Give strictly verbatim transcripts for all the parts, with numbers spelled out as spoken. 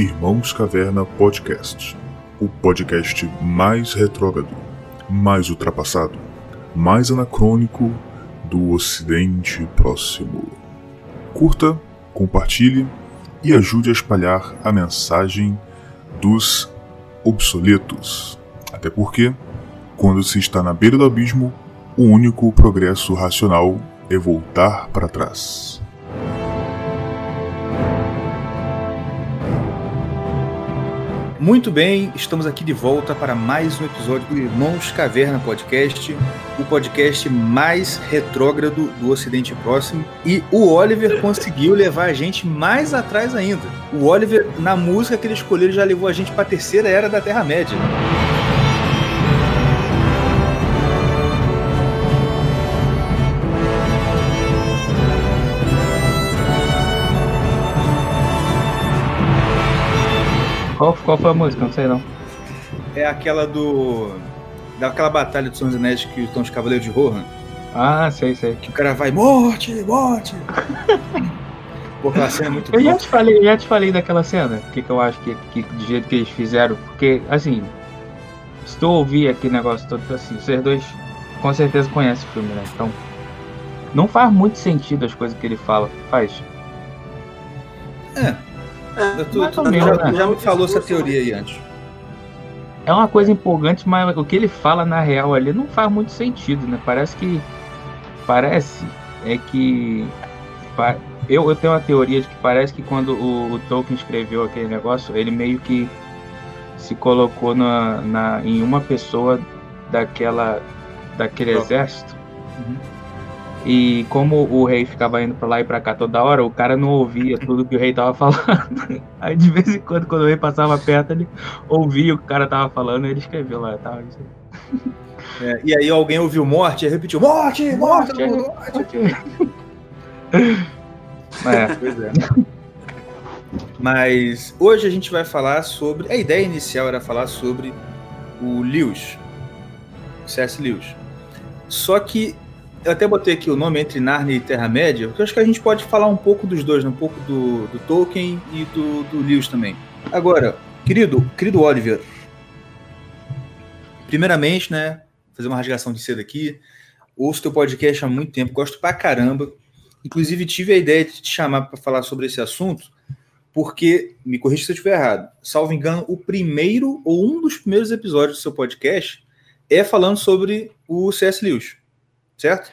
Irmãos Caverna Podcast, o podcast mais retrógrado, mais ultrapassado, mais anacrônico do Ocidente Próximo. Curta, compartilhe e ajude a espalhar a mensagem dos obsoletos. Até porque, quando se está na beira do abismo, o único progresso racional é voltar para trás. Muito bem, estamos aqui de volta para mais um episódio do Irmãos Caverna Podcast, o podcast mais retrógrado do Ocidente Próximo. E o Oliver conseguiu levar a gente mais atrás ainda. O Oliver, na música que ele escolheu, já levou a gente para a terceira era da Terra-média. Qual, qual foi a música? Não sei não. É aquela do... daquela batalha do Senhor dos Anéis que estão os Cavaleiros de Rohan. Ah, sei, sei. Que o cara vai, morte, morte. Pô, aquela cena é muito boa. Eu já te falei, eu já te falei daquela cena, o que, que eu acho que, que do jeito que eles fizeram. Porque, assim, se tu ouvir aquele negócio todo, assim, vocês dois com certeza conhecem o filme, né? Então, não faz muito sentido as coisas que ele fala. Faz. É. É, tu, tu, tu, mesmo, já, né? já me falou essa teoria aí antes. É uma coisa empolgante, mas o que ele fala na real ali não faz muito sentido, né? Parece que... Parece é que... Eu, eu tenho uma teoria de que parece que quando o, o Tolkien escreveu aquele negócio, ele meio que se colocou na, na, em uma pessoa daquela, daquele Pronto. exército. Uhum. E como o rei ficava indo pra lá e pra cá toda hora, o cara não ouvia tudo que o rei tava falando. Aí de vez em quando, quando o rei passava perto, ele ouvia o que o cara tava falando e ele escreveu lá. Tava... É, e aí alguém ouviu morte e repetiu, morte, morte, morte! morte, morte. É, pois é. Mas hoje a gente vai falar sobre... A ideia inicial era falar sobre o Lewis, C S. Lewis. Só que... Eu até botei aqui o nome entre Narnia e Terra-média, porque eu acho que a gente pode falar um pouco dos dois, um pouco do, do Tolkien e do, do Lewis também. Agora, querido, querido Oliver, primeiramente, né, fazer uma rasgação de seda aqui, ouço teu podcast há muito tempo, gosto pra caramba, inclusive tive a ideia de te chamar para falar sobre esse assunto, porque, me corrija se eu estiver errado, salvo engano, o primeiro ou um dos primeiros episódios do seu podcast é falando sobre o C S. Lewis. Certo?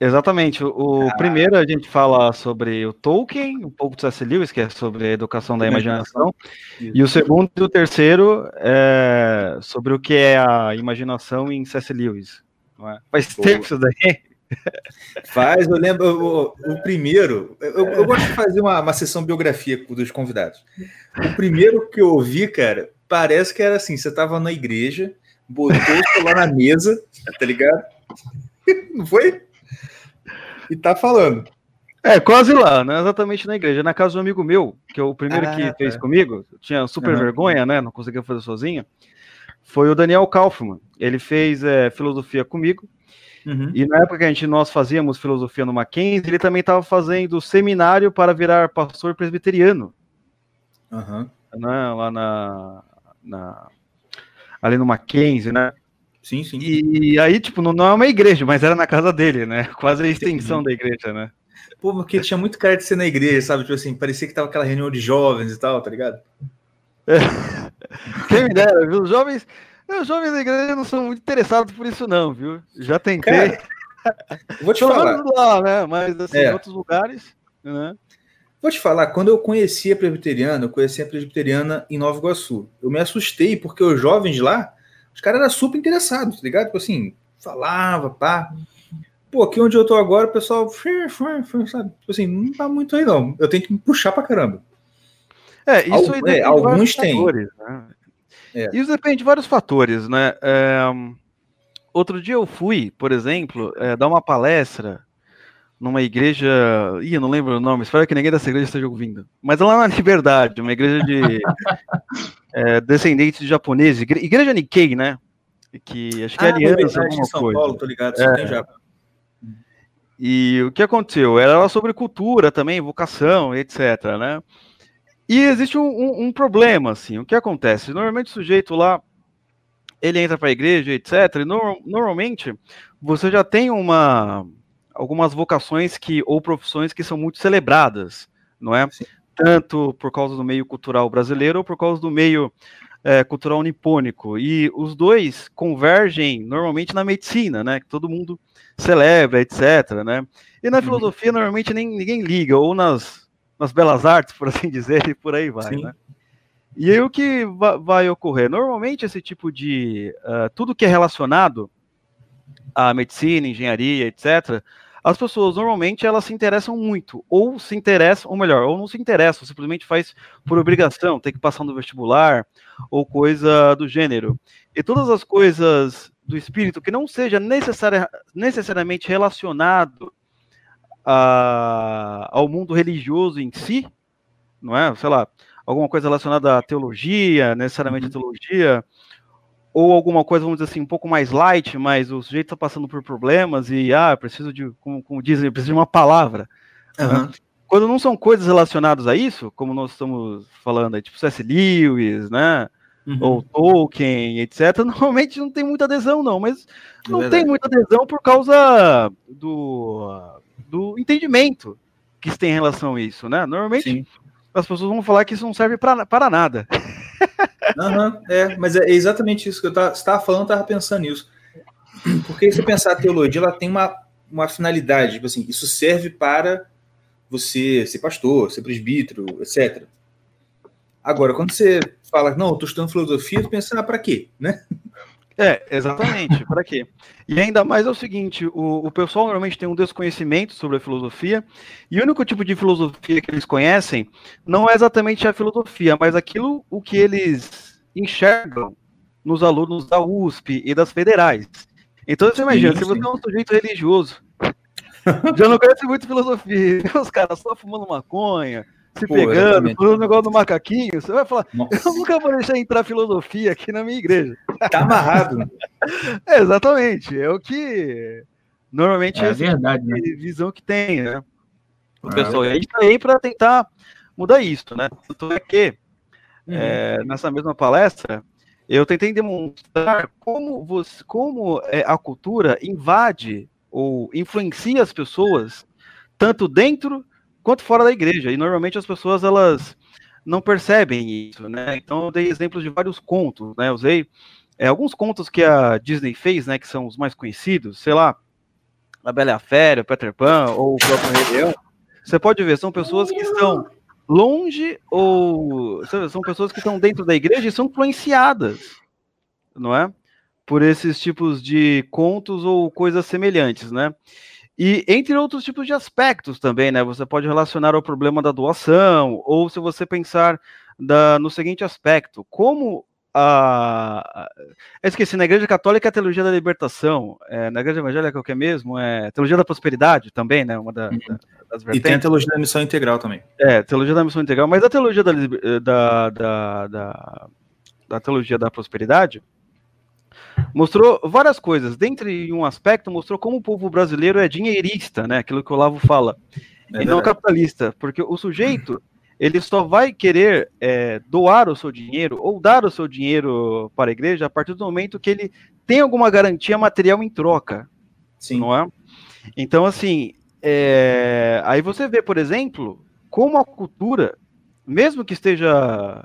Exatamente. O ah. primeiro a gente fala sobre o Tolkien, um pouco do C S. Lewis, que é sobre a educação da imaginação. Isso. E o segundo e o terceiro é sobre o que é a imaginação em C S. Lewis. Não é? Faz Boa. tempo isso daí. Faz, eu lembro. O, o primeiro, eu, eu gosto de fazer uma, uma sessão biografia dos convidados. O primeiro que eu ouvi, cara, parece que era assim: você estava na igreja, botou o celular na mesa, tá ligado? Não foi? E tá falando. É, quase lá, não é exatamente na igreja. Na casa de um amigo meu, que é o primeiro ah, que tá. fez comigo, tinha super uhum. vergonha, né? Não conseguia fazer sozinho. Foi o Daniel Kaufmann. Ele fez é, filosofia comigo. Uhum. E na época que a gente, nós fazíamos filosofia no Mackenzie, ele também estava fazendo seminário para virar pastor presbiteriano. Uhum. Né, lá na, na... Ali no Mackenzie, né? Sim, sim. E aí, tipo, não, não é uma igreja, mas era na casa dele, né? Quase a extensão Entendi. da igreja, né? Pô, porque tinha muito cara de ser na igreja, sabe? Tipo assim, parecia que tava aquela reunião de jovens e tal, tá ligado? É. Quem me dera, viu? Os jovens, os jovens da igreja não são muito interessados por isso não, viu? Já tentei. Cara, vou te falar. Lá, né? Mas, assim, é. em outros lugares, né? Vou te falar, quando eu conheci a Presbiteriana, eu conheci a Presbiteriana em Nova Iguaçu. Eu me assustei, porque os jovens lá, os caras eram super interessados, tá ligado? Tipo assim, falava, pá. Pô, aqui onde eu tô agora, o pessoal... Sabe? Tipo assim, não tá muito aí, não. Eu tenho que me puxar pra caramba. É, isso Alg- aí depende é, de alguns tem. Fatores, né? é. Isso depende de vários fatores, né? É, outro dia eu fui, por exemplo, é, dar uma palestra numa igreja... Ih, eu não lembro o nome. Espero que ninguém dessa igreja esteja ouvindo. Mas lá na Liberdade, uma igreja de... É, descendentes de japoneses, Igreja Nikkei, né? Que acho que ah, é aliança alguma São coisa. Paulo, tô ligado, só é. tem Japão. E o que aconteceu? Era sobre cultura também, vocação, etcétera, né? E existe um, um, um problema, assim, o que acontece? Normalmente o sujeito lá, ele entra para a igreja, etcétera, e no, normalmente você já tem uma, algumas vocações que, ou profissões que são muito celebradas, não é? Sim. Tanto por causa do meio cultural brasileiro ou por causa do meio é, cultural nipônico. E os dois convergem normalmente na medicina, né? Que todo mundo celebra, etcétera, né? E na filosofia, normalmente, nem, ninguém liga, ou nas, nas belas artes, por assim dizer, e por aí vai, Sim. né? E aí o que vai ocorrer? Normalmente esse tipo de... Uh, tudo que é relacionado à medicina, engenharia, etcétera, as pessoas normalmente elas se interessam muito, ou se interessam, ou melhor, ou não se interessam, simplesmente faz por obrigação, tem que passar no vestibular, ou coisa do gênero. E todas as coisas do espírito que não seja necessária, necessariamente relacionado a, ao mundo religioso em si, não é? Sei lá, alguma coisa relacionada à teologia, necessariamente à teologia, ou alguma coisa, vamos dizer assim, um pouco mais light, mas o sujeito está passando por problemas e, ah, preciso de, como, como dizem, preciso de uma palavra. Uhum. Né? Quando não são coisas relacionadas a isso, como nós estamos falando aí, tipo C S. Lewis, né, uhum. ou Tolkien, etcétera, normalmente não tem muita adesão, não, mas não é tem muita adesão por causa do, do entendimento que se tem em relação a isso, né? Normalmente... Sim. As pessoas vão falar que isso não serve pra, para nada. Uhum, é, mas é exatamente isso que eu estava falando, estava pensando nisso. Porque se eu pensar a teologia, ela tem uma, uma finalidade, tipo assim, isso serve para você ser pastor, ser presbítero, etcétera. Agora, quando você fala, não, eu estou estudando filosofia, tu pensa, ah, para quê? Né? É, exatamente, para quê? E ainda mais é o seguinte, o, o pessoal normalmente tem um desconhecimento sobre a filosofia, e o único tipo de filosofia que eles conhecem não é exatamente a filosofia, mas aquilo o que eles enxergam nos alunos da U S P e das federais. Então você imagina, sim, sim. se você é um sujeito religioso, já não conhece muito filosofia, os caras só fumando maconha, se Pô, pegando, falando o negócio do macaquinho, você vai falar, Nossa. Eu nunca vou deixar entrar filosofia aqui na minha igreja. Tá amarrado. É, exatamente, é o que normalmente é a verdade, né? visão que tem, né? O pessoal, é. a gente tá aí para tentar mudar isso, né? Tanto é que, uhum. é, nessa mesma palestra, eu tentei demonstrar como, você, como a cultura invade ou influencia as pessoas, tanto dentro quanto fora da igreja, e normalmente as pessoas elas não percebem isso, né? Então eu dei exemplos de vários contos, né? Eu usei é, alguns contos que a Disney fez, né? Que são os mais conhecidos, sei lá, A Bela e a Fera, Peter Pan, ou o próprio Rei Leão. Você pode ver, são pessoas que estão longe ou são pessoas que estão dentro da igreja e são influenciadas, não é? Por esses tipos de contos ou coisas semelhantes, né? E entre outros tipos de aspectos também, né? Você pode relacionar ao problema da doação, ou se você pensar da, no seguinte aspecto, como a... Eu esqueci, na Igreja Católica é a Teologia da Libertação, é, na Igreja Evangélica é o que é mesmo? É Teologia da Prosperidade também, né? Uma da, da, das vertentes. E tem a Teologia da Missão Integral também. É, Teologia da Missão Integral, mas a Teologia da, da, da, da, da Teologia da Prosperidade... Mostrou várias coisas. Dentre um aspecto, mostrou como o povo brasileiro é dinheirista, né? Aquilo que o Olavo fala. É e não capitalista. Porque o sujeito, ele só vai querer é, doar o seu dinheiro ou dar o seu dinheiro para a igreja a partir do momento que ele tem alguma garantia material em troca. Sim. Não é? Então, assim, é... aí você vê, por exemplo, como a cultura... mesmo que esteja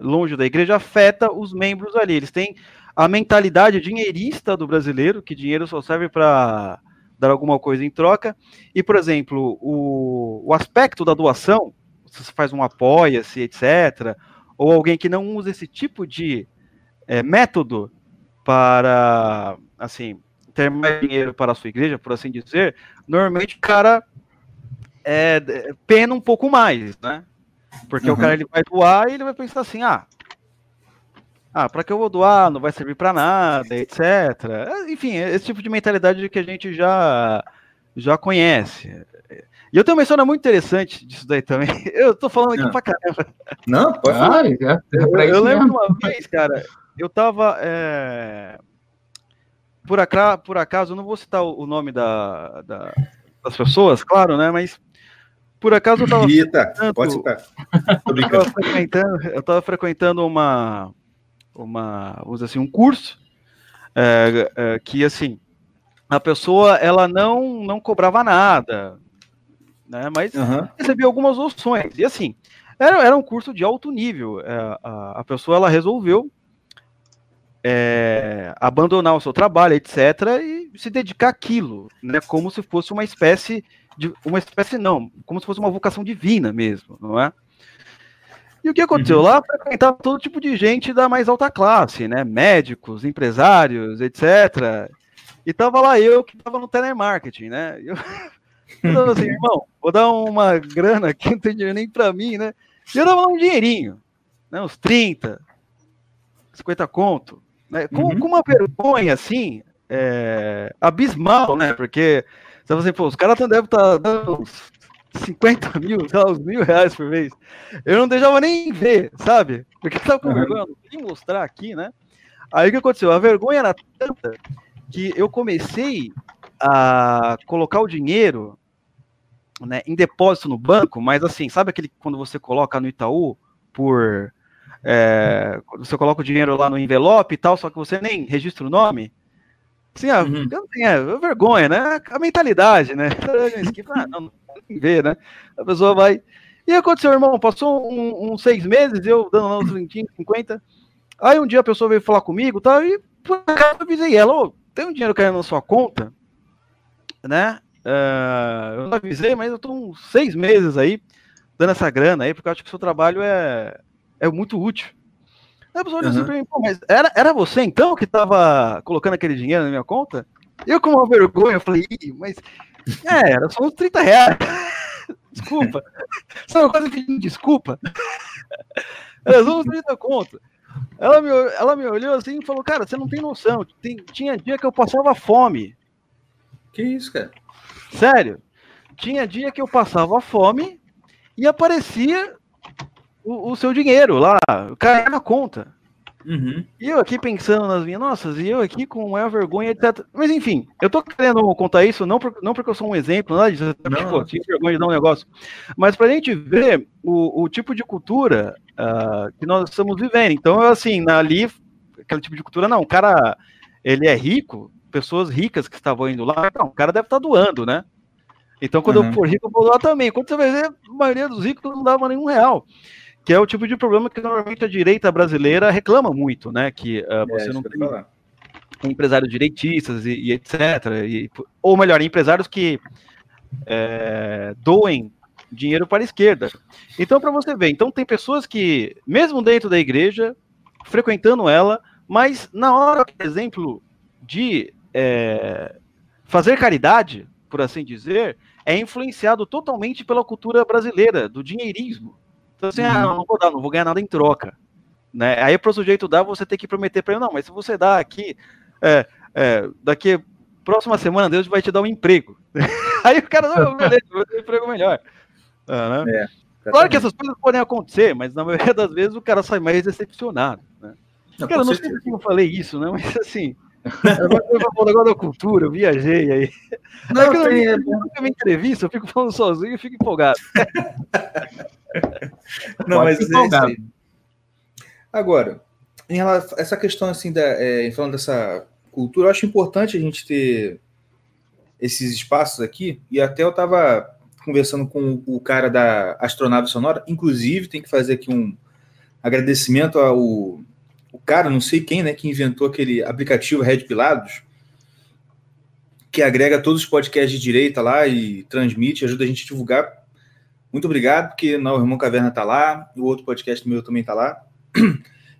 longe da igreja, afeta os membros ali. Eles têm a mentalidade dinheirista do brasileiro, que dinheiro só serve para dar alguma coisa em troca. E, por exemplo, o, o aspecto da doação, se você faz um apoia-se, etcétera, ou alguém que não usa esse tipo de é, método para, assim, ter mais dinheiro para a sua igreja, por assim dizer, normalmente o cara é, pena um pouco mais, né? Porque uhum. o cara ele vai doar e ele vai pensar assim, ah, ah para que eu vou doar? Não vai servir para nada, etcétera. Enfim, esse tipo de mentalidade que a gente já, já conhece. E eu tenho uma história muito interessante disso daí também. Eu tô falando aqui Não. pra caramba. Não, pode falar. Ah, eu, eu lembro uma vez, cara, eu tava... É... Por, acra... Por acaso, eu não vou citar o nome da, da... das pessoas, claro, né, mas... Por acaso eu tava frequentando, pode citar. Eu tava frequentando, eu tava frequentando uma, uma, vamos dizer assim, um curso é, é, que assim a pessoa ela não, não cobrava nada, né? Mas uhum. recebia algumas opções. E assim, era, era um curso de alto nível. É, a, a pessoa ela resolveu é, abandonar o seu trabalho, etcétera, e se dedicar àquilo, né? Como se fosse uma espécie de uma espécie não, como se fosse uma vocação divina mesmo, não é? E o que aconteceu uhum. lá? Frequentava todo tipo de gente da mais alta classe, né? Médicos, empresários, etcétera. E tava lá eu que tava no telemarketing, né? Eu, eu tava assim, irmão, vou dar uma grana aqui, não tem dinheiro nem pra mim, né? E eu dava um dinheirinho, né? Uns trinta, cinquenta conto, né? Com, uhum. com uma vergonha, assim, é, abismal, né? Porque você fala assim, pô, os caras devem estar dando uns cinquenta mil, uns mil reais por mês. Eu não deixava nem ver, sabe? Porque tava com vergonha, não queria mostrar aqui, né? Aí o que aconteceu? A vergonha era tanta que eu comecei a colocar o dinheiro, né, em depósito no banco, mas assim, sabe aquele quando você coloca no Itaú por... É, você coloca o dinheiro lá no envelope e tal, só que você nem registra o nome? Assim, ah, uhum. eu não tenho, é, vergonha, né? A mentalidade, né? Ah, não, não tem que ver, né? A pessoa vai... E aconteceu, irmão, passou uns um, um seis meses, eu dando lá uns vinte, cinquenta. Aí um dia a pessoa veio falar comigo, tá, e por acaso eu avisei ela, ô, tem um dinheiro caindo na sua conta, né? Uh, eu não avisei, mas eu tô uns seis meses aí, dando essa grana aí, porque eu acho que o seu trabalho é, é muito útil. Aí a pessoa olhou uhum. assim pra mim, pô, mas era, era você então que tava colocando aquele dinheiro na minha conta? Eu com uma vergonha, eu falei, ih, mas é, era só uns trinta reais. Desculpa. Sabe uma coisa que desculpa? Era só uns trinta conto. Ela me, ela me olhou assim e falou, cara, você não tem noção, tem, tinha dia que eu passava fome. Que isso, cara? Sério, tinha dia que eu passava fome e aparecia o, o seu dinheiro lá, caía na conta. Uhum. E eu aqui pensando nas minhas, nossas, e eu aqui com maior vergonha, etcétera. Mas enfim, eu tô querendo contar isso, não, por, não porque eu sou um exemplo, nada disso, eu tinha vergonha de dar um negócio, mas pra gente ver o, o tipo de cultura uh, que nós estamos vivendo. Então, eu, assim, na, ali, aquele tipo de cultura, não, o cara, ele é rico, pessoas ricas que estavam indo lá, não, o cara deve estar doando, né? Então, quando uhum. eu for rico, eu vou doar também. Quando você vai ver, a maioria dos ricos não dava nenhum real. Que é o tipo de problema que normalmente a direita brasileira reclama muito, né? Que uh, você é, não tem falar. empresários direitistas e, e etcétera. E, ou melhor, empresários que é, doem dinheiro para a esquerda. Então, para você ver, então tem pessoas que, mesmo dentro da igreja, frequentando ela, mas na hora, por exemplo, de é, fazer caridade, por assim dizer, é influenciado totalmente pela cultura brasileira, do dinheirismo. Então, assim, ah, não vou dar, não vou ganhar nada em troca, né? Aí, para o sujeito dar, você tem que prometer para ele, não, mas se você dar aqui, é, é, daqui a próxima semana, Deus vai te dar um emprego. Aí o cara, não, beleza, vou ter um emprego melhor. Ah, né? É, claro que essas coisas podem acontecer, mas na maioria das vezes o cara sai mais decepcionado, né? Não, cara, não sei se eu falei isso, né? Mas assim, eu negócio da cultura, eu viajei aí. Não, eu tem... eu nunca me entrevisto, eu fico falando sozinho e fico empolgado. Não, mas é agora, em relação a essa questão assim da, é, falando dessa cultura, eu acho importante a gente ter esses espaços aqui. E até eu estava conversando com o cara da Astronave Sonora, inclusive tem que fazer aqui um agradecimento ao o cara, não sei quem, né, que inventou aquele aplicativo Red Pilados, que agrega todos os podcasts de direita lá e transmite, ajuda a gente a divulgar. Muito obrigado, porque não, o Irmão Caverna tá lá, o outro podcast meu também tá lá.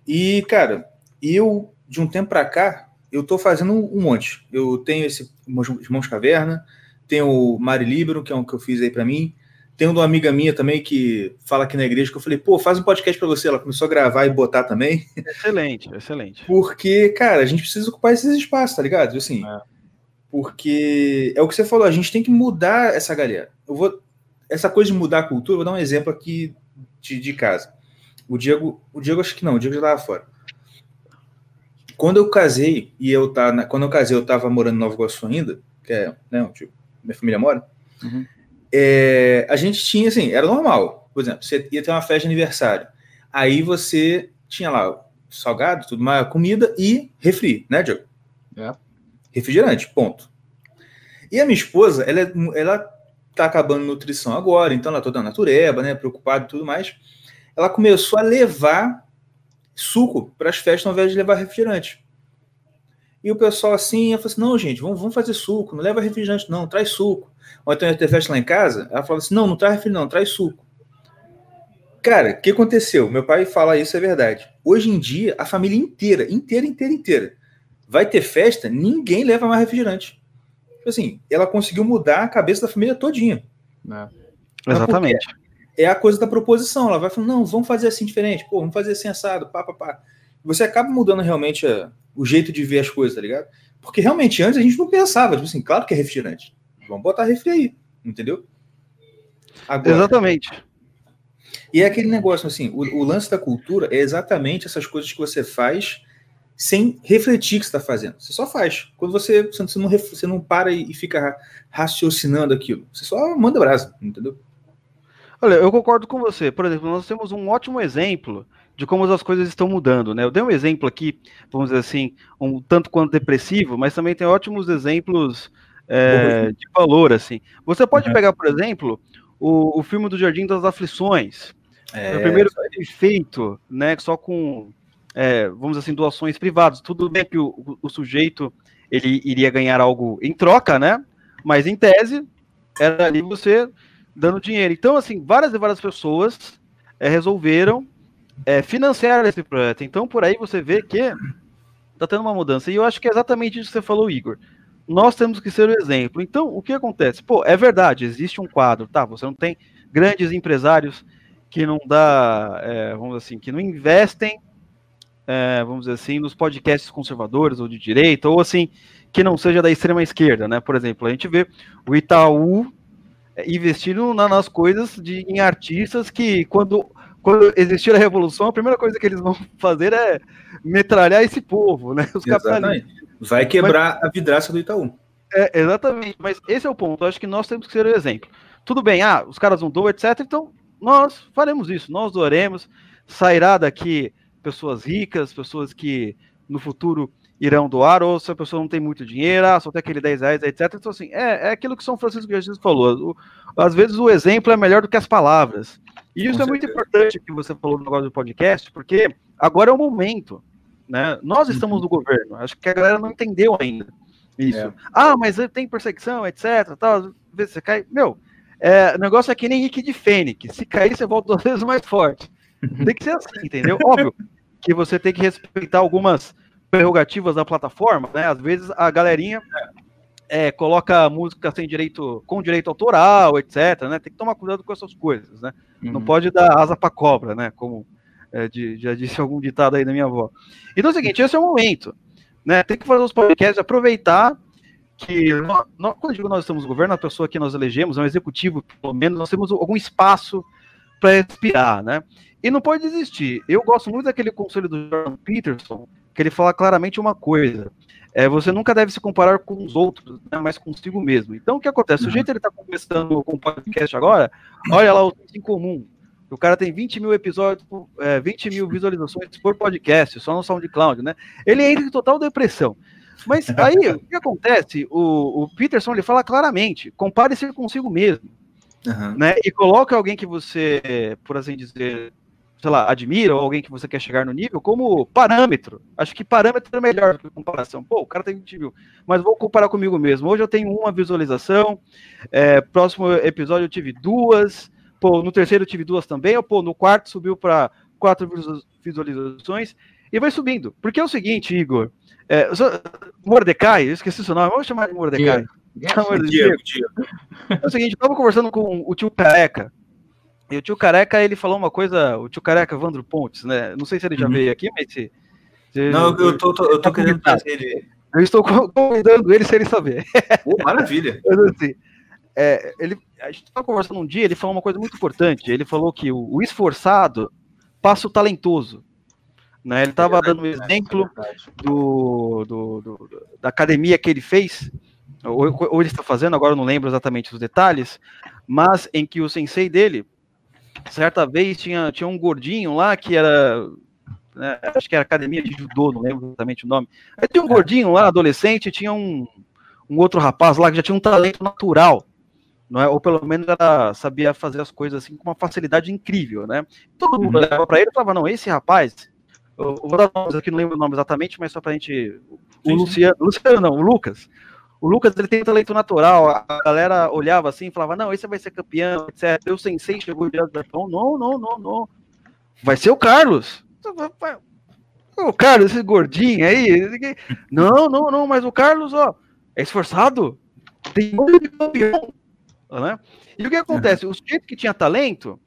E, cara, eu, de um tempo para cá, eu tô fazendo um monte. Eu tenho esse Irmãos Caverna, tenho o Mari Libero, que é um que eu fiz aí para mim, tenho uma amiga minha também que fala aqui na igreja, que eu falei, pô, faz um podcast para você. Ela começou a gravar e botar também. Excelente, excelente. Porque, cara, a gente precisa ocupar esses espaços, tá ligado? Assim, é. Porque é o que você falou, a gente tem que mudar essa galera. Eu vou... Essa coisa de mudar a cultura, vou dar um exemplo aqui de, de casa. O Diego, o Diego acho que não, o Diego já estava fora. Quando eu casei, e eu tava, quando eu casei, eu estava morando em Nova Iguaçu ainda, que é, né, onde minha família mora. Uhum. é, a gente tinha, assim, era normal. Por exemplo, você ia ter uma festa de aniversário. Aí você tinha lá salgado, tudo mais, comida e refri, né, Diego? É. Refrigerante, ponto. E a minha esposa, ela, ela tá acabando nutrição agora, então ela toda natureba, né, preocupada e tudo mais. Ela começou a levar suco para as festas ao invés de levar refrigerante. E o pessoal assim, eu falei assim, não, gente, vamos, vamos fazer suco, não leva refrigerante, não, traz suco. Ou então ia ter festa lá em casa, ela falava assim, não, não traz refrigerante, não, traz suco. Cara, o que aconteceu? Meu pai fala isso, é verdade. Hoje em dia, a família inteira, inteira, inteira, inteira, vai ter festa, ninguém leva mais refrigerante. Assim, ela conseguiu mudar a cabeça da família todinha. É. Exatamente. É a coisa da proposição, ela vai falando, não, vamos fazer assim diferente, pô, vamos fazer assim assado, pá, pá, pá. Você acaba mudando realmente a, o jeito de ver as coisas, tá ligado? Porque realmente antes a gente não pensava, tipo assim, claro que é refrigerante, vamos botar refri aí, entendeu? Agora, exatamente. E é aquele negócio, assim, o, o lance da cultura é exatamente essas coisas que você faz sem refletir o que você está fazendo. Você só faz. Quando você, você, não, você não para e fica raciocinando aquilo. Você só manda brasa, entendeu? Olha, eu concordo com você. Por exemplo, nós temos um ótimo exemplo de como as coisas estão mudando, né? Eu dei um exemplo aqui, vamos dizer assim, um tanto quanto depressivo, mas também tem ótimos exemplos é, de valor, assim. Você pode uhum. pegar, por exemplo, o, o filme do Jardim das Aflições. É, o primeiro foi feito, né, só com... É, vamos dizer assim, doações privadas. Tudo bem que o, o, o sujeito ele iria ganhar algo em troca, né? Mas em tese era ali você dando dinheiro. Então, assim, várias e várias pessoas é, resolveram é, financiar esse projeto. Então, por aí você vê que está tendo uma mudança. E eu acho que é exatamente isso que você falou, Igor. Nós temos que ser o exemplo. Então, o que acontece? Pô, é verdade, existe um quadro, tá? Você não tem grandes empresários que não dá, é, vamos dizer assim, que não investem. É, vamos dizer assim, nos podcasts conservadores ou de direita, ou assim, que não seja da extrema esquerda, né? Por exemplo, a gente vê o Itaú investindo na, nas coisas de, em artistas que quando, quando existir a revolução, a primeira coisa que eles vão fazer é metralhar esse povo, né? Os capitalistas. Vai quebrar mas, a vidraça do Itaú. É, exatamente, mas esse é o ponto. Eu acho que nós temos que ser o exemplo. Tudo bem, ah, os caras não doam, etcétera. Então, nós faremos isso, nós doaremos, sairá daqui pessoas ricas, pessoas que no futuro irão doar, ou se a pessoa não tem muito dinheiro, ah, só tem aquele dez reais, etcétera. Então, assim, é, é aquilo que São Francisco de Assis falou. O, às vezes o exemplo é melhor do que as palavras. E isso é muito importante que você falou no negócio do podcast, porque agora é o momento, né? Nós estamos no governo, acho que a galera não entendeu ainda isso. É. Ah, mas tem perseguição, etcétera. Tal, às vezes você cai... Meu, é, o negócio é que nem Rick de Fênix. Se cair, você volta duas vezes mais forte. Tem que ser assim, entendeu? Óbvio que você tem que respeitar algumas prerrogativas da plataforma, né? Às vezes a galerinha é, coloca música sem direito, com direito autoral, etcétera, né? Tem que tomar cuidado com essas coisas, né? Uhum. Não pode dar asa pra cobra, né? Como é, de, já disse algum ditado aí da minha avó. Então é o seguinte, esse é o momento, né? Tem que fazer os podcasts, aproveitar que, nós, nós, quando eu digo nós estamos no governo, a pessoa que nós elegemos, é um executivo, pelo menos, nós temos algum espaço para respirar, né? E não pode desistir. Eu gosto muito daquele conselho do Jordan Peterson, que ele fala claramente uma coisa. É, você nunca deve se comparar com os outros, né, mas consigo mesmo. Então, o que acontece? O jeito ele está começando com o podcast agora, olha lá o em comum. O cara tem vinte mil episódios, é, vinte mil visualizações por podcast, só no SoundCloud, né? Ele entra em total depressão. Mas aí, o que acontece? O, o Peterson, ele fala claramente, compare-se consigo mesmo. Uhum. Né, e coloca alguém que você, por assim dizer... sei lá, admira, ou alguém que você quer chegar no nível, como parâmetro. Acho que parâmetro é melhor do que comparação. Pô, o cara tem vinte mil, mas vou comparar comigo mesmo. Hoje eu tenho uma visualização, é, próximo episódio eu tive duas, pô, no terceiro eu tive duas também, ou, pô, no quarto subiu para quatro visualizações, e vai subindo. Porque é o seguinte, Igor, é, eu sou, Mordecai, eu esqueci o seu nome, vamos chamar de Mordecai. Yeah. Não, Mordecai. Yeah. É o seguinte, eu estava conversando com o tio Careca, e o tio Careca, ele falou uma coisa, o tio Careca Evandro Pontes, né? Não sei se ele já uhum. veio aqui, mas... Se, se, não, eu tô, tô, eu tô querendo trazer ele. Eu estou convidando ele sem ele saber. Oh, maravilha! Assim, é, ele, a gente estava conversando um dia, ele falou uma coisa muito importante. Ele falou que o, o esforçado passa o talentoso. Né? Ele estava dando um exemplo do, do, do, da academia que ele fez, ou, ou ele está fazendo, agora eu não lembro exatamente os detalhes, mas em que o sensei dele, certa vez, tinha, tinha um gordinho lá que era... Né, acho que era academia de judô, não lembro exatamente o nome. Aí tinha um gordinho lá, adolescente, tinha um, um outro rapaz lá que já tinha um talento natural, não é? Ou pelo menos era, sabia fazer as coisas assim com uma facilidade incrível, né? Todo mundo olhava uhum. para ele e falava, não, esse rapaz, eu vou dar nomes aqui, não lembro o nome exatamente, mas só pra gente... O sim, Luciano, sim. Luciano não, o Lucas. O Lucas, ele tem um talento natural, a galera olhava assim e falava, não, esse vai ser campeão, etcétera. E o sensei chegou direto da mão, não, não, não, não. Vai ser o Carlos. O Carlos, esse gordinho aí, esse não, não, não, mas o Carlos, ó, é esforçado, tem muito de campeão, né? E o que acontece? O sujeito que tinha talento,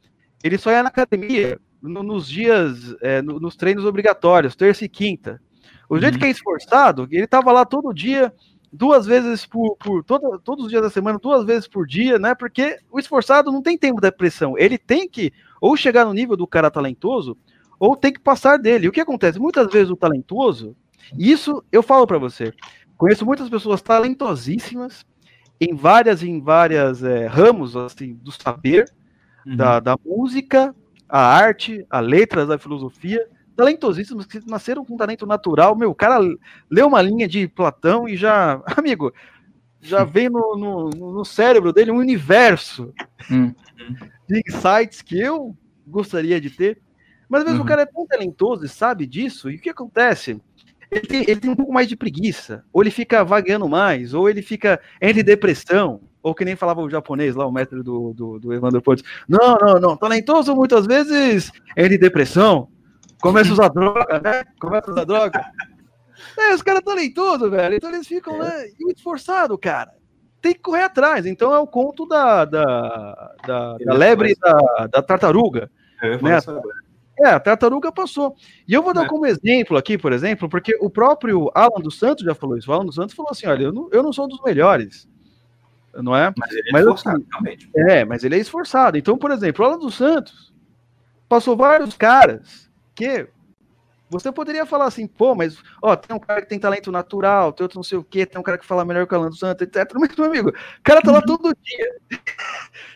ele só ia na academia no, nos dias, é, no, nos treinos obrigatórios, terça e quinta. O sujeito uhum. que é esforçado, ele tava lá todo dia, duas vezes por, por todo, todos os dias da semana, duas vezes por dia, né? Porque o esforçado não tem tempo de pressão, ele tem que ou chegar no nível do cara talentoso, ou tem que passar dele. O que acontece? Muitas vezes o talentoso, e isso eu falo para você, conheço muitas pessoas talentosíssimas, em várias em várias é, ramos assim, do saber, uhum. da, da música, a arte, a letras, a filosofia, talentosíssimas, que nasceram com um talento natural. Meu, o cara leu uma linha de Platão e já, amigo, já vem no, no, no cérebro dele um universo uhum. de insights que eu gostaria de ter. Mas às vezes uhum. o cara é tão talentoso e sabe disso, e o que acontece? Ele tem, ele tem um pouco mais de preguiça, ou ele fica vagueando mais, ou ele fica entre depressão, ou que nem falava o japonês lá, o mestre do, do, do Evandro Pontes, não, não, não, talentoso muitas vezes entre depressão, começa a usar droga, né? Começa a usar droga. É, os caras talentosos, velho, então eles ficam, né, e muito esforçado, cara. Tem que correr atrás, então é o conto da, da, da, da lebre e da, da tartaruga, né? É, a tartaruga passou. E eu vou dar é. como exemplo aqui, por exemplo, porque o próprio Alan dos Santos já falou isso. O Alan dos Santos falou assim, olha, eu não, eu não sou dos melhores, não é? Mas ele é mas esforçado, eu, realmente. É, mas ele é esforçado. Então, por exemplo, o Alan dos Santos passou vários caras que você poderia falar assim, pô, mas ó, tem um cara que tem talento natural, tem outro não sei o quê, tem um cara que fala melhor que o Alan dos Santos, etcétera. Mas, meu amigo, o cara tá lá todo dia.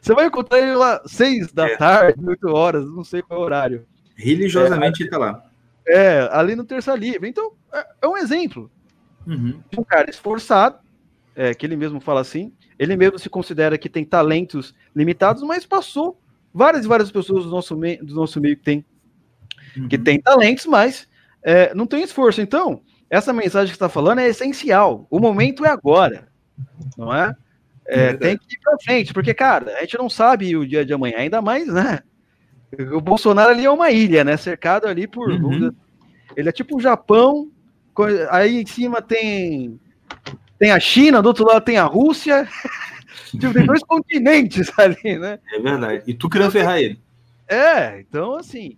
Você vai encontrar ele lá seis da é. tarde, oito horas, não sei qual é o horário. Religiosamente está é, lá. É, ali no Terça Livre. Então, é, é um exemplo. Uhum. Um cara esforçado, é, que ele mesmo fala assim, ele mesmo se considera que tem talentos limitados, mas passou várias e várias pessoas do nosso, mei, do nosso meio que tem, uhum. que tem talentos, mas é, não tem esforço. Então, essa mensagem que você está falando é essencial. O momento é agora, não é? É, tem que ir para frente, porque, cara, a gente não sabe o dia de amanhã, ainda mais, né? O Bolsonaro ali é uma ilha, né? Cercado ali por... Uhum. Ele é tipo o Japão, aí em cima tem, tem a China, do outro lado tem a Rússia. Tipo, tem dois continentes ali, né? É verdade. E tu querendo ferrar ele. É, então assim,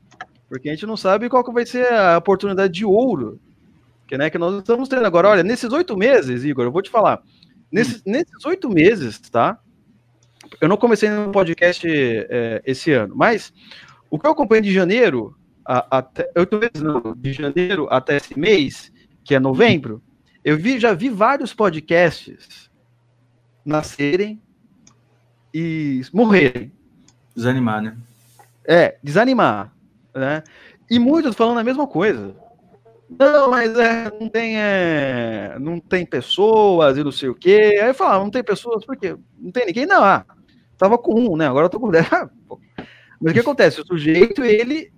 porque a gente não sabe qual que vai ser a oportunidade de ouro que, né, que nós estamos tendo agora. Olha, nesses oito meses, Igor, eu vou te falar. Nesses oito meses, tá? Eu não comecei no podcast é, esse ano, mas o que eu acompanho de janeiro a, até eu tô dizendo, de janeiro até esse mês, que é novembro, eu vi, já vi vários podcasts nascerem e morrerem. Desanimar, né? É, desanimar, né? E muitos falando a mesma coisa. Não, mas é, não tem é, não tem pessoas e não sei o quê. Aí eu falava, não tem pessoas, por quê? Não tem ninguém? Não, ah, tava com um, né? Agora eu tô com dez. Mas o que acontece? O sujeito, ele,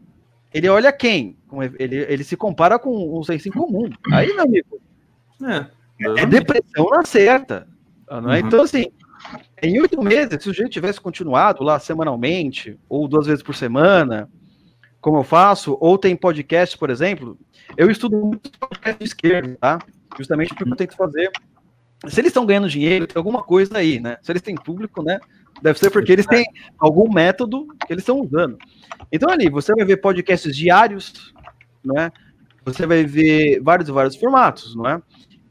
ele olha quem? Ele, ele se compara com um senso comum. Aí, meu amigo, é, é depressão na certa. Não é? Uhum. Então, assim, em oito meses, se o sujeito tivesse continuado lá semanalmente, ou duas vezes por semana, como eu faço, ou tem podcast, por exemplo, eu estudo muito podcast de esquerda, tá? Justamente porque eu tento fazer. Se eles estão ganhando dinheiro, tem alguma coisa aí, né? Se eles têm público, né? Deve ser porque eles têm algum método que eles estão usando. Então, ali, você vai ver podcasts diários, né? Você vai ver vários e vários formatos, não é?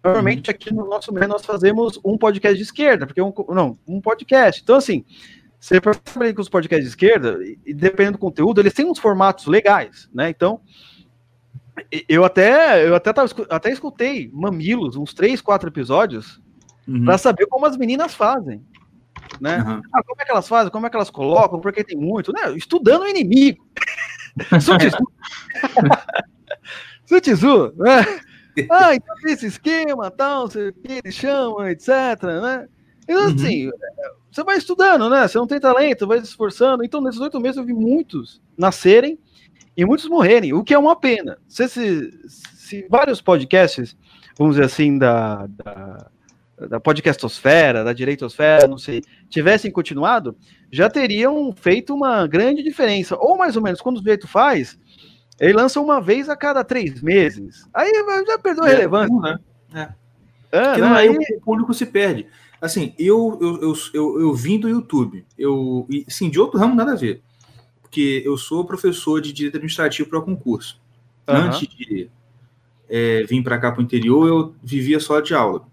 Normalmente, aqui no nosso meio, nós fazemos um podcast de esquerda, porque um, não, um podcast. Então, assim, você percebe que os podcasts de esquerda, e dependendo do conteúdo, eles têm uns formatos legais, né? Então, eu até eu até, tava, até escutei Mamilos, uns três, quatro episódios, uhum. para saber como as meninas fazem, né? Uhum. Ah, como é que elas fazem, como é que elas colocam, porque tem muito, né? Estudando o inimigo. Sun Tzu. Sun Tzu, né? Ah, então tem esse esquema, tal, sei o que eles chamam, etcétera, né? Então, assim, uhum. você vai estudando, né? Você não tem talento, vai se esforçando. Então, nesses oito meses eu vi muitos nascerem e muitos morrerem, o que é uma pena. Se, se, se vários podcasts, vamos dizer assim, da, da, da podcastosfera, da direitosfera, não sei, tivessem continuado, já teriam feito uma grande diferença. Ou, mais ou menos, quando o sujeito faz, ele lança uma vez a cada três meses. Aí já perdeu a é, relevância, né? É. Ah, Porque não, aí o público se perde. Assim, eu, eu, eu, eu, eu vim do YouTube, eu, assim, de outro ramo nada a ver, porque eu sou professor de direito administrativo para concurso. Uhum. Antes de é, vir para cá para o interior, eu vivia só de aula.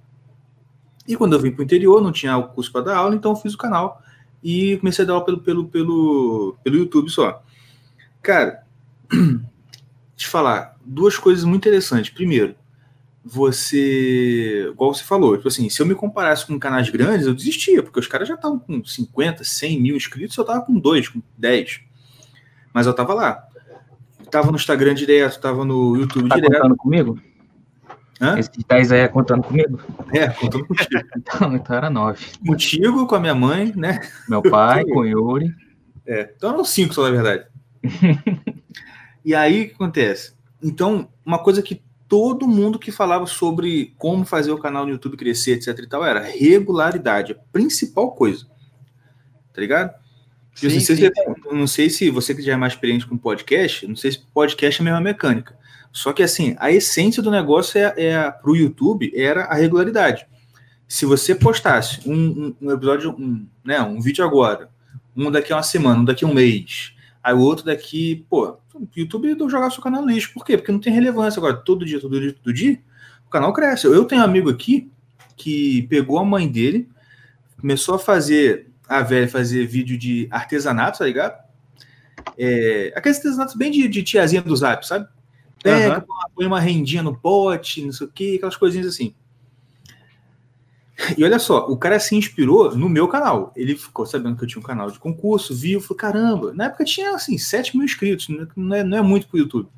E quando eu vim para o interior, não tinha o curso para dar aula, então eu fiz o canal e comecei a dar aula pelo, pelo, pelo, pelo YouTube só. Cara, te falar, duas coisas muito interessantes. Primeiro, você, igual você falou, tipo assim, se eu me comparasse com canais grandes, eu desistia, porque os caras já estavam com cinquenta, cem mil inscritos, eu tava com dois, com dez, mas eu tava lá, tava no Instagram direto, tava no YouTube tá direto. Tá contando comigo? Hã? Esse dez aí é contando comigo? É, contando contigo. Então, então era nove. Contigo, com a minha mãe, né? Meu pai, com o Yuri. É, então eram cinco só, na verdade. E aí, o que acontece? Então, uma coisa que todo mundo que falava sobre como fazer o canal no YouTube crescer, etcétera e tal, era regularidade, a principal coisa. Tá ligado? Sim, eu não, sei se, não sei se você que já é mais experiente com podcast, não sei se podcast é a mesma mecânica. Só que assim, a essência do negócio é, é, pro YouTube era a regularidade. Se você postasse um, um, um episódio, um, né, um vídeo agora, um daqui a uma semana, um daqui a um mês, aí o outro daqui, pô, o YouTube jogar seu canal no lixo. Por quê? Porque não tem relevância agora. Todo dia, todo dia, todo dia, o canal cresce. Eu tenho um amigo aqui que pegou a mãe dele, começou a fazer, a velha fazer vídeo de artesanato, tá ligado? É, aqueles artesanatos bem de, de tiazinha do Zap, sabe? Pega, uhum. põe uma rendinha no pote, não sei o quê, aquelas coisinhas assim. E olha só, o cara se inspirou no meu canal. Ele ficou sabendo que eu tinha um canal de concurso, viu, falou, caramba, na época tinha, assim, sete mil inscritos, não é, não é muito pro YouTube.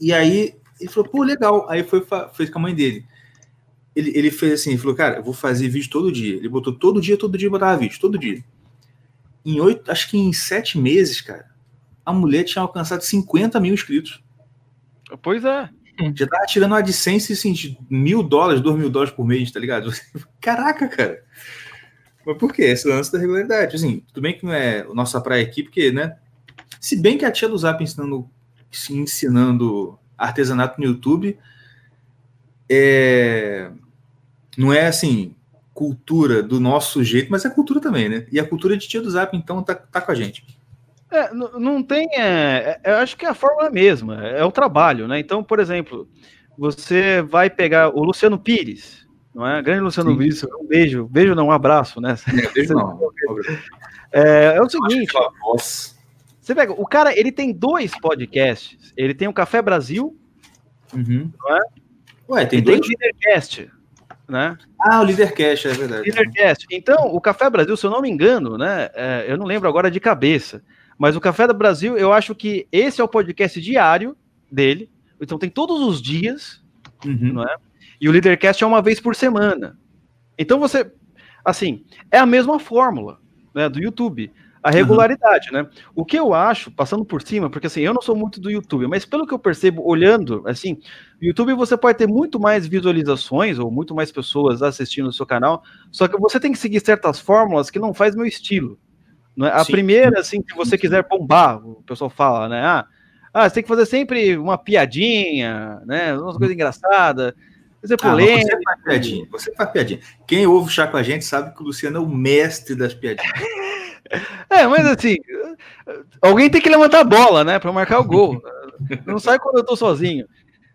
E aí, ele falou, pô, legal. Aí foi, foi com a mãe dele. Ele, ele fez assim, ele falou, cara, eu vou fazer vídeo todo dia. Ele botou todo dia, todo dia, botava vídeo, todo dia. Em oito, acho que em sete meses, cara, a mulher tinha alcançado cinquenta mil inscritos. Pois é. Já tava tirando a AdSense, assim, de mil dólares, dois mil dólares por mês, tá ligado? Caraca, cara. Mas por quê? Esse lance da regularidade. Assim, tudo bem que não é a nossa praia aqui, porque, né? Se bem que a tia do Zap ensinando, ensinando artesanato no YouTube, é... não é, assim, cultura do nosso jeito, mas é cultura também, né? E a cultura de tia do Zap, então, tá, tá com a gente. É, não tem, é, eu acho que a fórmula é a mesma, é o trabalho, né? Então, por exemplo, você vai pegar o Luciano Pires, não é? Grande Luciano Sim. Pires, um beijo, beijo não, um abraço, né? É, beijo não. É, é o seguinte, você pega, o cara, ele tem dois podcasts, ele tem o Café Brasil, uhum. não é? Ué, tem e dois? Tem o Lidercast, né? Ah, o Lidercast, é verdade. Lidercast. Então, o Café Brasil, se eu não me engano, né? É, eu não lembro agora de cabeça, mas o Café do Brasil, eu acho que esse é o podcast diário dele, então tem todos os dias, uhum. não é? E o Lidercast é uma vez por semana. Então você, assim, é a mesma fórmula, né, do YouTube, a regularidade, uhum. né? O que eu acho, passando por cima, porque assim, eu não sou muito do YouTube, mas pelo que eu percebo, olhando, assim, no YouTube você pode ter muito mais visualizações, ou muito mais pessoas assistindo o seu canal, só que você tem que seguir certas fórmulas que não faz meu estilo. A Sim. primeira, assim, que você quiser bombar, o pessoal fala, né? Ah, ah, você tem que fazer sempre uma piadinha, né? Umas coisas engraçadas. Fazer polêmica. Ah, você faz piadinha, você faz piadinha. Quem ouve o chá com a gente sabe que o Luciano é o mestre das piadinhas. É, mas assim, alguém tem que levantar a bola, né? Pra marcar o gol. Não sai quando eu tô sozinho.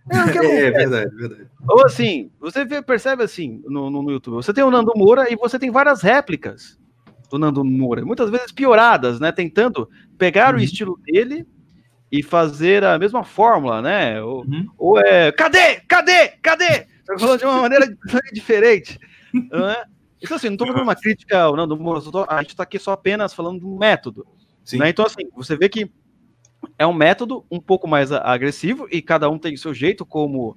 É, quero... é verdade, verdade. Ou assim, você percebe assim, no, no YouTube, você tem o Nando Moura e você tem várias réplicas do Nando Moura, muitas vezes pioradas, né, tentando pegar uhum. o estilo dele e fazer a mesma fórmula, né, ou, uhum. ou é, cadê, cadê, cadê, falando de uma maneira diferente, Né? Então, assim, não estou fazendo uma crítica ao Nando Moura, a gente está aqui só apenas falando de um método. Sim. Né? Então, assim, você vê que é um método um pouco mais agressivo e cada um tem o seu jeito como uh,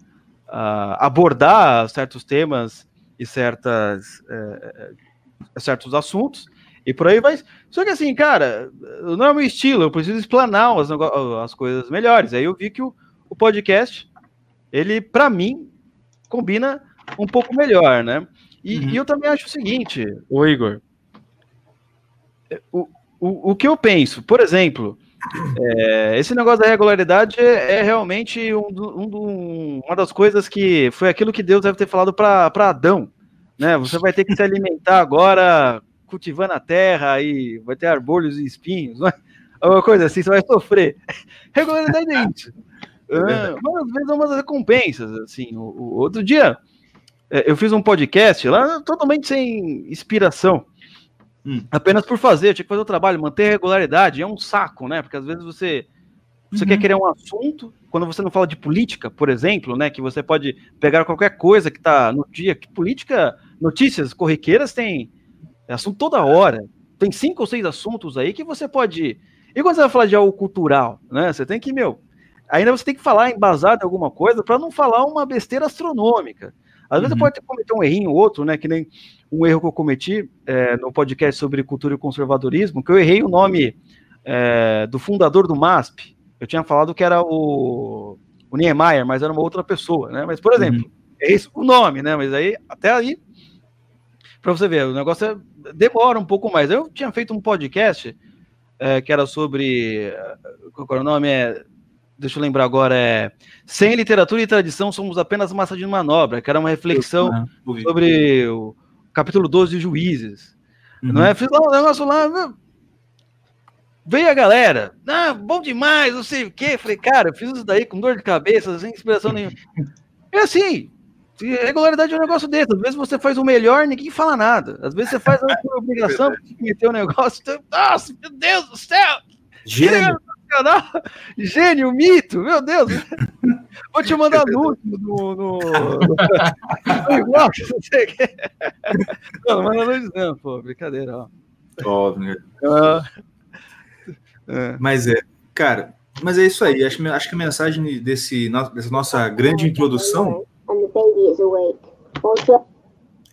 abordar certos temas e certas, uh, certos assuntos, e por aí vai. Só que assim, cara, não é o meu estilo, eu preciso explanar as, as coisas melhores. Aí eu vi que o, o podcast, ele, para mim, combina um pouco melhor, né? E, uhum. e eu também acho o seguinte, ô Igor, o, o, o que eu penso, por exemplo, é, esse negócio da regularidade é, é realmente um, um, uma das coisas que foi aquilo que Deus deve ter falado para Adão, né? Você vai ter que se alimentar agora cultivando a terra e vai ter arbolhos e espinhos, né? Alguma coisa assim, você vai sofrer. Regularidade é isso. É, mas às vezes é umas recompensas, assim. O, o outro dia eu fiz um podcast lá totalmente sem inspiração, hum. apenas por fazer, eu tinha que fazer o trabalho, manter a regularidade, é um saco, né? Porque às vezes você, você uhum. quer criar um assunto, quando você não fala de política, por exemplo, né? Que você pode pegar qualquer coisa que tá no dia, que política, notícias corriqueiras tem assunto toda hora, tem cinco ou seis assuntos aí que você pode... E quando você vai falar de algo cultural, né? Você tem que, meu, ainda você tem que falar embasado em alguma coisa para não falar uma besteira astronômica. Às vezes uhum. você pode cometer um errinho ou outro, né? Que nem um erro que eu cometi é, no podcast sobre cultura e conservadorismo, que eu errei o nome é, do fundador do M A S P. Eu tinha falado que era o, o Niemeyer, mas era uma outra pessoa, né? Mas, por exemplo, uhum. é isso o nome, né? Mas aí, até aí, para você ver, o negócio é, demora um pouco mais. Eu tinha feito um podcast é, que era sobre... Qual é o nome? É... Deixa eu lembrar agora, é... Sem literatura e tradição, somos apenas massa de manobra, que era uma reflexão eu, né? sobre o capítulo doze de Juízes. Uhum. Não é? Fiz lá um negócio lá... Meu... Veio a galera. Ah, bom demais, não sei o quê. Falei, cara, eu fiz isso daí com dor de cabeça, sem inspiração nenhuma. É assim... Regularidade é um negócio desse. Às vezes você faz o melhor, ninguém fala nada. Às vezes você faz a obrigação de meter o negócio. Nossa, meu Deus do céu! Gênio! Gênio, mito, meu Deus! Vou te mandar nude no. no... igual, não sei o que. Não, não manda nude, não, pô, brincadeira, ó. Óbvio. Uh, é. Mas é, cara, mas é isso aí. Acho, acho que a mensagem desse, dessa nossa grande introdução.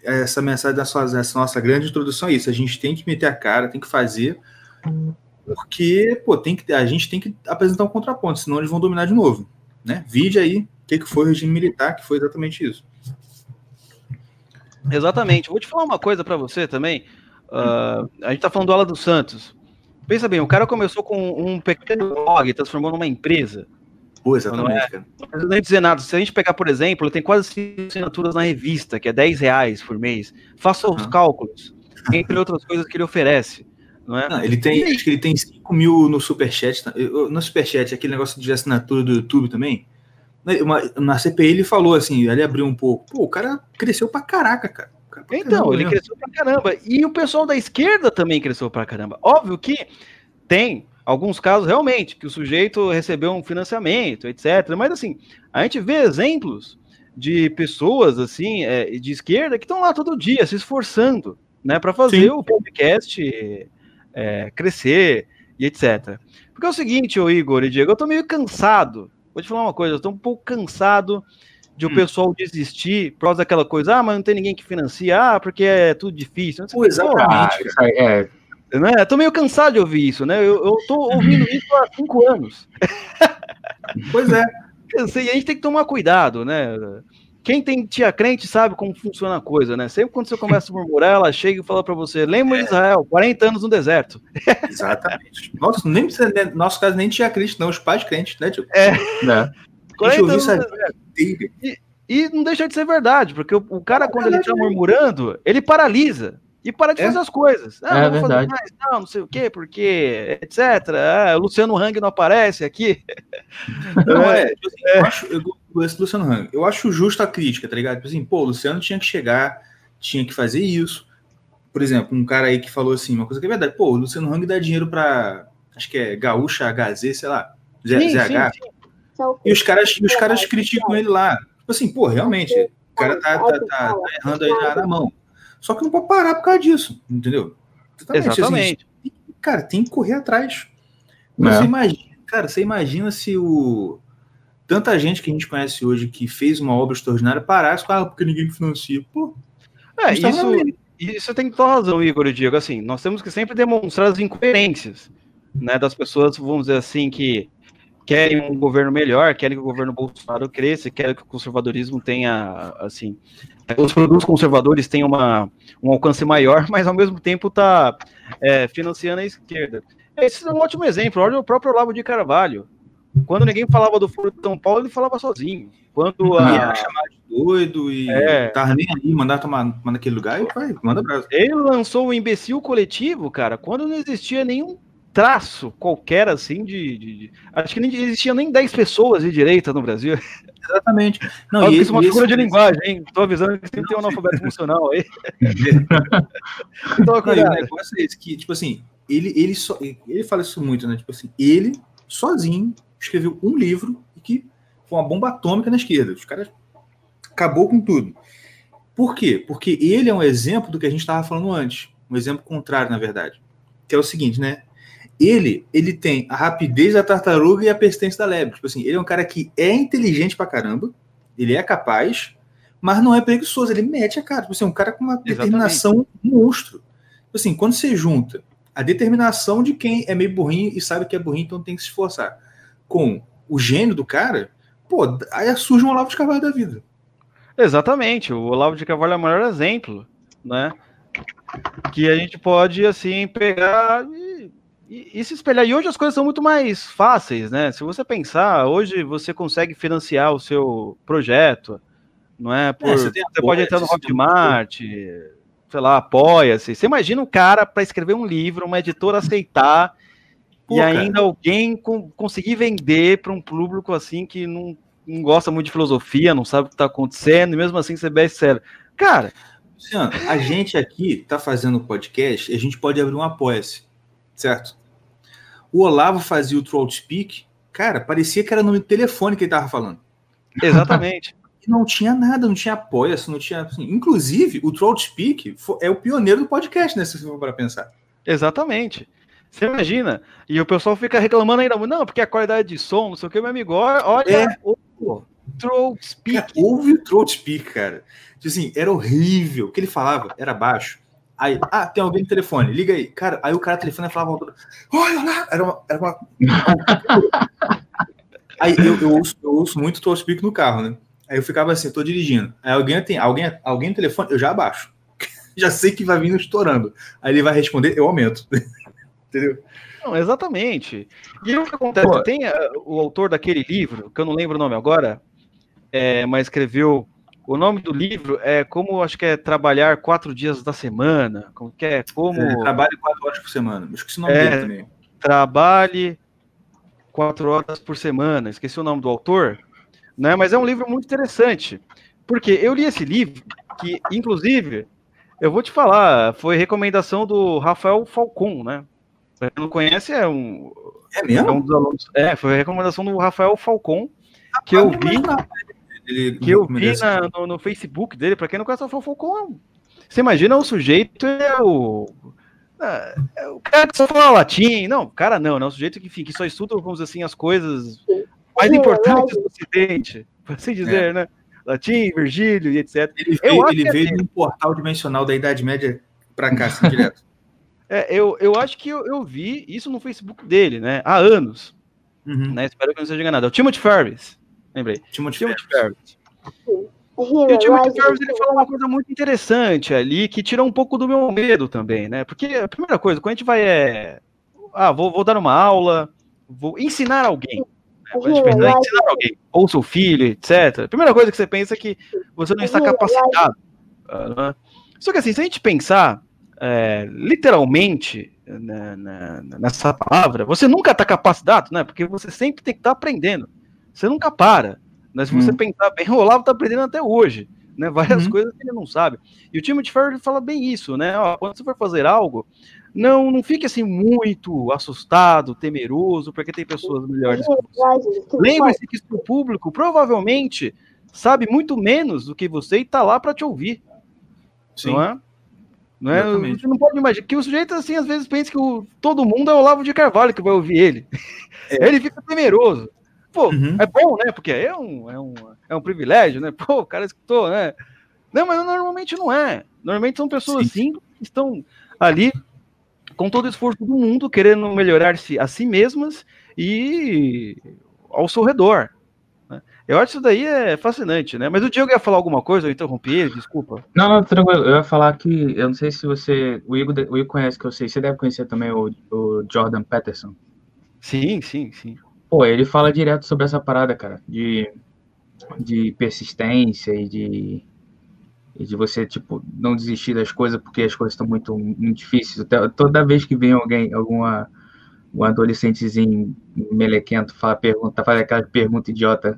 Essa mensagem dessa nossa grande introdução é isso, a gente tem que meter a cara, tem que fazer, porque pô, tem que, a gente tem que apresentar um contraponto, senão eles vão dominar de novo, né? Vide aí o que foi o regime militar, que foi exatamente isso. Exatamente, vou te falar uma coisa para você também, uh, a gente tá falando do Ala dos Santos, pensa bem, o cara começou com um pequeno blog, transformou numa empresa. Pô, exatamente. Não, é, não é dizer nada. Se a gente pegar, por exemplo, tem quase cinco assinaturas na revista, que é dez reais por mês. Faça os uhum. cálculos, entre outras coisas que ele oferece. Não é? Não, ele tem, acho que ele tem cinco mil no Superchat. No Superchat, aquele negócio de assinatura do YouTube também. Uma, na C P I ele falou assim, ele abriu um pouco. Pô, o cara cresceu pra caraca, cara. Pra então, caramba, ele mesmo. cresceu pra caramba. E o pessoal da esquerda também cresceu pra caramba. Óbvio que tem... Alguns casos, realmente, que o sujeito recebeu um financiamento, etcétera. Mas, assim, a gente vê exemplos de pessoas, assim, é, de esquerda que estão lá todo dia se esforçando, né, para fazer Sim. o podcast é, crescer e etcétera. Porque é o seguinte, ô Igor e Diego, eu tô meio cansado. Vou te falar uma coisa, eu tô um pouco cansado de o hum. pessoal desistir por causa daquela coisa, ah, mas não tem ninguém que financia, ah, porque é tudo difícil. Pô, exatamente, cara. É... Né? Eu tô meio cansado de ouvir isso, né? Eu, eu tô ouvindo isso há cinco anos. Pois é. Cansei. A gente tem que tomar cuidado, né? Quem tem tia crente sabe como funciona a coisa, né? Sempre quando você começa a murmurar, ela chega e fala pra você, lembra de Israel, quarenta anos no deserto. Exatamente. Nossa, nem precisa, no nosso caso, nem tia crente, não. Os pais crentes, né? Tipo, é. Né? quarenta anos no deserto. E, e não deixa de ser verdade, porque o, o cara, quando é ele tá murmurando, ele paralisa. E para de é. fazer as coisas. Ah, é, não vou fazer mais, não, não sei o quê, porque, etcétera. Ah, o Luciano Hang não aparece aqui. Não, é, é. Eu acho, eu gosto do Luciano Hang. Eu acho justa a crítica, tá ligado? Tipo assim, pô, o Luciano tinha que chegar, tinha que fazer isso. Por exemplo, um cara aí que falou assim, uma coisa que é verdade, pô, o Luciano Hang dá dinheiro pra, acho que é Gaúcha, H Z, sei lá, Z H. Sim, sim, sim. E os caras, os caras criticam ele lá. Tipo assim, pô, realmente, o cara tá, tá, tá, tá errando aí na mão. Só que não pode parar por causa disso, entendeu? Exatamente. Exatamente. Assim, cara, tem que correr atrás. Mas é. você imagina, cara, você imagina se o... tanta gente que a gente conhece hoje que fez uma obra extraordinária parasse com, ah, porque ninguém financia. Pô, é, isso, isso tem toda razão, Igor e Diego. Assim, nós temos que sempre demonstrar as incoerências, né, das pessoas, vamos dizer assim, que querem um governo melhor, querem que o governo Bolsonaro cresça, querem que o conservadorismo tenha, assim, os produtos conservadores tenham uma, um alcance maior, mas ao mesmo tempo está é, financiando a esquerda. Esse é um ótimo exemplo. Olha o próprio Olavo de Carvalho. Quando ninguém falava do Foro de São Paulo, ele falava sozinho. Quando a... Ia chamar de doido e é... tava nem ali, mandar tomar naquele lugar e vai, manda abraço. Ele lançou o Imbecil Coletivo, cara, quando não existia nenhum traço qualquer, assim, de... de... acho que não existia nem dez pessoas de direita no Brasil. Exatamente. Não, e isso é uma figura esse... de linguagem, hein? Tô avisando que sempre tem um analfabeto funcional aí. Então, não, e o negócio é esse, que, tipo assim, ele, ele, so... ele fala isso muito, né? Tipo assim, ele, sozinho, escreveu um livro que foi uma bomba atômica na esquerda. Os caras acabou com tudo. Por quê? Porque ele é um exemplo do que a gente estava falando antes. Um exemplo contrário, na verdade. Que é o seguinte, né? Ele, ele tem a rapidez da tartaruga e a persistência da lebre. Tipo assim, ele é um cara que é inteligente pra caramba, ele é capaz, mas não é preguiçoso, ele mete a cara. Tipo assim, um cara com uma determinação monstro. Tipo assim, quando você junta a determinação de quem é meio burrinho e sabe que é burrinho, então tem que se esforçar, com o gênio do cara, pô, aí surge um Olavo de Carvalho da vida. Exatamente, o Olavo de Carvalho é o maior exemplo, né? Que a gente pode, assim, pegar e, e, e se espelhar. E hoje as coisas são muito mais fáceis, né? Se você pensar, hoje você consegue financiar o seu projeto, não é? Por, é você tem, você pode entrar no Hotmart, tem... sei lá, Apoia-se. Você imagina um cara para escrever um livro, uma editora aceitar... Pô, e ainda, cara, alguém com, conseguir vender para um público assim que não, não gosta muito de filosofia, não sabe o que está acontecendo, e mesmo assim você best seller. Cara, Luciano, a gente aqui está fazendo podcast e a gente pode abrir um Apoia-se, certo? O Olavo fazia o Throat Speak, cara, parecia que era o nome do telefone que ele estava falando. Exatamente. E não tinha nada, não tinha Apoia-se, não tinha... Assim, inclusive, o Throat Speak é o pioneiro do podcast, né, se você for para pensar. Exatamente. Você imagina? E o pessoal fica reclamando ainda, não, porque a qualidade de som, não sei o que, meu amigo, olha é. o Throat Speak. Ouve o Throat Speak, cara. Assim, era horrível. O que ele falava era baixo. Aí, ah, tem alguém no telefone, liga aí. Cara, aí o cara telefone falava, olha lá, era uma... Era uma... Aí eu, eu, ouço, eu ouço muito o Throat Speak no carro, né? Aí eu ficava assim, eu tô dirigindo. Aí alguém tem, alguém, alguém no telefone, eu já abaixo. Já sei que vai vindo estourando. Aí ele vai responder, eu aumento. Entendeu? Não, exatamente. E o que acontece? Pô. Tem a, o autor daquele livro, que eu não lembro o nome agora, é, mas escreveu... O nome do livro é como, acho que é Trabalhar Quatro Dias da Semana. Como que é? Como... É, trabalhe quatro horas por semana. Eu esqueci o nome é, dele também. Trabalhe quatro horas por semana. Esqueci o nome do autor. Né? Mas é um livro muito interessante. Porque eu li esse livro, que, inclusive, eu vou te falar, foi recomendação do Rafael Falcon, né? Pra quem não conhece, é um... É mesmo? É um dos alunos. É, foi a recomendação do Rafael Falcon, ah, que eu vi, ele, que eu vi na, no, no Facebook dele. Pra quem não conhece, o Rafael Falcon, você imagina, o sujeito é o... É o cara que só fala latim. Não, cara não, não é o sujeito que, enfim, que só estuda, vamos dizer assim, as coisas mais importantes do Ocidente, por assim dizer, é. né? Latim, Virgílio e etcétera. Ele, eu ele, ele veio de um portal dimensional da Idade Média pra cá, assim, direto. É, eu, eu acho que eu, eu vi isso no Facebook dele, né? Há anos. Uhum. Né? Espero que eu não seja enganado. É o Timothy Ferris. Lembrei. Timothy, Timothy Ferris. Ferris. E o Timothy Ferris, ele falou uma coisa muito interessante ali, que tirou um pouco do meu medo também, né? Porque a primeira coisa, quando a gente vai é... Ah, vou, vou dar uma aula, vou ensinar alguém. Né? Quando a gente pensa, ensinar alguém. Ou seu filho, etcétera. A primeira coisa que você pensa é que você não está capacitado. Né? Só que assim, se a gente pensar... É, literalmente na, na, nessa palavra, você nunca está capacitado, né? Porque você sempre tem que estar tá aprendendo, você nunca para, mas se hum. você pensar bem, o Olavo está aprendendo até hoje, né? Várias hum. coisas que ele não sabe, e o Timothy Ferris fala bem isso, né? Ó, quando você for fazer algo, não, não fique assim muito assustado, temeroso, porque tem pessoas melhores que você. Lembre-se que o público provavelmente sabe muito menos do que você e está lá para te ouvir. Sim. Não é? Não é? Você não pode imaginar, que o sujeito assim às vezes pensa que o, todo mundo é o Olavo de Carvalho que vai ouvir ele, é. Ele fica temeroso, pô, uhum. É bom, né, porque é um, é, um, é um privilégio, né, pô, o cara escutou, né, não, mas normalmente não é, normalmente são pessoas assim que estão ali com todo o esforço do mundo, querendo melhorar-se a si mesmas e ao seu redor, né? Eu acho que isso daí é fascinante, né? Mas o Diego ia falar alguma coisa, eu interrompi ele, desculpa. Não, não, tranquilo. Eu ia falar que, eu não sei se você... O Igor, o Igor conhece, que eu sei. Você deve conhecer também o, o Jordan Peterson. Sim, sim, sim. Pô, ele fala direto sobre essa parada, cara, de, de persistência e de, e de você, tipo, não desistir das coisas porque as coisas estão muito, muito difíceis. Toda vez que vem alguém, alguma... um adolescentezinho melequento fala, pergunta, faz aquela pergunta idiota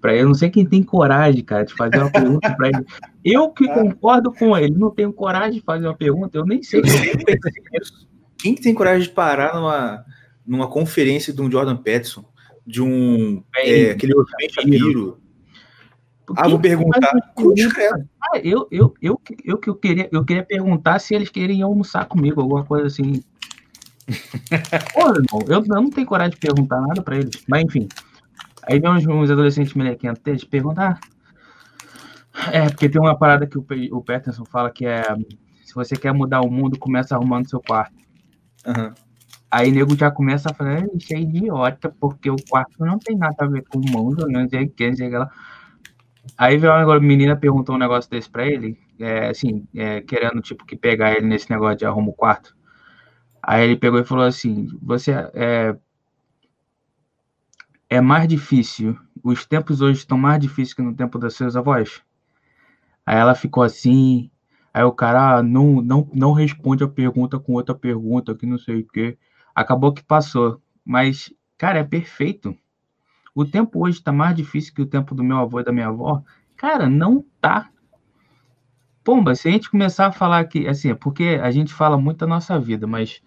pra ele. Eu não sei quem tem coragem, cara, de fazer uma pergunta pra ele. Eu que concordo com ele, não tenho coragem de fazer uma pergunta, eu nem sei. Quem que tem coragem de parar numa, numa conferência de um Jordan Peterson, de um é, é, aquele outro Shapiro? Ah, vou perguntar. Ah, eu, eu, eu, eu, eu, queria, eu queria perguntar se eles queriam almoçar comigo, alguma coisa assim. Porra, irmão, eu, eu não tenho coragem de perguntar nada pra eles, mas enfim. Aí vem uns, uns adolescentes melequentos, eles perguntam, ah, é, porque tem uma parada que o, o Peterson fala que é, se você quer mudar o mundo, começa arrumando seu quarto. Uhum. Aí o nego já começa a falar, isso é idiota, porque o quarto não tem nada a ver com o mundo, não sei o que, não sei o que lá. Aí veio uma menina, perguntou um negócio desse pra ele, é, assim, é, querendo, tipo, que pegar ele nesse negócio de arruma o quarto. Aí ele pegou e falou assim, você é, é mais difícil, os tempos hoje estão mais difíceis que no tempo dos seus avós? Aí ela ficou assim, aí o cara ah, não, não, não responde a pergunta com outra pergunta, que não sei o quê. Acabou que passou, mas, cara, é perfeito. O tempo hoje está mais difícil que o tempo do meu avô e da minha avó? Cara, não tá. Pomba, se a gente começar a falar aqui, assim, porque a gente fala muito da nossa vida, mas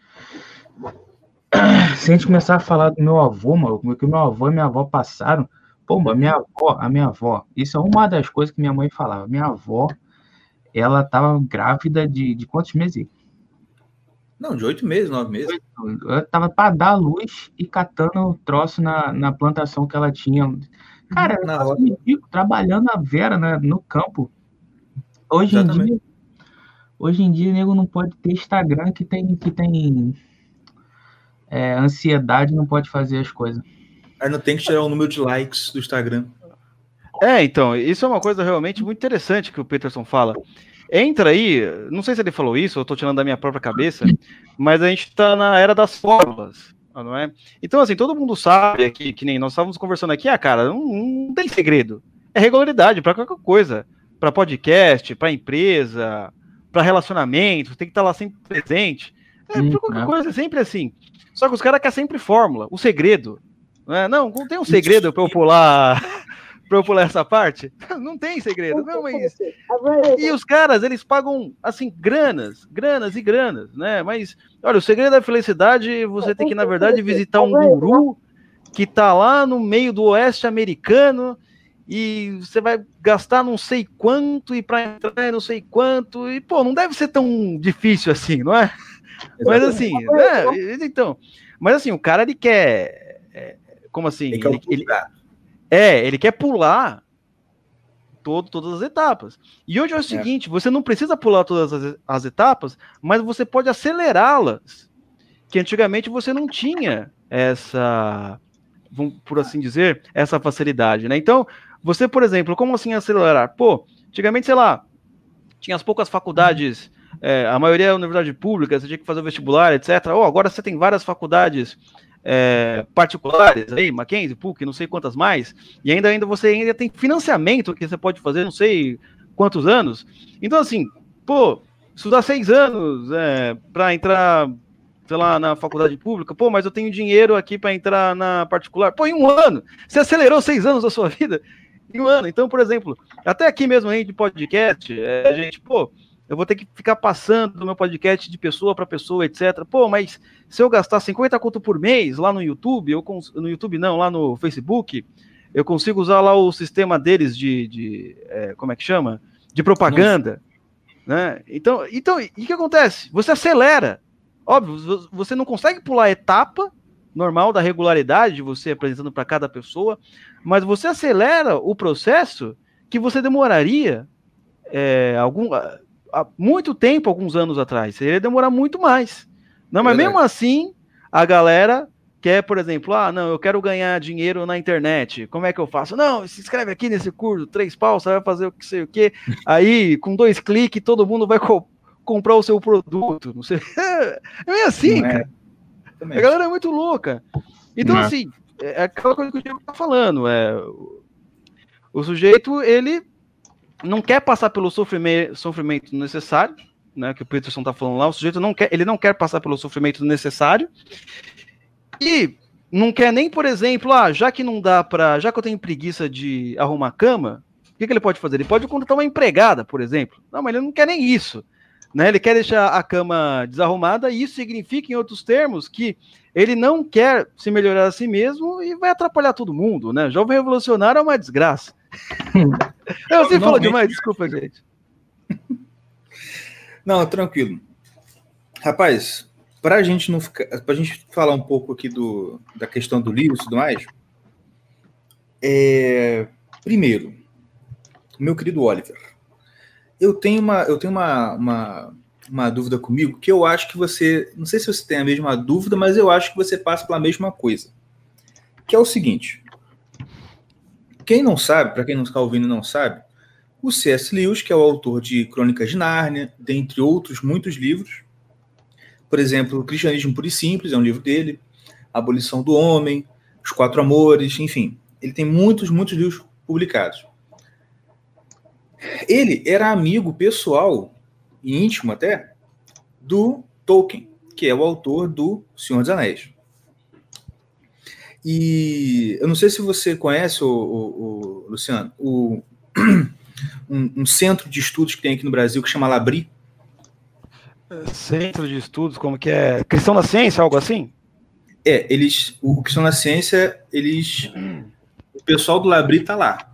se a gente começar a falar do meu avô, mano, que meu avô e minha avó passaram, pomba, minha avó, a minha avó, isso é uma das coisas que minha mãe falava, minha avó, ela tava grávida de, de quantos meses? Não, de oito meses, nove meses. Ela tava para dar luz e catando o troço na, na plantação que ela tinha. Cara, eu fico trabalhando a Vera, né, no campo. Hoje em, dia, hoje em dia, o nego não pode ter Instagram que tem, que tem é, ansiedade, não pode fazer as coisas. Aí não tem que tirar o número de likes do Instagram. É, então, isso é uma coisa realmente muito interessante que o Peterson fala. Entra aí, não sei se ele falou isso, eu tô tirando da minha própria cabeça, mas a gente tá na era das fórmulas, não é? Então, assim, todo mundo sabe aqui, que nem nós estávamos conversando aqui, ah, cara, não, não tem segredo. É regularidade para qualquer coisa. Para podcast, para empresa, para relacionamento, tem que estar lá sempre presente. É, hum, qualquer é. coisa, sempre assim. Só que os caras querem sempre fórmula, o segredo. Né? Não, não tem um segredo para eu pular para eu pular essa parte. Não tem segredo. Não, mas... E os caras, eles pagam assim, granas, granas e granas, né? Mas, olha, o segredo da felicidade, você tem que, na verdade, visitar um guru que tá lá no meio do oeste americano. E você vai gastar não sei quanto, e para entrar não sei quanto, e pô, não deve ser tão difícil assim, não é? Exatamente. Mas assim, né? Então, mas assim, o cara ele quer, como assim? Ele, ele, ele, é, ele quer pular todo, todas as etapas. E hoje é o seguinte: é. você não precisa pular todas as, as etapas, mas você pode acelerá-las, que antigamente você não tinha essa, por assim dizer, essa facilidade, né? Então, você, por exemplo, como assim acelerar? Pô, antigamente, sei lá, tinha as poucas faculdades, é, a maioria é universidade pública, você tinha que fazer o vestibular, etcétera. Oh, agora você tem várias faculdades é, particulares, aí, Mackenzie, P U C, não sei quantas mais, e ainda, ainda você ainda tem financiamento que você pode fazer, não sei quantos anos. Então, assim, pô, estudar seis anos é, para entrar... sei lá, na faculdade pública, pô, mas eu tenho dinheiro aqui para entrar na particular, pô, em um ano, você acelerou seis anos da sua vida, em um ano, então, por exemplo, até aqui mesmo, aí de podcast, é, a gente, pô, eu vou ter que ficar passando do meu podcast de pessoa para pessoa, etcétera, pô, mas se eu gastar cinquenta conto por mês lá no YouTube, eu cons... no YouTube não, lá no Facebook, eu consigo usar lá o sistema deles de, de é, como é que chama? De propaganda. Nossa. Né? Então, então, e o que acontece? Você acelera. Óbvio, você não consegue pular a etapa normal da regularidade, de você apresentando para cada pessoa, mas você acelera o processo que você demoraria é, algum, há muito tempo, alguns anos atrás. Você iria demorar muito mais. Não, mas mesmo assim, a galera quer, por exemplo, ah, não, eu quero ganhar dinheiro na internet. Como é que eu faço? Não, se inscreve aqui nesse curso, três pau, você vai fazer o que sei o quê. Aí, com dois cliques, todo mundo vai co- comprar o seu produto. Não sei. É meio assim, não é, cara. Também. A galera é muito louca. Então, não. assim, é aquela coisa que o Diego tá falando. É, o sujeito, ele não quer passar pelo sofrime- sofrimento necessário, né, que o Peterson está falando lá, o sujeito não quer, ele não quer passar pelo sofrimento necessário e não quer nem, por exemplo, ah, já que não dá para, já que eu tenho preguiça de arrumar cama, o que, que ele pode fazer? Ele pode contratar uma empregada, por exemplo. Não, mas ele não quer nem isso, né? Ele quer deixar a cama desarrumada e isso significa, em outros termos, que ele não quer se melhorar a si mesmo e vai atrapalhar todo mundo, né? Jovem revolucionário é uma desgraça. Eu sempre falo demais, desculpa, gente. Não, tranquilo. Rapaz, pra gente não ficar, pra gente falar um pouco aqui do, da questão do livro e tudo mais, é, primeiro, meu querido Oliver, eu tenho, uma, eu tenho uma, uma, uma dúvida comigo que eu acho que você, não sei se você tem a mesma dúvida, mas eu acho que você passa pela mesma coisa, que é o seguinte, quem não sabe, pra quem não está ouvindo e não sabe, o C S. Lewis, que é o autor de Crônicas de Nárnia, dentre outros muitos livros. Por exemplo, Cristianismo Puro e Simples é um livro dele, A Abolição do Homem, Os Quatro Amores, enfim. Ele tem muitos, muitos livros publicados. Ele era amigo pessoal, e íntimo até, do Tolkien, que é o autor do Senhor dos Anéis. E eu não sei se você conhece, o, o, o Luciano, o... Um, um centro de estudos que tem aqui no Brasil que chama Labri. Centro de estudos, como que é? Cristão na Ciência, algo assim? É, eles, o Cristão na Ciência, eles, hum. o pessoal do Labri tá lá.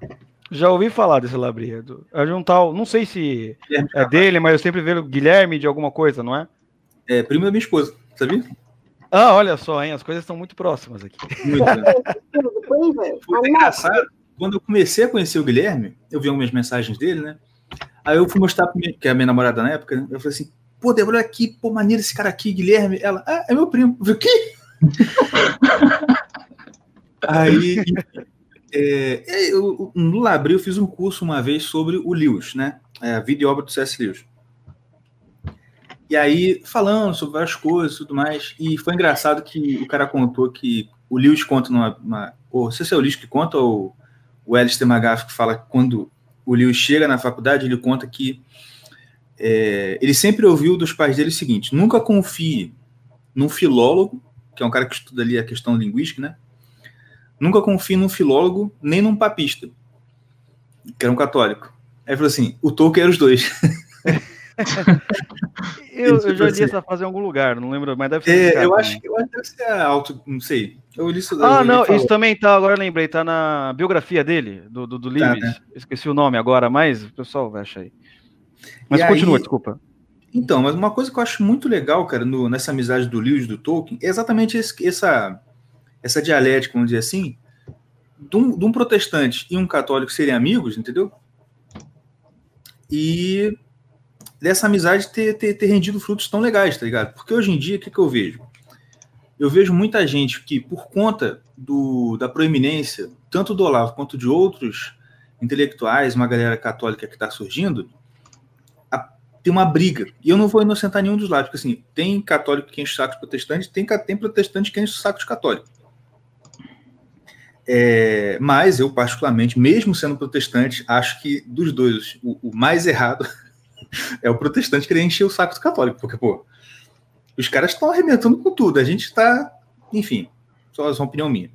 Já ouvi falar desse Labri, é do, é de um tal, não sei se Guilherme é dele, mas eu sempre vejo o Guilherme de alguma coisa, não é? É, primo da minha esposa, sabia? Ah, olha só, hein, as coisas estão muito próximas aqui. Muito, né? Foi engraçado. Quando eu comecei a conhecer o Guilherme, eu vi algumas mensagens dele, né? Aí eu fui mostrar para minha, que é a minha namorada na época, né? Eu falei assim, pô, Débora, olha aqui, pô, maneiro esse cara aqui, Guilherme. Ela, ah, é meu primo. Eu falei, o quê? Aí, é, eu, no Labri, eu fiz um curso uma vez sobre o Lewis, né? É, a vida e obra do C S. Lewis. E aí, falando sobre várias coisas e tudo mais, e foi engraçado que o cara contou que o Lewis conta numa... Uma, ou, não sei se é o Lewis que conta ou... O Alistair McGuff que fala que quando o Lewis chega na faculdade, ele conta que é, ele sempre ouviu dos pais dele o seguinte, nunca confie num filólogo, que é um cara que estuda ali a questão linguística, né? Nunca confie num filólogo nem num papista, que era um católico. Aí ele falou assim, o Tolkien era os dois. eu, eu já li essa frase em algum lugar, não lembro, mas deve ser. É, cara, eu, acho, eu acho que deve ser alto, não sei. Eu li isso, ah, eu li não, isso também tá, agora eu lembrei, tá na biografia dele, do, do, do Lewis. Tá, né? Esqueci o nome agora, mas o pessoal vai achar aí. Mas e continua, aí, desculpa. Então, mas uma coisa que eu acho muito legal, cara, no, nessa amizade do Lewis e do Tolkien, é exatamente esse, essa, essa dialética, vamos dizer assim, de um, de um protestante e um católico serem amigos, entendeu? E... dessa amizade ter, ter, ter rendido frutos tão legais, tá ligado? Porque hoje em dia, o que, que eu vejo? Eu vejo muita gente que, por conta do, da proeminência, tanto do Olavo quanto de outros intelectuais, uma galera católica que está surgindo, a, tem uma briga. E eu não vou inocentar nenhum dos lados, porque assim, tem católico que enche o saco de protestante, tem, tem protestante que enche o saco de católico. É, mas eu, particularmente, mesmo sendo protestante, acho que dos dois, o, o mais errado... é o protestante querer encher o saco do católico, porque, pô, os caras estão arrebentando com tudo, a gente tá, enfim, só uma opinião minha.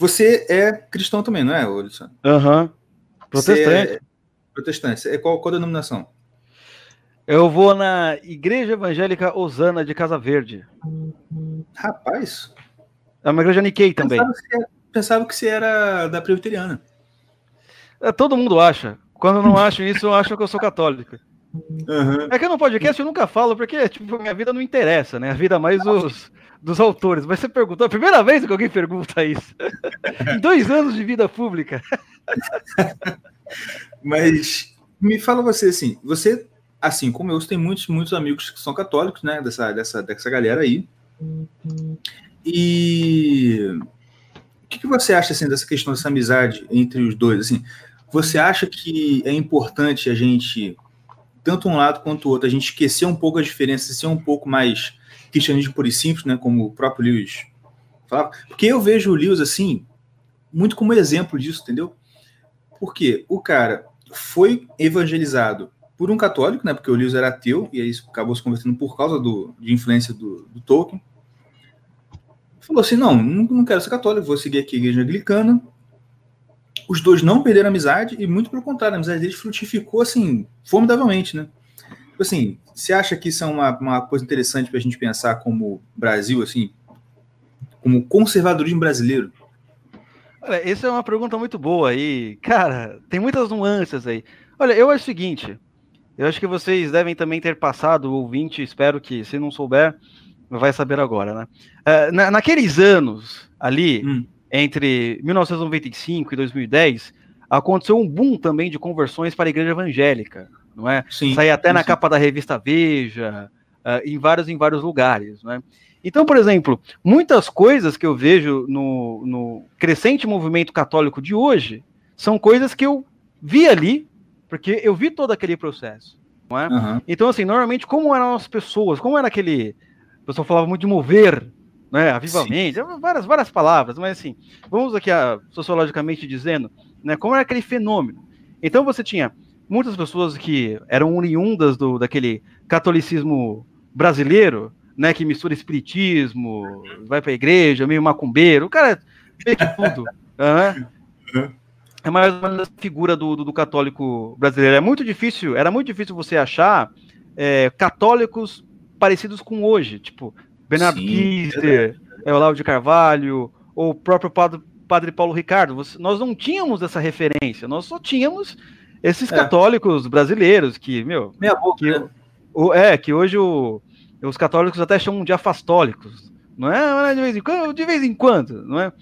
Você é cristão também, não é, Luciano? Aham, uhum. Protestante. É protestante, é qual, qual a denominação? Eu vou na Igreja Evangélica Osana de Casa Verde. Rapaz. É uma igreja Nikkei também. Pensava que você, pensava que você era da Presbiteriana. É, todo mundo acha. Quando não acho isso, eu acho que eu sou católico. Uhum. É que no podcast eu nunca falo, porque tipo, minha vida não interessa, né? A vida mais dos, dos autores. Mas você perguntou, a primeira vez que alguém pergunta isso. Em dois anos de vida pública. Mas me fala você, assim, você, assim como eu, tem muitos, muitos amigos que são católicos, né? Dessa, dessa, dessa galera aí. E o que, que você acha, assim, dessa questão, dessa amizade entre os dois? Assim, você acha que é importante a gente... tanto um lado quanto o outro, a gente esquecer um pouco as diferenças, ser um pouco mais cristianismo puro e simples, né, como o próprio Lewis falava, porque eu vejo o Lewis, assim, muito como exemplo disso, entendeu? Porque o cara foi evangelizado por um católico, né, porque o Lewis era ateu, e aí acabou se convertendo por causa do, de influência do, do Tolkien, falou assim, não, não quero ser católico, vou seguir aqui a igreja anglicana, os dois não perderam a amizade, e muito pelo contrário, a amizade deles frutificou, assim, formidavelmente, né? Assim, você acha que isso é uma, uma coisa interessante para a gente pensar como Brasil, assim, como conservadorismo brasileiro? Olha, essa é uma pergunta muito boa aí. Cara, tem muitas nuances aí. Olha, eu acho o seguinte, eu acho que vocês devem também ter passado, ouvinte, espero que, se não souber, vai saber agora, né? Uh, na, naqueles anos ali... Hum. Entre mil novecentos e noventa e cinco e dois mil e dez, aconteceu um boom também de conversões para a igreja evangélica, não é? Sim, saía até sim. na capa da revista Veja, uh, em, vários, em vários lugares, não é? Então, por exemplo, muitas coisas que eu vejo no, no crescente movimento católico de hoje são coisas que eu vi ali, porque eu vi todo aquele processo, não é? Uhum. Então, assim, normalmente, como eram as pessoas, como era aquele... O pessoal falava muito de mover... Né, avivamente, várias, várias palavras, mas assim, vamos aqui a, sociologicamente dizendo, né, como era aquele fenômeno. Então você tinha muitas pessoas que eram oriundas do, daquele catolicismo brasileiro, né, que mistura espiritismo, vai para a igreja, meio macumbeiro, o cara vê que tudo. Né? É mais ou menos a figura do, do, do católico brasileiro. É muito difícil, era muito difícil você achar é, católicos parecidos com hoje, tipo... Bernardo Kister, é Olavo de Carvalho, ou o próprio padre, padre Paulo Ricardo. Você, nós não tínhamos essa referência, nós só tínhamos esses é. católicos brasileiros que, meu... Minha boca, que, né? o, é, que hoje o, os católicos até chamam de afastólicos, não é? De vez em quando, de vez em quando não é?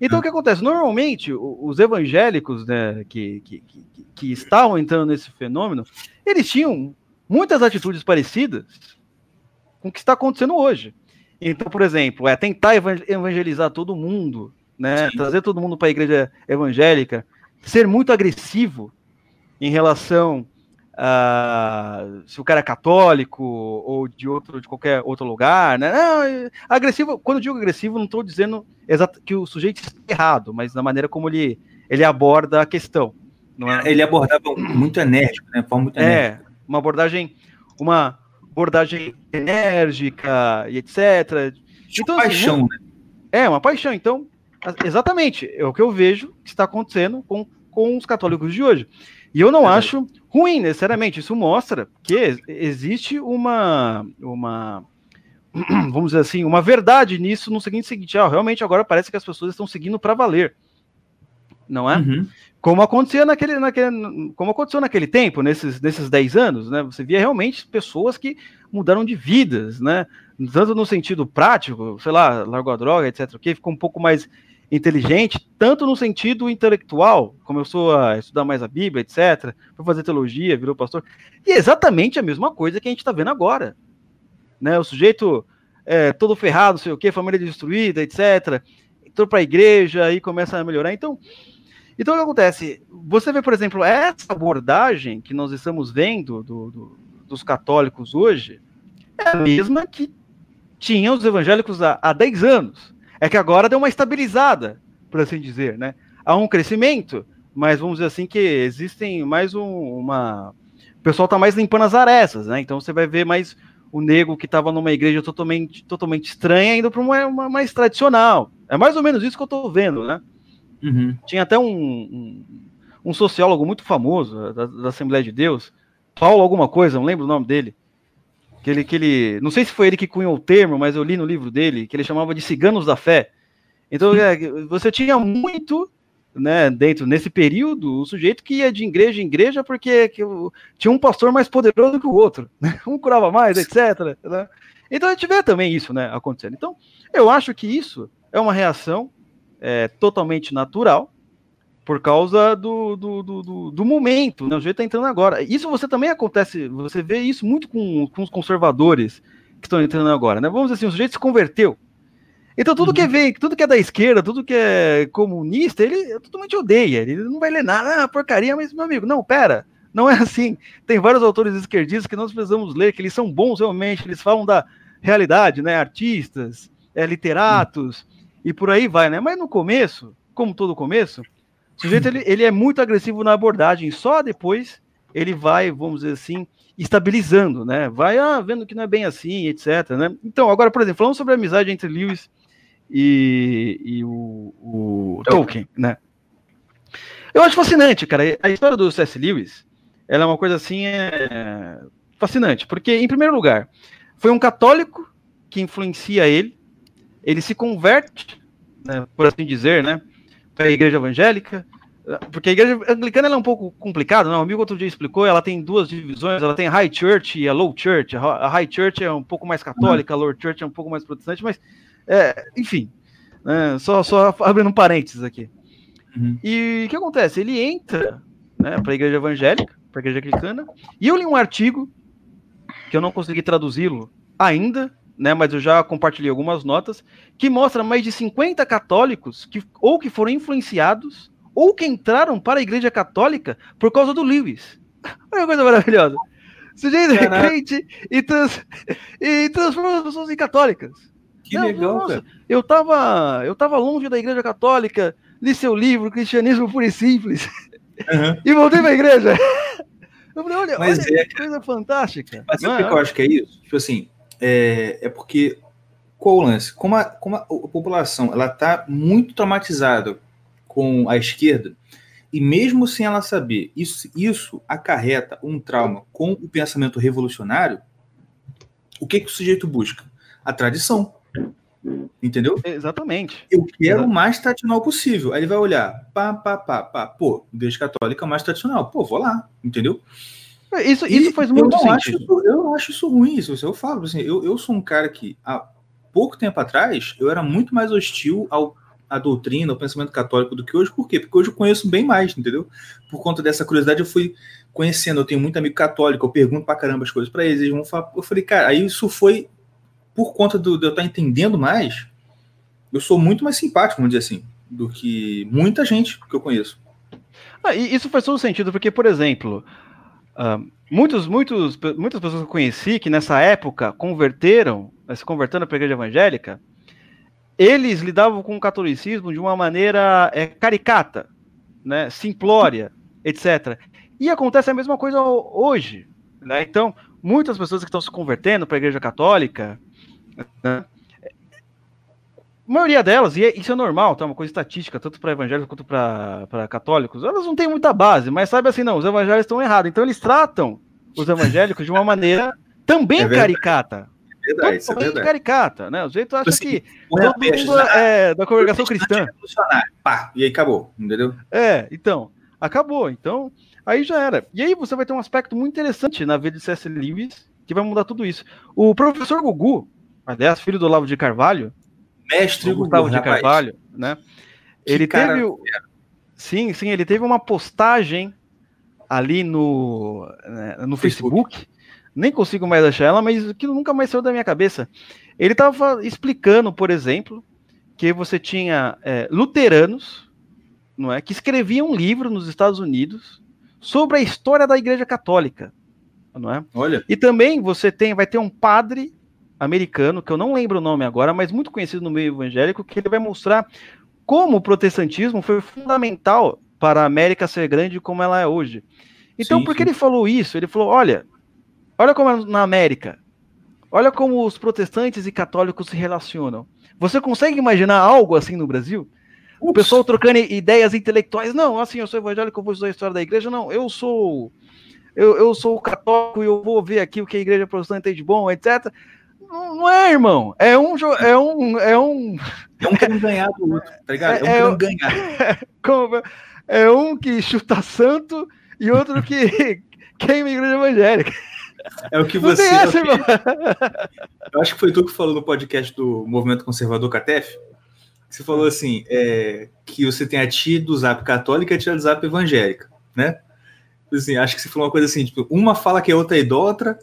Então, é. o que acontece? Normalmente, os evangélicos, né, que, que, que, que estavam entrando nesse fenômeno, eles tinham muitas atitudes parecidas com o que está acontecendo hoje. Então, por exemplo, é tentar evangelizar todo mundo, né? Trazer todo mundo para a igreja evangélica, ser muito agressivo em relação a se o cara é católico ou de outro, de qualquer outro lugar, né? Não, agressivo, quando eu digo agressivo, não estou dizendo exato que o sujeito está errado, mas na maneira como ele, ele aborda a questão. Não é? Ele abordava muito enérgico, né? Muito enérgico. É, uma abordagem, uma abordagem enérgica e etcétera. Então, uma paixão, assim, né? É, uma paixão. Então, exatamente, é o que eu vejo que está acontecendo com, com os católicos de hoje. E eu não é. acho ruim, necessariamente. Isso mostra que existe uma, uma, vamos dizer assim, uma verdade nisso no seguinte, seguinte ah, realmente agora parece que as pessoas estão seguindo para valer. Não é? Uhum. Como acontecia naquele, naquele, como aconteceu naquele tempo, nesses, nesses dez anos, né? Você via realmente pessoas que mudaram de vidas, né? Tanto no sentido prático, sei lá, largou a droga, etcétera, que ficou um pouco mais inteligente, tanto no sentido intelectual, começou a estudar mais a Bíblia, etcétera, foi fazer teologia, virou pastor. E é exatamente a mesma coisa que a gente está vendo agora, né? O sujeito é, todo ferrado, sei o quê, família destruída, etcétera, entrou para a igreja e começa a melhorar. Então... Então, o que acontece? Você vê, por exemplo, essa abordagem que nós estamos vendo do, do, dos católicos hoje é a mesma que tinham os evangélicos há, há dez anos. É que agora deu uma estabilizada, por assim dizer, né? Há um crescimento, mas vamos dizer assim que existem mais um, uma... O pessoal está mais limpando as arestas, né? Então, você vai ver mais o nego que estava numa igreja totalmente, totalmente estranha indo para uma, uma mais tradicional. É mais ou menos isso que eu estou vendo, né? Uhum. Tinha até um, um, um sociólogo muito famoso da, da Assembleia de Deus, Paulo alguma coisa, não lembro o nome dele, que ele, que ele, não sei se foi ele que cunhou o termo, mas eu li no livro dele, que ele chamava de ciganos da fé. Então você tinha muito né, dentro, nesse período, o sujeito que ia de igreja em igreja porque que, tinha um pastor mais poderoso que o outro, né? Um curava mais, etcétera. Né? Então a gente vê também isso, né, acontecendo. Então, eu acho que isso é uma reação é, totalmente natural por causa do, do, do, do, do momento, né? O jeito está entrando agora. Isso você também acontece, você vê isso muito com, com os conservadores que estão entrando agora, né? Vamos dizer assim, o sujeito se converteu. Então tudo, uhum, que vem, tudo que é da esquerda, tudo que é comunista, ele totalmente odeia, ele não vai ler nada, ah, porcaria, mas meu amigo, não, pera, não é assim. Tem vários autores esquerdistas que nós precisamos ler, que eles são bons realmente, eles falam da realidade, né, artistas, é, literatos, uhum, e por aí vai, né, mas no começo, como todo começo, o sujeito, uhum, ele, ele é muito agressivo na abordagem, só depois ele vai, vamos dizer assim, estabilizando, né, vai ah, vendo que não é bem assim, etcétera, né. Então, agora, por exemplo, falando sobre a amizade entre Lewis E, e o, o Tolkien, né? Eu acho fascinante, cara. A história do C S. Lewis, ela é uma coisa assim é... fascinante, porque, em primeiro lugar, foi um católico que influencia ele, ele se converte, né, por assim dizer, né, para a igreja evangélica, porque a igreja anglicana ela é um pouco complicada, né? O amigo outro dia explicou, ela tem duas divisões, ela tem a High Church e a Low Church. A High Church é um pouco mais católica, a Low Church é um pouco mais protestante, mas É, enfim, né, só, só abrindo um parênteses aqui. Uhum. E o que acontece? Ele entra, né, para a igreja evangélica, para a igreja cristã, e eu li um artigo que eu não consegui traduzi-lo ainda, né, mas eu já compartilhei algumas notas, que mostra mais de cinquenta católicos que ou que foram influenciados ou que entraram para a igreja católica por causa do Lewis. Olha que coisa maravilhosa. O sujeito é crente e, trans, e transforma as pessoas em católicas. Que legal, nossa, cara. Eu tava, eu tava longe da igreja católica, li seu livro, Cristianismo Puro e Simples, uhum, e voltei pra igreja. Eu falei, olha, mas olha, é, que coisa fantástica. Mas sabe o que eu acho que é isso? Tipo assim, é, é porque, qual o lance? Como a, como a população, ela tá muito traumatizada com a esquerda, e mesmo sem ela saber, isso, isso acarreta um trauma com o pensamento revolucionário, o que, que o sujeito busca? A tradição. Entendeu? Exatamente. Eu quero o mais tradicional possível. Aí ele vai olhar, pá, pá, pá, pá, pô, igreja católica mais tradicional, pô, vou lá, entendeu? Isso, isso faz muito eu sentido. Acho, eu não acho isso ruim, isso eu falo, assim, eu, eu sou um cara que há pouco tempo atrás, eu era muito mais hostil ao, à doutrina, ao pensamento católico do que hoje, por quê? Porque hoje eu conheço bem mais, entendeu? Por conta dessa curiosidade eu fui conhecendo, eu tenho muito amigo católico, eu pergunto pra caramba as coisas pra eles, eles vão falar, eu falei, cara, aí isso foi... por conta do, de eu estar entendendo mais, eu sou muito mais simpático, vamos dizer assim, do que muita gente que eu conheço. Ah, e isso faz todo sentido, porque, por exemplo, uh, muitos, muitos, muitas pessoas que eu conheci, que nessa época converteram, se convertendo para a igreja evangélica, eles lidavam com o catolicismo de uma maneira é, caricata, né, simplória, etcétera. E acontece a mesma coisa hoje, né? Então, muitas pessoas que estão se convertendo para a igreja católica, a maioria delas, e isso é normal, tá? Uma coisa estatística, tanto para evangélicos quanto para católicos, elas não têm muita base, mas sabe assim, não, os evangélicos estão errados, então eles tratam os evangélicos de uma maneira também é caricata. É verdade, isso é verdade. Caricata, né? O jeito acha assim, que todo mundo é da congregação cristã. Pá, e aí acabou, entendeu? É, então, acabou, então, aí já era. E aí você vai ter um aspecto muito interessante na vida de C S. Lewis, que vai mudar tudo isso. O professor Gugu, aliás, filho do Olavo de Carvalho, mestre Gustavo de Carvalho, né? Ele teve, sim, sim, ele teve uma postagem ali no, né, no Facebook. Facebook, nem consigo mais achar ela, mas aquilo nunca mais saiu da minha cabeça. Ele estava explicando, por exemplo, que você tinha é, luteranos, não é, que escreviam um livro nos Estados Unidos sobre a história da Igreja Católica, não é? Olha. E também você tem, vai ter um padre americano, que eu não lembro o nome agora, mas muito conhecido no meio evangélico, que ele vai mostrar como o protestantismo foi fundamental para a América ser grande como ela é hoje. Então, sim, por que sim. Ele falou isso? Ele falou, olha, olha como é na América, olha como os protestantes e católicos se relacionam. Você consegue imaginar algo assim no Brasil? Ups. O pessoal trocando ideias intelectuais, não, assim, eu sou evangélico, eu vou estudar a história da igreja, não, eu sou eu, eu sou católico e eu vou ver aqui o que a igreja protestante tem de bom, etcétera Não, não é, irmão. É um... É um, é um... é um querendo ganhar do outro, tá ligado? É um querendo ganhar. Como... É um que chuta santo e outro que queima a igreja evangélica. É o que você... Essa, é o que... Eu acho que foi tu que falou no podcast do Movimento Conservador Catef, que você falou assim, é, que você tem a tia do Zap católica e a tia do Zap evangélica, né? Assim, acho que você falou uma coisa assim, tipo, uma fala que a outra é idólatra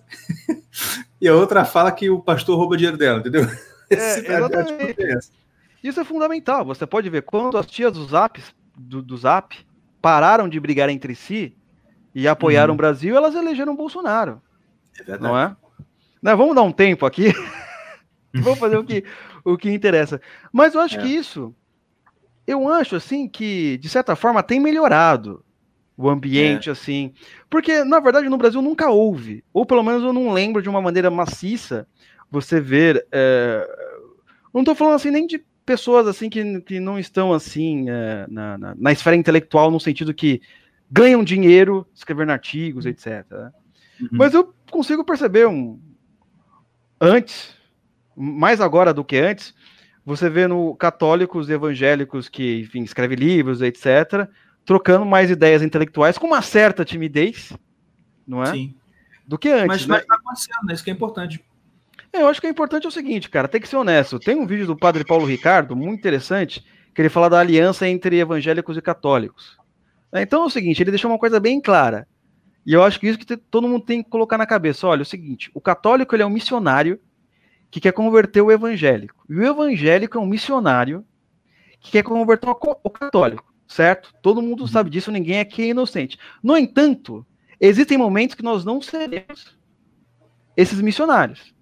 e a outra fala que o pastor rouba dinheiro dela, entendeu? É, exatamente. Isso é fundamental. Você pode ver, quando as tias do Zap... Do, do Zap, pararam de brigar entre si e apoiaram uhum. o Brasil, elas elegeram o Bolsonaro. É verdade. Não é? Né, vamos dar um tempo aqui. Vamos fazer o que, o que interessa. Mas eu acho é. que isso, eu acho assim que, de certa forma, tem melhorado o ambiente, é. assim. Porque, na verdade, no Brasil nunca houve, ou pelo menos eu não lembro de uma maneira maciça, você ver... É... Não estou falando assim nem de pessoas assim que, que não estão assim é, na, na, na esfera intelectual, no sentido que ganham dinheiro escrevendo artigos, etcétera. Uhum. Mas eu consigo perceber um antes, mais agora do que antes, você vê no católicos e evangélicos que, enfim, escrevem livros, etcétera, trocando mais ideias intelectuais com uma certa timidez, não é? Sim. Do que antes. Mas está né? acontecendo, isso que é importante. Eu acho que o importante é o seguinte, cara, tem que ser honesto. Tem um vídeo do padre Paulo Ricardo, muito interessante, que ele fala da aliança entre evangélicos e católicos. Então é o seguinte, ele deixou uma coisa bem clara. E eu acho que isso que todo mundo tem que colocar na cabeça. Olha, é o seguinte, o católico ele é um missionário que quer converter o evangélico. E o evangélico é um missionário que quer converter o católico, certo? Todo mundo sabe disso, ninguém aqui é inocente. No entanto, existem momentos que nós não seremos esses missionários.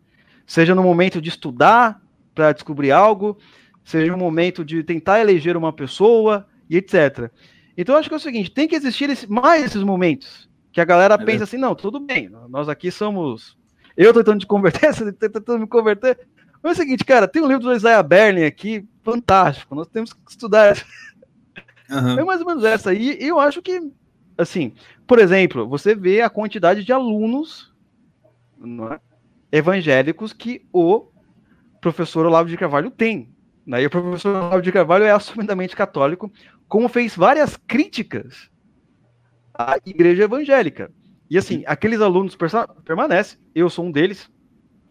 Seja no momento de estudar para descobrir algo, seja no momento de tentar eleger uma pessoa e etcétera. Então, eu acho que é o seguinte, tem que existir esse, mais esses momentos, que a galera é pensa bem. Assim, não, tudo bem, nós aqui somos... Eu tô tentando me converter, você tá tentando me converter. Mas é o seguinte, cara, tem um livro do Isaiah Berlin aqui, fantástico, nós temos que estudar. Uhum. É mais ou menos essa. E eu acho que, assim, por exemplo, você vê a quantidade de alunos, não é? Evangélicos que o professor Olavo de Carvalho tem. Né? E o professor Olavo de Carvalho é assumidamente católico, como fez várias críticas à igreja evangélica. E assim, Sim. aqueles alunos persa- permanecem, eu sou um deles,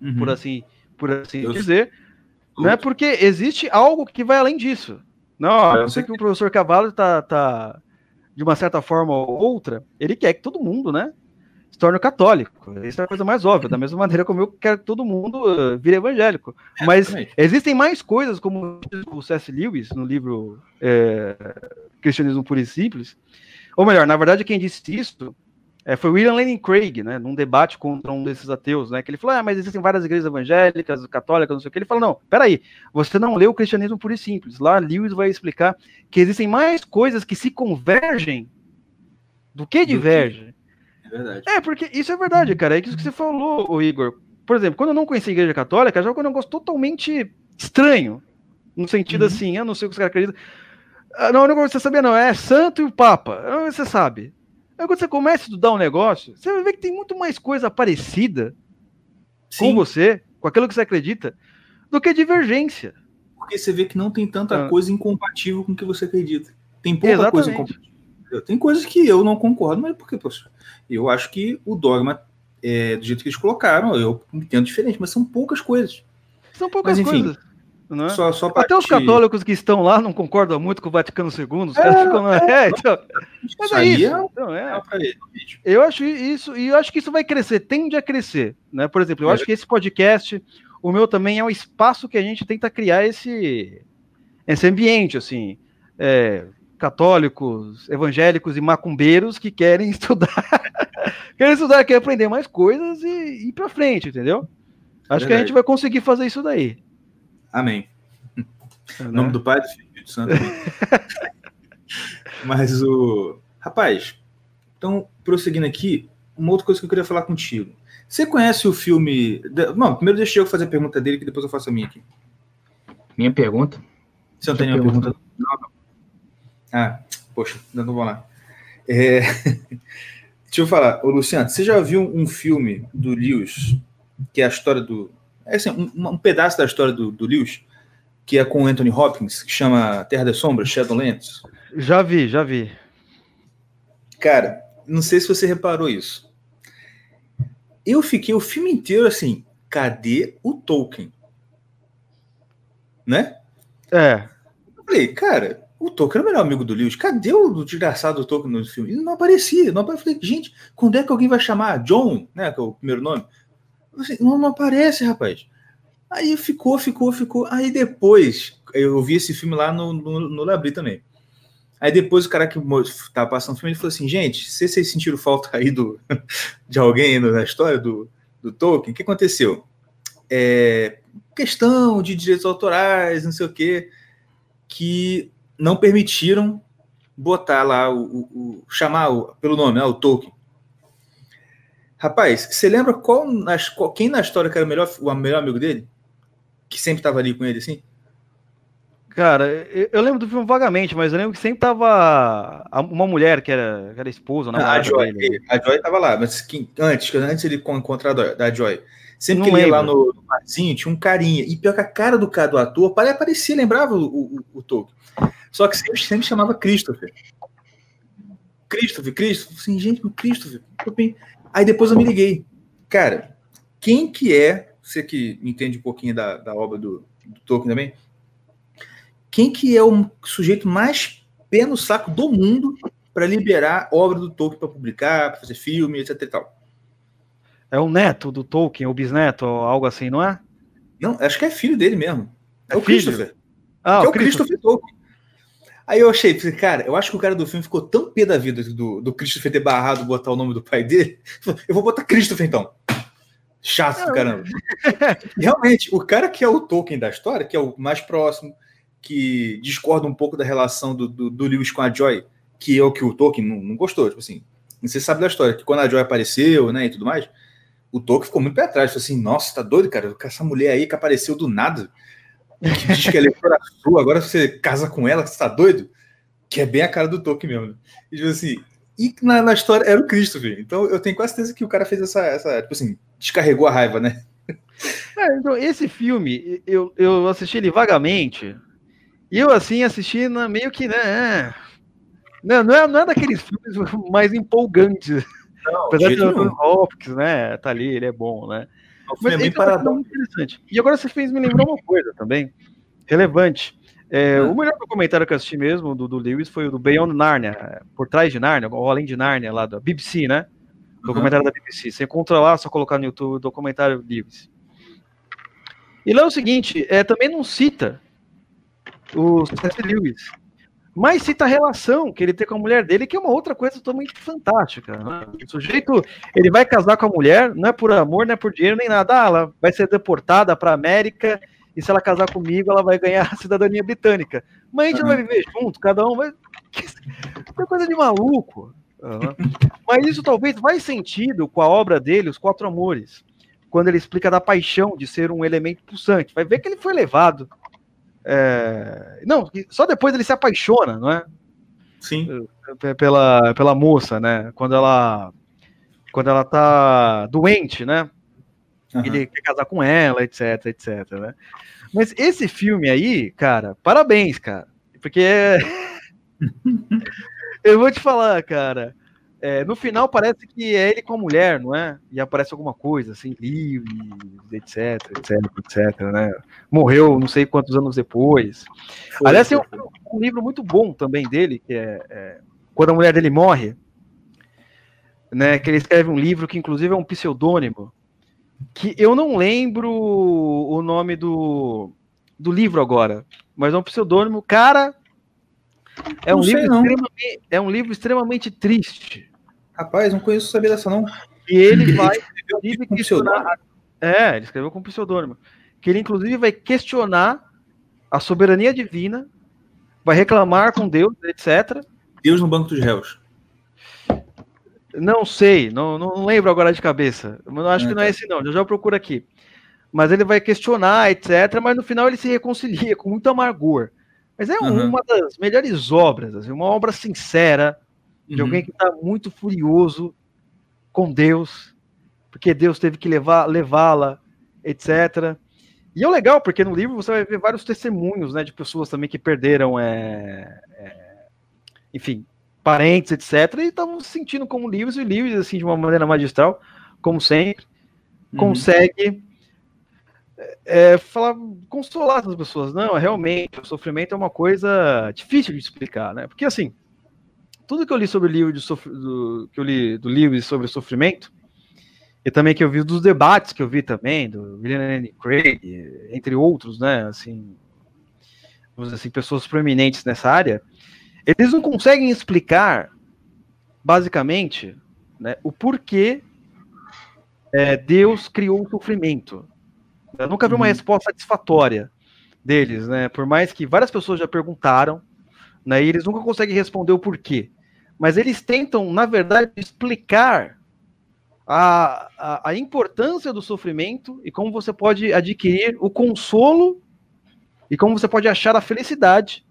uhum. por assim, por assim eu... dizer, né? Porque existe algo que vai além disso. Não, eu sei que o professor Carvalho está, tá, de uma certa forma ou outra, ele quer que todo mundo, né? Se torna católico. Isso é a coisa mais óbvia. Da mesma maneira como eu quero que todo mundo uh, vire evangélico. É, mas exatamente. Existem mais coisas, como o C S. Lewis, no livro é, Cristianismo Puro e Simples. Ou melhor, na verdade, quem disse isso é, foi William Lane Craig, né, num debate contra um desses ateus, né, que ele falou, ah, mas existem várias igrejas evangélicas, católicas, não sei o que. Ele falou, não, peraí, você não leu o Cristianismo Puro e Simples. Lá, Lewis vai explicar que existem mais coisas que se convergem do que divergem. Verdade. É, porque isso é verdade, cara. É isso que você falou, Igor. Por exemplo, quando eu não conheci a igreja católica, já foi um negócio totalmente estranho. No sentido uhum. assim, eu não sei o que os caras acreditam. Não, o negócio que você sabia não, é santo e o papa. Não, você sabe. Aí quando você começa a estudar um negócio, você vai ver que tem muito mais coisa parecida Sim. com você, com aquilo que você acredita, do que divergência. Porque você vê que não tem tanta ah. coisa incompatível com o que você acredita. Tem pouca Exatamente. Coisa incompatível. Tem coisas que eu não concordo, mas por que, professor? Eu acho que o dogma, é, do jeito que eles colocaram, eu entendo diferente, mas são poucas coisas. São poucas mas, enfim, coisas. Não é? só, só Até te... os católicos que estão lá não concordam muito com o Vaticano segundo. Os é, caras ficam... É, é, então... Mas é isso. É, então, é. Eu acho isso, e eu acho que isso vai crescer, tende a crescer. Né? Por exemplo, eu é. acho que esse podcast, o meu também, é um espaço que a gente tenta criar esse, esse ambiente, assim... É... católicos, evangélicos e macumbeiros que querem estudar, querem estudar, querem aprender mais coisas e ir para frente, entendeu? Acho Verdade. Que a gente vai conseguir fazer isso daí. Amém. É, né? Em nome do Pai, do Filho e do Espírito Santo. Mas o... Rapaz, então, prosseguindo aqui, uma outra coisa que eu queria falar contigo. Você conhece o filme... Não, primeiro deixa eu fazer a pergunta dele, que depois eu faço a minha aqui. Minha pergunta? Você não tem nenhuma pergunta? Não, não. Ah, poxa, não vou lá. É... Deixa eu falar, ô Luciano, você já viu um filme do Lewis, que é a história do, é assim, um, um pedaço da história do, do Lewis, que é com o Anthony Hopkins, que chama Terra das Sombras, Shadowlands. Já vi, já vi. Cara, não sei se você reparou isso. Eu fiquei o filme inteiro assim, cadê o Tolkien? Né? É. Eu falei, cara, o Tolkien é o melhor amigo do Lewis. Cadê o desgraçado do Tolkien no filme? Ele não aparecia. Não aparecia. Eu falei, gente, quando é que alguém vai chamar John, né, que é o primeiro nome? Falei, não, não aparece, rapaz. Aí ficou, ficou, ficou. Aí depois, eu vi esse filme lá no, no, no Labri também. Aí depois o cara que estava passando o filme, ele falou assim, gente, se vocês sentiram falta aí do, de alguém na história do, do Tolkien, o que aconteceu? É, questão de direitos autorais, não sei o quê, que não permitiram botar lá, o, o, o chamar o, pelo nome, né, o Tolkien. Rapaz, você lembra qual, qual, quem na história que era o melhor, o melhor amigo dele? Que sempre estava ali com ele, assim? Cara, eu lembro do filme vagamente, mas eu lembro que sempre tava uma mulher que era, que era esposa, né? Ah, a Joy, dele. A Joy tava lá, mas que, antes, antes ele encontrar da Joy. Sempre não que ele ia lá no, no barzinho, tinha um carinha, e pior que a cara do cara do ator, parecia, lembrava o, o, o Tolkien. Só que sempre, sempre chamava Christopher. Christopher, Christopher, assim, gente, Christopher. Aí depois eu me liguei. Cara, quem que é, você que entende um pouquinho da, da obra do, do Tolkien também, quem que é o sujeito mais pé no saco do mundo para liberar obra do Tolkien para publicar, para fazer filme, etc e tal? É o neto do Tolkien, o bisneto, algo assim, não é? Não, acho que é filho dele mesmo. É, é o filho? Christopher. Ah, é o Christopher Tolkien. Aí eu achei, cara, eu acho que o cara do filme ficou tão pé da vida do, do Christopher ter barrado botar o nome do pai dele. Eu vou botar Christopher, então. Chato do caramba. Realmente, o cara que é o Tolkien da história, que é o mais próximo, que discorda um pouco da relação do, do, do Lewis com a Joy, que é o que o Tolkien não, não gostou, tipo assim, você sabe da história, que quando a Joy apareceu, né, e tudo mais, o Tolkien ficou muito pra trás, falou assim, nossa, tá doido, cara, essa mulher aí que apareceu do nada, que diz que ela é fora sua, agora você casa com ela, você tá doido? Que é bem a cara do Tolkien mesmo, né? E tipo assim, e na, na história era o Christopher, então eu tenho quase certeza que o cara fez essa, essa tipo assim, descarregou a raiva, né? É, então, esse filme, eu, eu assisti ele vagamente, e eu, assim, assistindo meio que, né, não, não, é, não é daqueles filmes mais empolgantes. Não, apesar de o Hopkins, né, tá ali, ele é bom, né. O filme mas é bem paradão. Interessante. E agora você fez me lembrar uma coisa também, relevante. É, ah. O melhor documentário que eu assisti mesmo, do, do Lewis, foi o do Beyond Narnia, Por Trás de Narnia, ou Além de Narnia, lá da B B C, né, documentário uhum. da B B C. Você encontra lá, só colocar no YouTube, documentário Lewis. E lá é o seguinte, é, também não cita o C S. Lewis, mas cita a relação que ele tem com a mulher dele, que é uma outra coisa totalmente fantástica, né? O sujeito, ele vai casar com a mulher, não é por amor, não é por dinheiro, nem nada. Ah, ela vai ser deportada para a América e se ela casar comigo, ela vai ganhar a cidadania britânica. Mas a gente uhum. vai viver junto, cada um vai... É coisa de maluco. Uhum. Mas isso talvez faz sentido com a obra dele, Os Quatro Amores, quando ele explica da paixão de ser um elemento pulsante. Vai ver que ele foi levado... É... Não, só depois ele se apaixona, não é? Sim. Pela, pela moça, né? Quando ela, quando ela tá doente, né? Uhum. Ele quer casar com ela, etc, etc, né? Mas esse filme aí, cara, parabéns, cara. Porque é... eu vou te falar, cara. É, no final parece que é ele com a mulher, não é? E aparece alguma coisa, assim, livre, etc, etc, etc, né? Morreu não sei quantos anos depois. Foi, aliás, foi. tem um, um livro muito bom também dele, que é, é Quando a Mulher Dele Morre, né? Que ele escreve um livro que, inclusive, é um pseudônimo, que eu não lembro o nome do, do livro agora, mas é um pseudônimo, cara... É um, livro extremamente, é um livro extremamente triste. Rapaz, não conheço saber dessa, não. E ele vai inclusive questionar. É, ele escreveu com pseudônimo. Que ele, inclusive, vai questionar a soberania divina, vai reclamar com Deus, etcétera. Deus no banco dos réus. Não sei, não, não lembro agora de cabeça. Mas acho é, que não é esse, não. Eu já procuro aqui. Mas ele vai questionar, etcétera. Mas no final ele se reconcilia com muito amargor. Mas é uhum. uma das melhores obras, assim, uma obra sincera de uhum. alguém que está muito furioso com Deus, porque Deus teve que levar, levá-la etcétera. E é legal, porque no livro você vai ver vários testemunhos, né, de pessoas também que perderam, é, é, enfim, parentes, etcétera, e estavam se sentindo como livres, e livres, assim, de uma maneira magistral, como sempre, uhum. consegue é, falar, consolar essas pessoas. Não, realmente, o sofrimento é uma coisa difícil de explicar, né, porque, assim, tudo que eu li sobre o livro de sof... do... que eu li do livro sobre sofrimento, e também que eu vi dos debates que eu vi também, do William Craig, entre outros, né, assim, vamos dizer assim, pessoas proeminentes nessa área, eles não conseguem explicar, basicamente, né, o porquê é, Deus criou o sofrimento. Eu nunca vi uma resposta satisfatória deles, né, por mais que várias pessoas já perguntaram, né, e eles nunca conseguem responder o porquê. Mas eles tentam, na verdade, explicar A, a, a importância do sofrimento e como você pode adquirir o consolo e como você pode achar a felicidade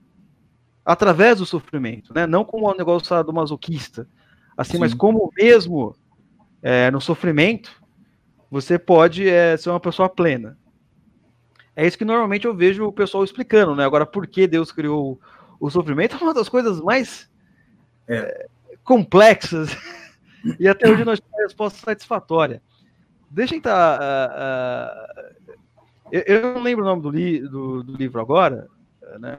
através do sofrimento, né? Não como um negócio do masoquista, assim, Sim. mas como mesmo é, no sofrimento você pode é, ser uma pessoa plena. É isso que normalmente eu vejo o pessoal explicando, né? Agora, por que Deus criou o sofrimento é uma das coisas mais é, complexas. E até hoje nós temos uma resposta satisfatória. Deixa eu tentar... Uh, uh, eu, eu não lembro o nome do, li, do, do livro agora, né?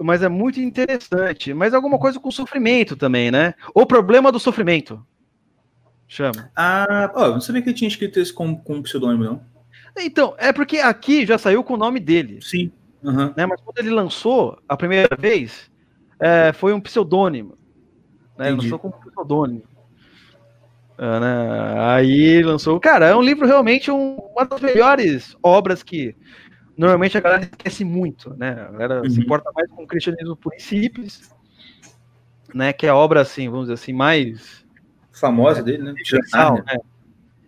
Mas é muito interessante. Mas alguma coisa com sofrimento também, né? O Problema do Sofrimento. Chama. Ah, oh, eu não sabia que eu tinha escrito isso com, com um pseudônimo, não. Então, é porque aqui já saiu com o nome dele. Sim. Uhum. Né? Mas quando ele lançou a primeira vez, é, foi um pseudônimo. Né, lançou como pseudônimo. Ah, né, aí lançou... Cara, é um livro realmente um, uma das melhores obras que normalmente a galera esquece muito, né? A galera uhum. se importa mais com o Cristianismo Puro e Simples, né? Que é a obra, assim, vamos dizer assim, mais... Famosa né, dele, né? Especial, né?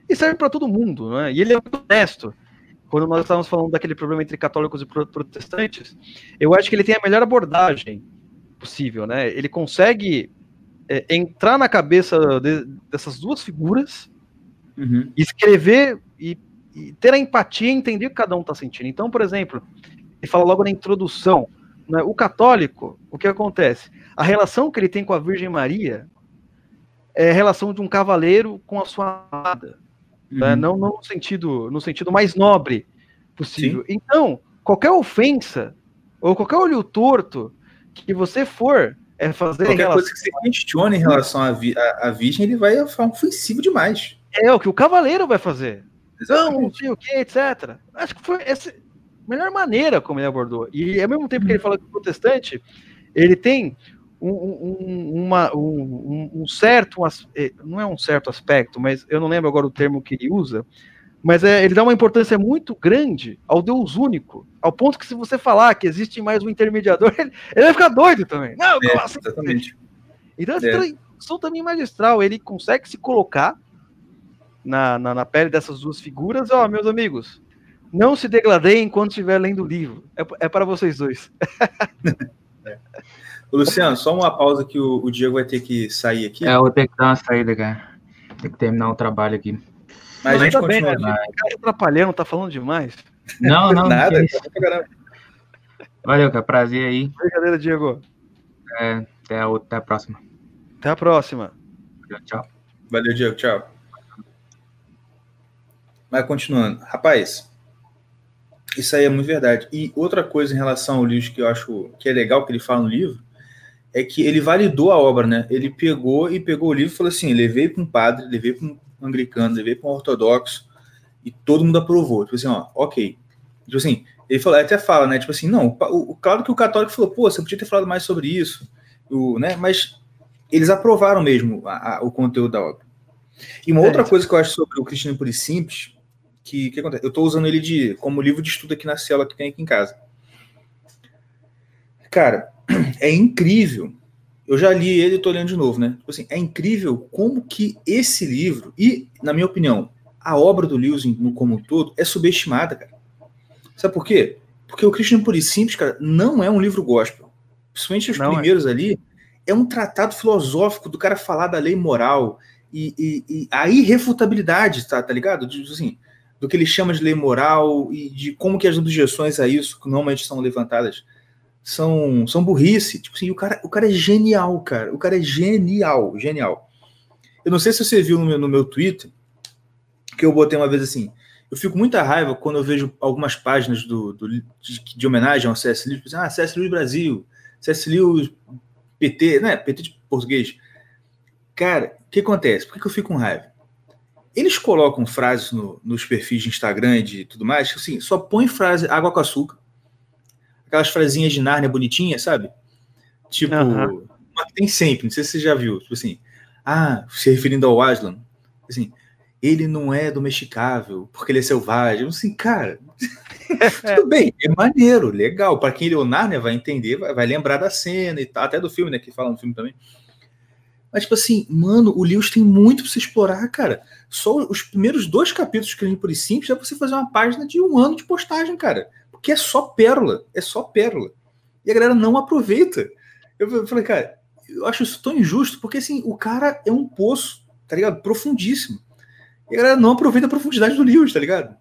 E serve para todo mundo, né? E ele é muito honesto. Quando nós estávamos falando daquele problema entre católicos e protestantes, eu acho que ele tem a melhor abordagem possível, né? Ele consegue... É, entrar na cabeça de, dessas duas figuras, uhum. escrever e, e ter a empatia e entender o que cada um está sentindo. Então, por exemplo, ele fala logo na introdução, né, o católico, o que acontece? A relação que ele tem com a Virgem Maria é a relação de um cavaleiro com a sua amada, uhum. né, não, não no sentido, no sentido mais nobre possível. Sim. Então, qualquer ofensa ou qualquer olho torto que você for É fazer Qualquer relação... coisa que você questione em relação à, vi... à, à virgem, ele vai ficar ofensivo demais. É o que o cavaleiro vai fazer. Exatamente. Não, não sei o que, etcétera. Acho que foi essa a melhor maneira como ele abordou. E ao mesmo tempo que ele fala que o protestante, ele tem um, um, uma, um, um certo... Não é um certo aspecto, mas eu não lembro agora o termo que ele usa, mas é, ele dá uma importância muito grande ao Deus único, ao ponto que se você falar que existe mais um intermediador, ele, ele vai ficar doido também. Não, é, assim, exatamente. Então, essa é. Tradução também magistral, ele consegue se colocar na, na, na pele dessas duas figuras. Ó, oh, meus amigos, não se degladeiem enquanto estiver lendo o livro. É, é para vocês dois. é. Ô, Luciano, só uma pausa que o, o Diego vai ter que sair aqui. É, eu vou ter que dar uma saída, cara. Tem que terminar o trabalho aqui. Mas a gente tá continua bem, né? A gente tá atrapalhando, tá falando demais. Não, não. Nada. Não tá... Valeu, cara. Prazer aí. Brincadeira, Diego. É, até, a outra, até a próxima. Até a próxima. Valeu, tchau. Valeu, Diego. Tchau. Mas continuando. Rapaz, isso aí é muito verdade. E outra coisa em relação ao livro que eu acho que é legal que ele fala no livro é que ele validou a obra, né? Ele pegou e pegou o livro e falou assim, levei para um padre, levei para um anglicano, levei para um ortodoxo, e todo mundo aprovou, tipo assim, ó, ok. Tipo assim, ele falou, até fala, né, tipo assim, não, o, o, claro que o católico falou, pô, você podia ter falado mais sobre isso, o, né, mas eles aprovaram mesmo a, a, o conteúdo da obra. E uma é, outra é, coisa que eu acho sobre o Cristianismo Puro e Simples, que, que acontece, eu tô usando ele de, como livro de estudo aqui na célula que tem aqui em casa. Cara, é incrível. Eu já li ele e estou lendo de novo, né? Assim, é incrível como que esse livro, e, na minha opinião, a obra do Lewis como um todo, é subestimada, cara. Sabe por quê? Porque o Cristianismo Puro e Simples, cara, não é um livro gospel. Principalmente os não primeiros é. ali, é um tratado filosófico do cara falar da lei moral e, e, e a irrefutabilidade, tá, tá ligado? Assim, do que ele chama de lei moral e de como que as objeções a isso, que normalmente são levantadas, são, são burrice. Tipo assim, o cara, o cara é genial, cara. O cara é genial, genial. Eu não sei se você viu no meu, no meu Twitter, que eu botei uma vez assim, eu fico muita raiva quando eu vejo algumas páginas do, do, de, de homenagem ao C S. Lewis, ah, C S. Lewis Brasil, C S. Lewis P T, né, P T de português. Cara, o que acontece? Por que, que eu fico com raiva? Eles colocam frases no, nos perfis de Instagram e de tudo mais, assim, só põe frase água com açúcar, aquelas frasinhas de Narnia bonitinhas, sabe? Tipo, uhum. Tem sempre, não sei se você já viu, tipo assim, ah, se referindo ao Aslan, assim, ele não é domesticável, porque ele é selvagem. Assim, cara, tudo bem, é maneiro, legal. Para quem leu Narnia, né, vai entender, vai, vai lembrar da cena e tal, até do filme, né, que fala no filme também. Mas, tipo assim, mano, o Lewis tem muito para você explorar, cara. Só os primeiros dois capítulos de Cristianismo Puro e Simples é pra você fazer uma página de um ano de postagem, cara. Porque é só pérola, é só pérola. E a galera não aproveita. Eu, eu falei, cara, eu acho isso tão injusto, porque, assim, o cara é um poço, tá ligado? Profundíssimo. E a galera não aproveita a profundidade do Lewis, tá ligado?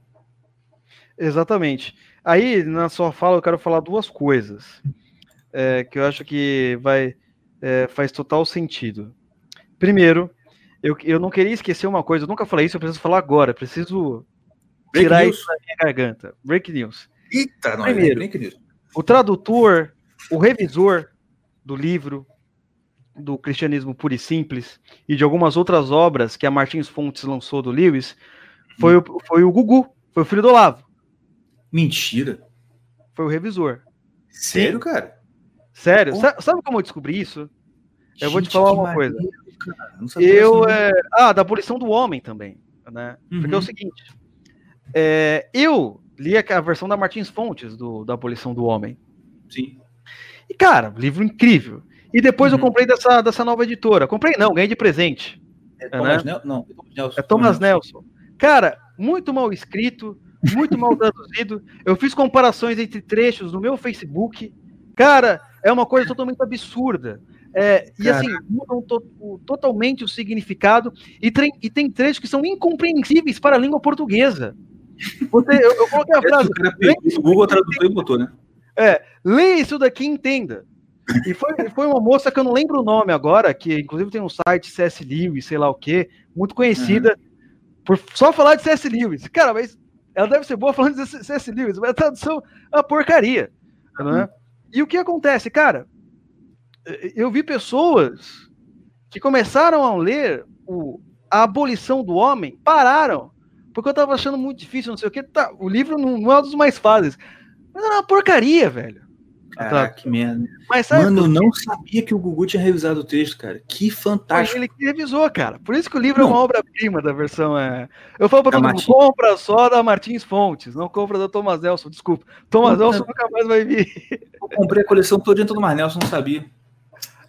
Exatamente. Aí, na sua fala, eu quero falar duas coisas é, que eu acho que vai, é, faz total sentido. Primeiro, eu, eu não queria esquecer uma coisa, eu nunca falei isso, eu preciso falar agora, preciso break tirar news. Isso da minha garganta. Break news. Eita, não, Primeiro, é break news. O tradutor, o revisor do livro do Cristianismo Puro e Simples e de algumas outras obras que a Martins Fontes lançou do Lewis, foi o, foi o Gugu, foi o filho do Olavo. Mentira. Foi o revisor. Sério, cara? Sério. Sa- sabe como eu descobri isso? Gente, eu vou te falar uma coisa. Cara, eu, é... Ah, da Abolição do Homem também, né? Uhum. Porque é o seguinte, é... eu li a versão da Martins Fontes do, da Abolição do Homem. Sim. E, cara, livro incrível. E depois uhum. eu comprei dessa, dessa nova editora. Comprei não, ganhei de presente. É Thomas, né? Nel- não, Nelson, é Thomas Nelson. Nelson. Cara, muito mal escrito, muito mal traduzido. Eu fiz comparações entre trechos no meu Facebook. Cara, é uma coisa totalmente absurda. É, e assim, mudam to- totalmente o significado. E, tre- e tem trechos que são incompreensíveis para a língua portuguesa. Você, eu, eu coloquei a frase... O Google tradutor e botou, né? É, leia isso daqui e entenda. E foi, foi uma moça que eu não lembro o nome agora, que inclusive tem um site C S. Lewis, sei lá o quê, muito conhecida, uhum. por só falar de C S. Lewis. Cara, mas ela deve ser boa falando de C S. Lewis, mas a tradução é uma porcaria. Uhum. Né? E o que acontece, cara? Eu vi pessoas que começaram a ler o, a Abolição do Homem, pararam, porque eu tava achando muito difícil, não sei o quê. Tá, o livro não, não é um dos mais fáceis. Mas era uma porcaria, velho. Caraca, que merda. Mas sabe, mano, eu não sabia que o Gugu tinha revisado o texto, cara. Que fantástico. Mas ele que revisou, cara. Por isso que o livro não. é uma obra-prima da versão... É... Eu falo pra todo mundo, compra só da Martins Fontes, não compra da Thomas Nelson, desculpa. Thomas não, Nelson não. nunca mais vai vir. Eu comprei a coleção toda do Thomas Nelson, não sabia.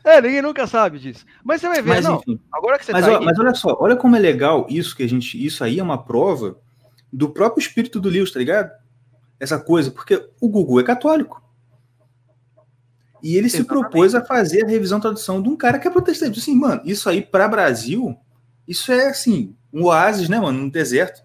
É, ninguém nunca sabe disso. Mas você vai ver, mas, não. Enfim. Agora que você mas, tá ó, aí... Mas olha só, olha como é legal isso que a gente... Isso aí é uma prova do próprio espírito do Lewis, tá ligado? Essa coisa, porque o Gugu é católico. E ele Exatamente. se propôs a fazer a revisão e tradução de um cara que é protestante. Assim, mano, isso aí para Brasil, isso é assim, um oásis, né, mano, um deserto.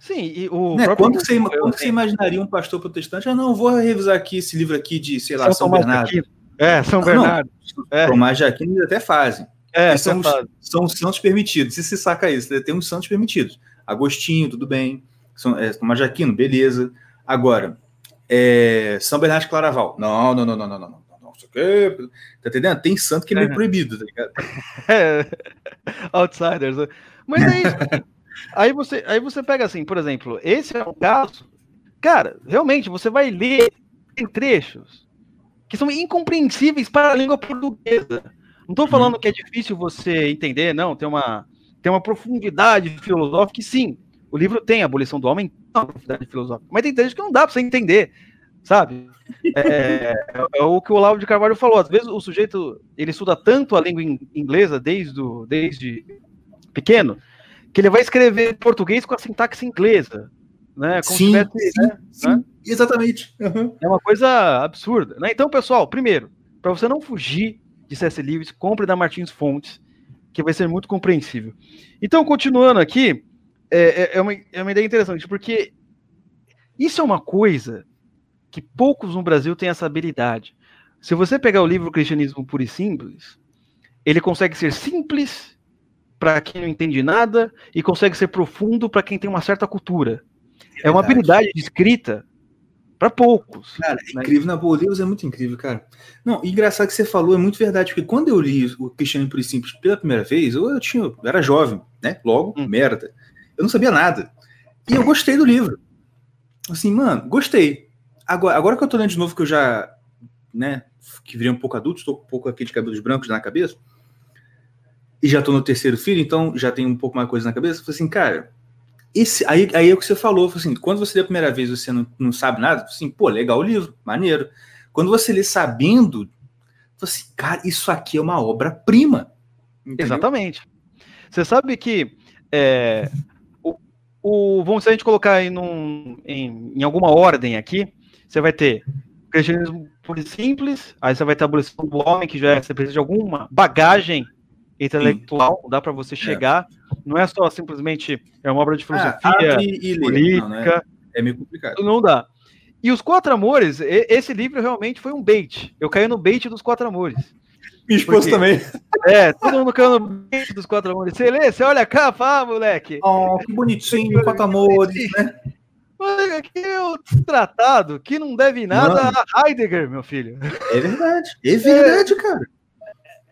Sim, e o né? próprio... Quando você, quando você imaginaria um pastor protestante? Ah, não, vou revisar aqui esse livro aqui de, sei lá, São, São Bernardo. Jaquino. É, São ah, Bernardo. É. Tomás Jaquino eles até fazem. É, são, os, são os santos permitidos. Se você saca isso, tem uns santos permitidos. Agostinho, tudo bem. São, é, Tomás Jaquino, beleza. Agora, é, São Bernardo de Claraval. Não, não, não, não, não, não. Tá entendendo? Tem santo que é meio uhum. proibido, tá ligado? Outsiders. Mas é isso. aí, você, aí você pega assim, por exemplo, esse é um caso, cara, realmente, você vai ler em trechos que são incompreensíveis para a língua portuguesa. Não tô falando que é difícil você entender, não, tem uma, tem uma profundidade filosófica, e sim, o livro tem a Abolição do Homem, tem uma profundidade filosófica, mas tem trechos que não dá para você entender. Sabe? É, é o que o Olavo de Carvalho falou. Às vezes o sujeito, ele estuda tanto a língua inglesa desde, o, desde pequeno, que ele vai escrever português com a sintaxe inglesa. Né? Como sim, tivesse, sim, né? sim né? exatamente. Uhum. É uma coisa absurda. Né? Então, pessoal, primeiro, para você não fugir de C S. Lewis, compre da Martins Fontes, que vai ser muito compreensível. Então, continuando aqui, é, é, uma, é uma ideia interessante, porque isso é uma coisa que poucos no Brasil têm essa habilidade. Se você pegar o livro Cristianismo Puro e Simples, ele consegue ser simples para quem não entende nada e consegue ser profundo para quem tem uma certa cultura. É, é uma habilidade de escrita para poucos. Cara, é incrível, né? Na boa, Deus é muito incrível, cara. Não, e engraçado que você falou, é muito verdade, porque quando eu li o Cristianismo Puro e Simples pela primeira vez, eu, eu, tinha, eu era jovem, né? Logo, hum. merda. Eu não sabia nada. E eu gostei do livro. Assim, mano, gostei. Agora, agora que eu tô lendo de novo, que eu já, né, que virei um pouco adulto, estou com um pouco aqui de cabelos brancos na cabeça, e já tô no terceiro filho, então já tenho um pouco mais coisa na cabeça, eu falei assim, cara, esse, aí, aí é o que você falou, assim, quando você lê a primeira vez você não, não sabe nada, assim, pô, legal o livro, maneiro. Quando você lê sabendo, assim, cara, isso aqui é uma obra-prima. Entendeu? Exatamente. Você sabe que é, o, o, vamos se a gente colocar aí num, em, em alguma ordem aqui, você vai ter Cristianismo Puro e Simples, aí você vai ter a Abolição do Homem, que já é, você precisa de alguma bagagem intelectual, dá para você chegar, é. Não é só simplesmente é uma obra de filosofia, ah, e, política, não, né? É meio complicado. Não dá. E Os Quatro Amores, esse livro realmente foi um bait. Eu caí no bait dos Quatro Amores. Minha esposa também. É, todo mundo caiu no bait dos Quatro Amores. Você lê, você olha a capa, ah, moleque. Oh, que bonitinho, Quatro Amores, né? Aqui é o tratado que não deve nada Mano. a Heidegger, meu filho. É verdade, é verdade, é... cara.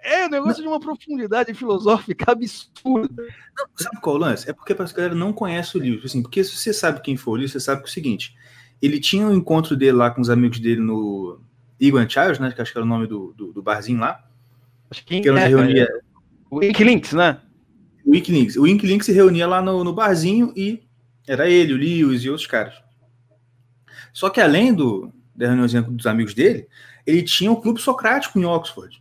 É, o negócio não. de uma profundidade filosófica absurda. Não, sabe qual o lance? É porque a galera não conhece o livro. Assim, porque se você sabe quem foi o livro, você sabe que é o seguinte. Ele tinha um encontro dele lá com os amigos dele no Igwan Charles, né? Que acho que era o nome do, do, do barzinho lá. Acho que, que é, reunia... O Wikilinks, né? O Wikilinks. O Wikilinks se reunia lá no, no barzinho e era ele, o Lewis e outros caras. Só que além do, da reuniãozinha dos amigos dele, ele tinha um clube socrático em Oxford.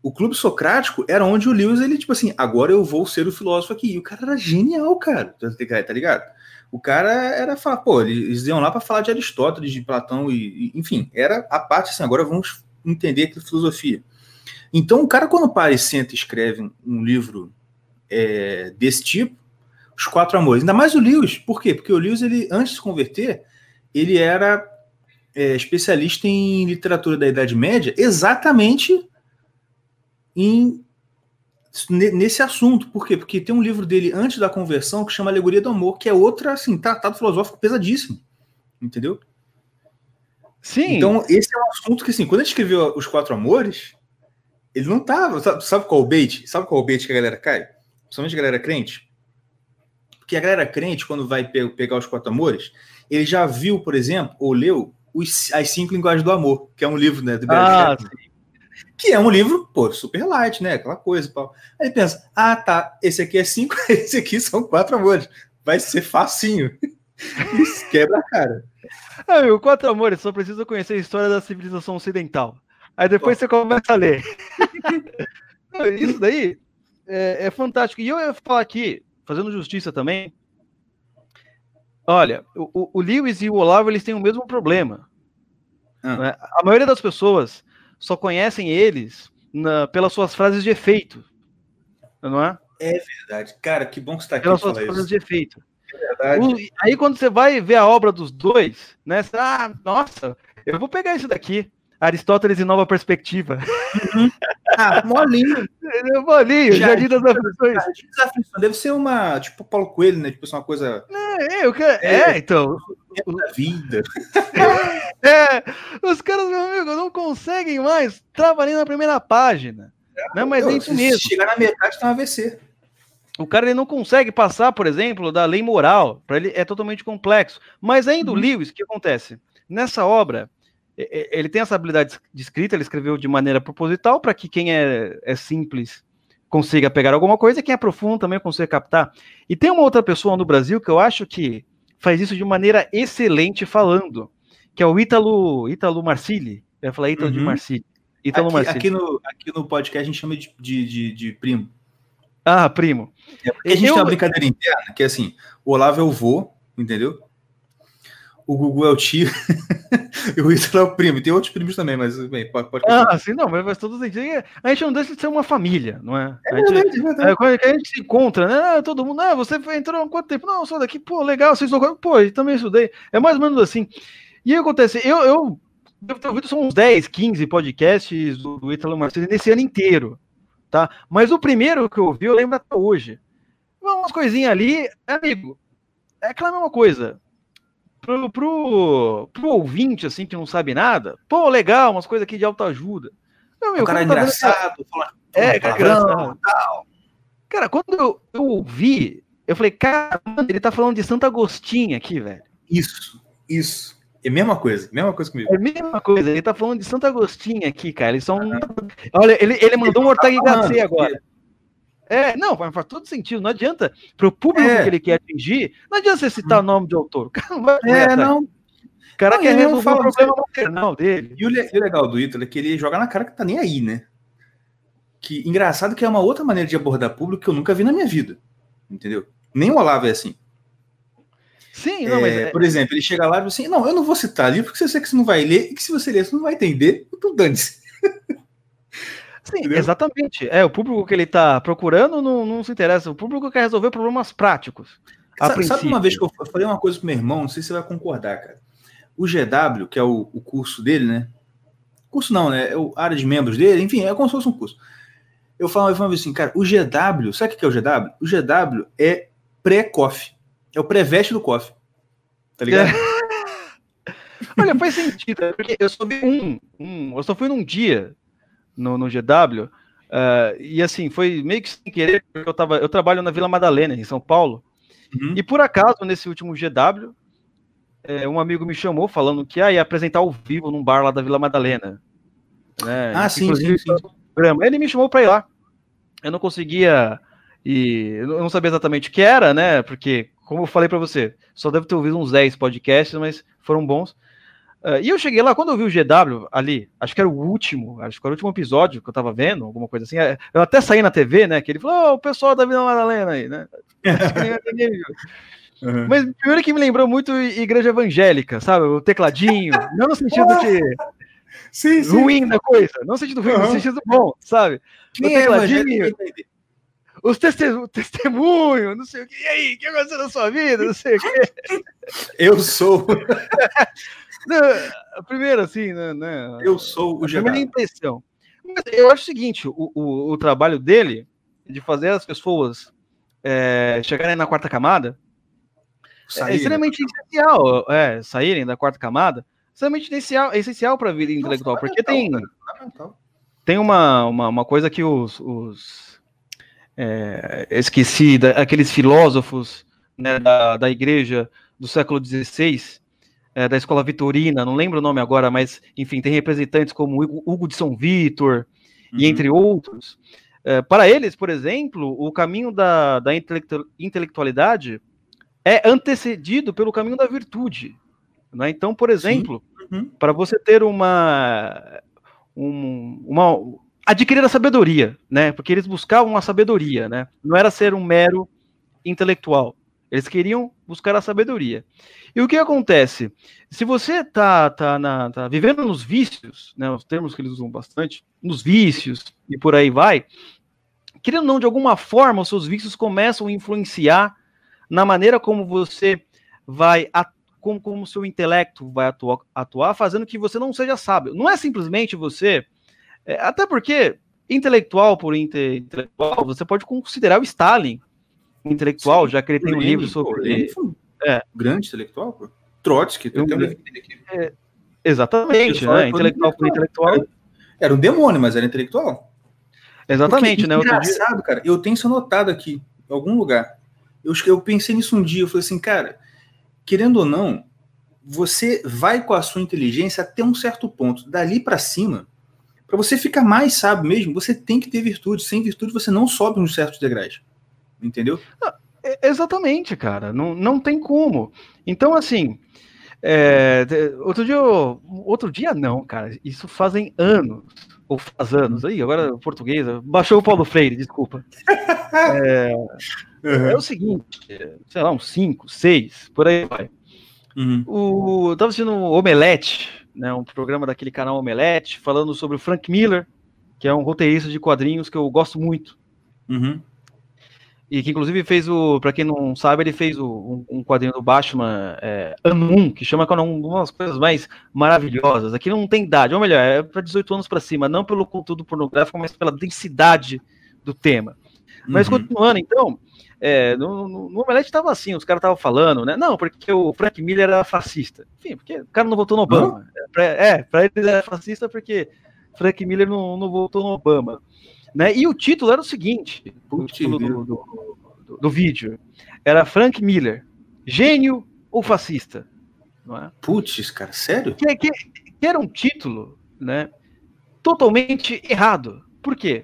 O clube socrático era onde o Lewis, ele, tipo assim, agora eu vou ser o filósofo aqui. E o cara era genial, cara, tá ligado? O cara era, pô, eles iam lá pra falar de Aristóteles, de Platão, e, e enfim, era a parte assim, agora vamos entender que filosofia. Então, o cara, quando para e senta e escreve um livro é, desse tipo, Os Quatro Amores, ainda mais o Lewis, por quê? Porque o Lewis, ele, antes de se converter, ele era é, especialista em literatura da Idade Média, exatamente... Em, nesse assunto. Por quê? Porque tem um livro dele antes da conversão que chama Alegoria do Amor, que é outra, assim, tratado filosófico pesadíssimo. Entendeu? Sim. Então, esse é um assunto que, assim, quando ele escreveu Os Quatro Amores, ele não tava... Sabe, sabe qual é o bait? Sabe qual é o bait que a galera cai? Principalmente a galera crente? Porque a galera crente, quando vai pe- pegar Os Quatro Amores, ele já viu, por exemplo, ou leu os, As Cinco Linguagens do Amor, que é um livro, né, do Guilherme. Ah, sim. Que é um livro, pô, super light, né? Aquela coisa, pau. Aí pensa, ah, tá, esse aqui é cinco, esse aqui são quatro amores. Vai ser facinho. Isso quebra a cara. Ah, meu, Quatro Amores, só precisa conhecer a história da civilização ocidental. Aí depois pô. você começa a ler. Isso daí é, é fantástico. E eu ia falar aqui, fazendo justiça também, olha, o, o Lewis e o Olavo, eles têm o mesmo problema. Ah. Né? A maioria das pessoas... só conhecem eles na, pelas suas frases de efeito, não é? É verdade. Cara, que bom que você está aqui pelas suas frases isso. de efeito. É verdade. O, aí quando você vai ver a obra dos dois, né? Você, ah, nossa, eu vou pegar isso daqui. Aristóteles e Nova Perspectiva. Uhum. Ah, molinho. molinho, Jardim das Aflições. Jardim das Aflições. Deve ser uma, tipo, Paulo Coelho, né? Tipo, uma coisa... É, eu quero... é, é então... É vida. É, os caras, meu amigo, não conseguem mais trabalhar na primeira página. É, né? Mas Deus, é isso mesmo. Se chegar na metade, tem um A V C. O cara, ele não consegue passar, por exemplo, da lei moral. Para ele é totalmente complexo. Mas ainda hum. o Lewis, o que acontece? Nessa obra... ele tem essa habilidade de escrita, ele escreveu de maneira proposital para que quem é, é simples consiga pegar alguma coisa e quem é profundo também consiga captar. E tem uma outra pessoa no Brasil que eu acho que faz isso de maneira excelente falando, que é o Ítalo, Ítalo Marcilli. Eu ia falar Ítalo uhum. de Marcilli. Ítalo aqui, Marcilli. Aqui, no, aqui no podcast a gente chama de, de, de, de primo. Ah, primo. É porque a gente eu... tem uma brincadeira interna, que é assim, o Olavo é o vô, entendeu? o Gugu é o tio e o Hitler é o primo. Tem outros primos também, mas bem, pode... pode ah, sim, não, mas faz todo sentido. A gente não deixa de ser uma família, não é? É, a gente, verdade, verdade. É quando a gente se encontra, né? Todo mundo, ah, você entrou há quanto tempo? Não, eu sou daqui, pô, legal, vocês são... Pô, eu também estudei. É mais ou menos assim. E acontece, eu... eu devo ter ouvido são uns dez, quinze podcasts do, do Ítalo Martins nesse ano inteiro, tá? Mas o primeiro que eu ouvi, eu lembro até hoje. Umas coisinhas ali, amigo, é aquela mesma coisa. Pro, pro, pro ouvinte, assim, que não sabe nada, pô, legal, umas coisas aqui de autoajuda. Meu, meu, o cara é engraçado, fala, é, cara, engraçado, tal. Cara, quando eu, eu ouvi, eu falei, cara, ele tá falando de Santo Agostinho aqui, velho. Isso, isso. É a mesma coisa, mesma coisa comigo. É a mesma coisa, ele tá falando de Santo Agostinho aqui, cara. Eles são. Uhum. Olha, ele, ele mandou um Ortega e Gasset agora. É, não, faz todo sentido, não adianta. Pro público é. que ele quer atingir, não adianta você citar o nome de autor. O cara não vai. É, não. O cara não, quer resolver o problema maternal dele. E o legal do Ítalo é que ele joga na cara que tá nem aí, né? Que engraçado que é uma outra maneira de abordar público que eu nunca vi na minha vida. Entendeu? Nem o Olavo é assim. Sim, não, mas é, é... Por exemplo, ele chega lá e diz assim, não, eu não vou citar livro porque eu sei que você não vai ler e que se você ler, você não vai entender, então dane-se. Sim, entendeu? Exatamente. É, o público que ele está procurando não, não se interessa, o público quer resolver problemas práticos. Sabe, sabe uma vez que eu falei uma coisa pro meu irmão, não sei se você vai concordar, cara. O G W, que é o, o curso dele, né? Curso não, né? É a área de membros dele, enfim, é como se fosse um curso. Eu falo uma vez assim, cara, o G W, sabe o que é o G W? O G W é pré-coffee. É o pré-veste do coffee. Tá ligado? É. Olha, faz sentido. Porque eu só vi um, um. Eu só fui num dia no, no G W. Uh, e assim, foi meio que sem querer, porque eu, tava, eu trabalho na Vila Madalena, em São Paulo. Uhum. E por acaso, nesse último G W, é, um amigo me chamou falando que ah, ia apresentar ao vivo num bar lá da Vila Madalena. Né? Ah, sim, sim, sim. Ele me chamou pra ir lá. Eu não conseguia. E eu não sabia exatamente o que era, né? Porque. Como eu falei pra você, só deve ter ouvido uns dez podcasts, mas foram bons. Uh, e eu cheguei lá, quando eu vi o G W ali, acho que era o último, acho que era o último episódio que eu tava vendo, alguma coisa assim. Eu até saí na T V, né, que ele falou, oh, o pessoal da Vila Madalena aí, né. Uhum. Mas primeiro que me lembrou muito igreja evangélica, sabe, o tecladinho, não no sentido que... Sim, sim. Ruim da coisa, não no sentido ruim, uhum. No sentido bom, sabe. O tecladinho... Os testemunhos, não sei o que. E aí, o que aconteceu na sua vida? Não sei o que. Eu sou. Não, primeiro, assim, né? Eu sou o geral. Minha impressão. Mas eu acho o seguinte: o, o, o trabalho dele, de fazer as pessoas é, chegarem na quarta camada, saírem. É extremamente essencial. É, saírem da quarta camada, extremamente essencial, é essencial para a vida intelectual. Nossa, porque tem, tem uma, uma, uma coisa que os. os É, esqueci daqueles filósofos, né, da, da igreja do século dezesseis, é, da escola vitorina, não lembro o nome agora, mas enfim, tem representantes como Hugo de São Vítor, uhum. E entre outros. É, para eles, por exemplo, o caminho da, da intelectualidade é antecedido pelo caminho da virtude, né? Então, por exemplo, uhum. Para você ter uma um, uma adquirir a sabedoria, né? Porque eles buscavam a sabedoria, né? Não era ser um mero intelectual. Eles queriam buscar a sabedoria. E o que acontece? Se você tá, tá, na, tá vivendo nos vícios, né? Os termos que eles usam bastante, nos vícios e por aí vai, querendo ou não, de alguma forma, os seus vícios começam a influenciar na maneira como você vai atuar, como o seu intelecto vai atuar, atuar, fazendo que você não seja sábio. Não é simplesmente você... Até porque, intelectual por inte, intelectual, você pode considerar o Stalin intelectual, sim, já que ele tem um livro sobre... Pô, é. Grande intelectual, pô. Trotsky, tem um livro aqui. É, exatamente, né? Intelectual por intelectual. Era, era um demônio, mas era intelectual. Exatamente, porque, né? Engraçado, dia... cara, eu tenho isso anotado aqui, em algum lugar. Eu, eu pensei nisso um dia, eu falei assim, cara, querendo ou não, você vai com a sua inteligência até um certo ponto. Dali pra cima... Para você ficar mais sábio mesmo, você tem que ter virtude. Sem virtude, você não sobe nos certos degraus. Entendeu? Ah, exatamente, cara. Não, não tem como. Então, assim... É, outro dia... Outro dia não, cara. Isso fazem anos. Ou faz anos. Aí, agora o português... Baixou o Paulo Freire, desculpa. É, é o seguinte... Sei lá, uns cinco, seis, por aí vai. Uhum. O, eu estava assistindo o Omelete, né, um programa daquele canal Omelete, falando sobre o Frank Miller, que é um roteirista de quadrinhos que eu gosto muito. Uhum. E que, inclusive, fez o... Pra quem não sabe, ele fez o, um, um quadrinho do Batman, é, Anum, que chama, que é uma das coisas mais maravilhosas. Aqui não tem idade, ou melhor, é para dezoito anos para cima, não pelo conteúdo pornográfico, mas pela densidade do tema. Uhum. Mas, continuando, então, é, no, no, no Omelete estava assim, os caras estavam falando, né? Não, porque o Frank Miller era fascista. Enfim, porque o cara não votou no Obama. Uhum. É, para é, eles era fascista porque Frank Miller não, não votou no Obama. Né? E o título era o seguinte, o título do, do, do, do vídeo, era Frank Miller, gênio ou fascista? Não é? Putz, cara, sério? Que, que, que era um título, né, totalmente errado. Por quê?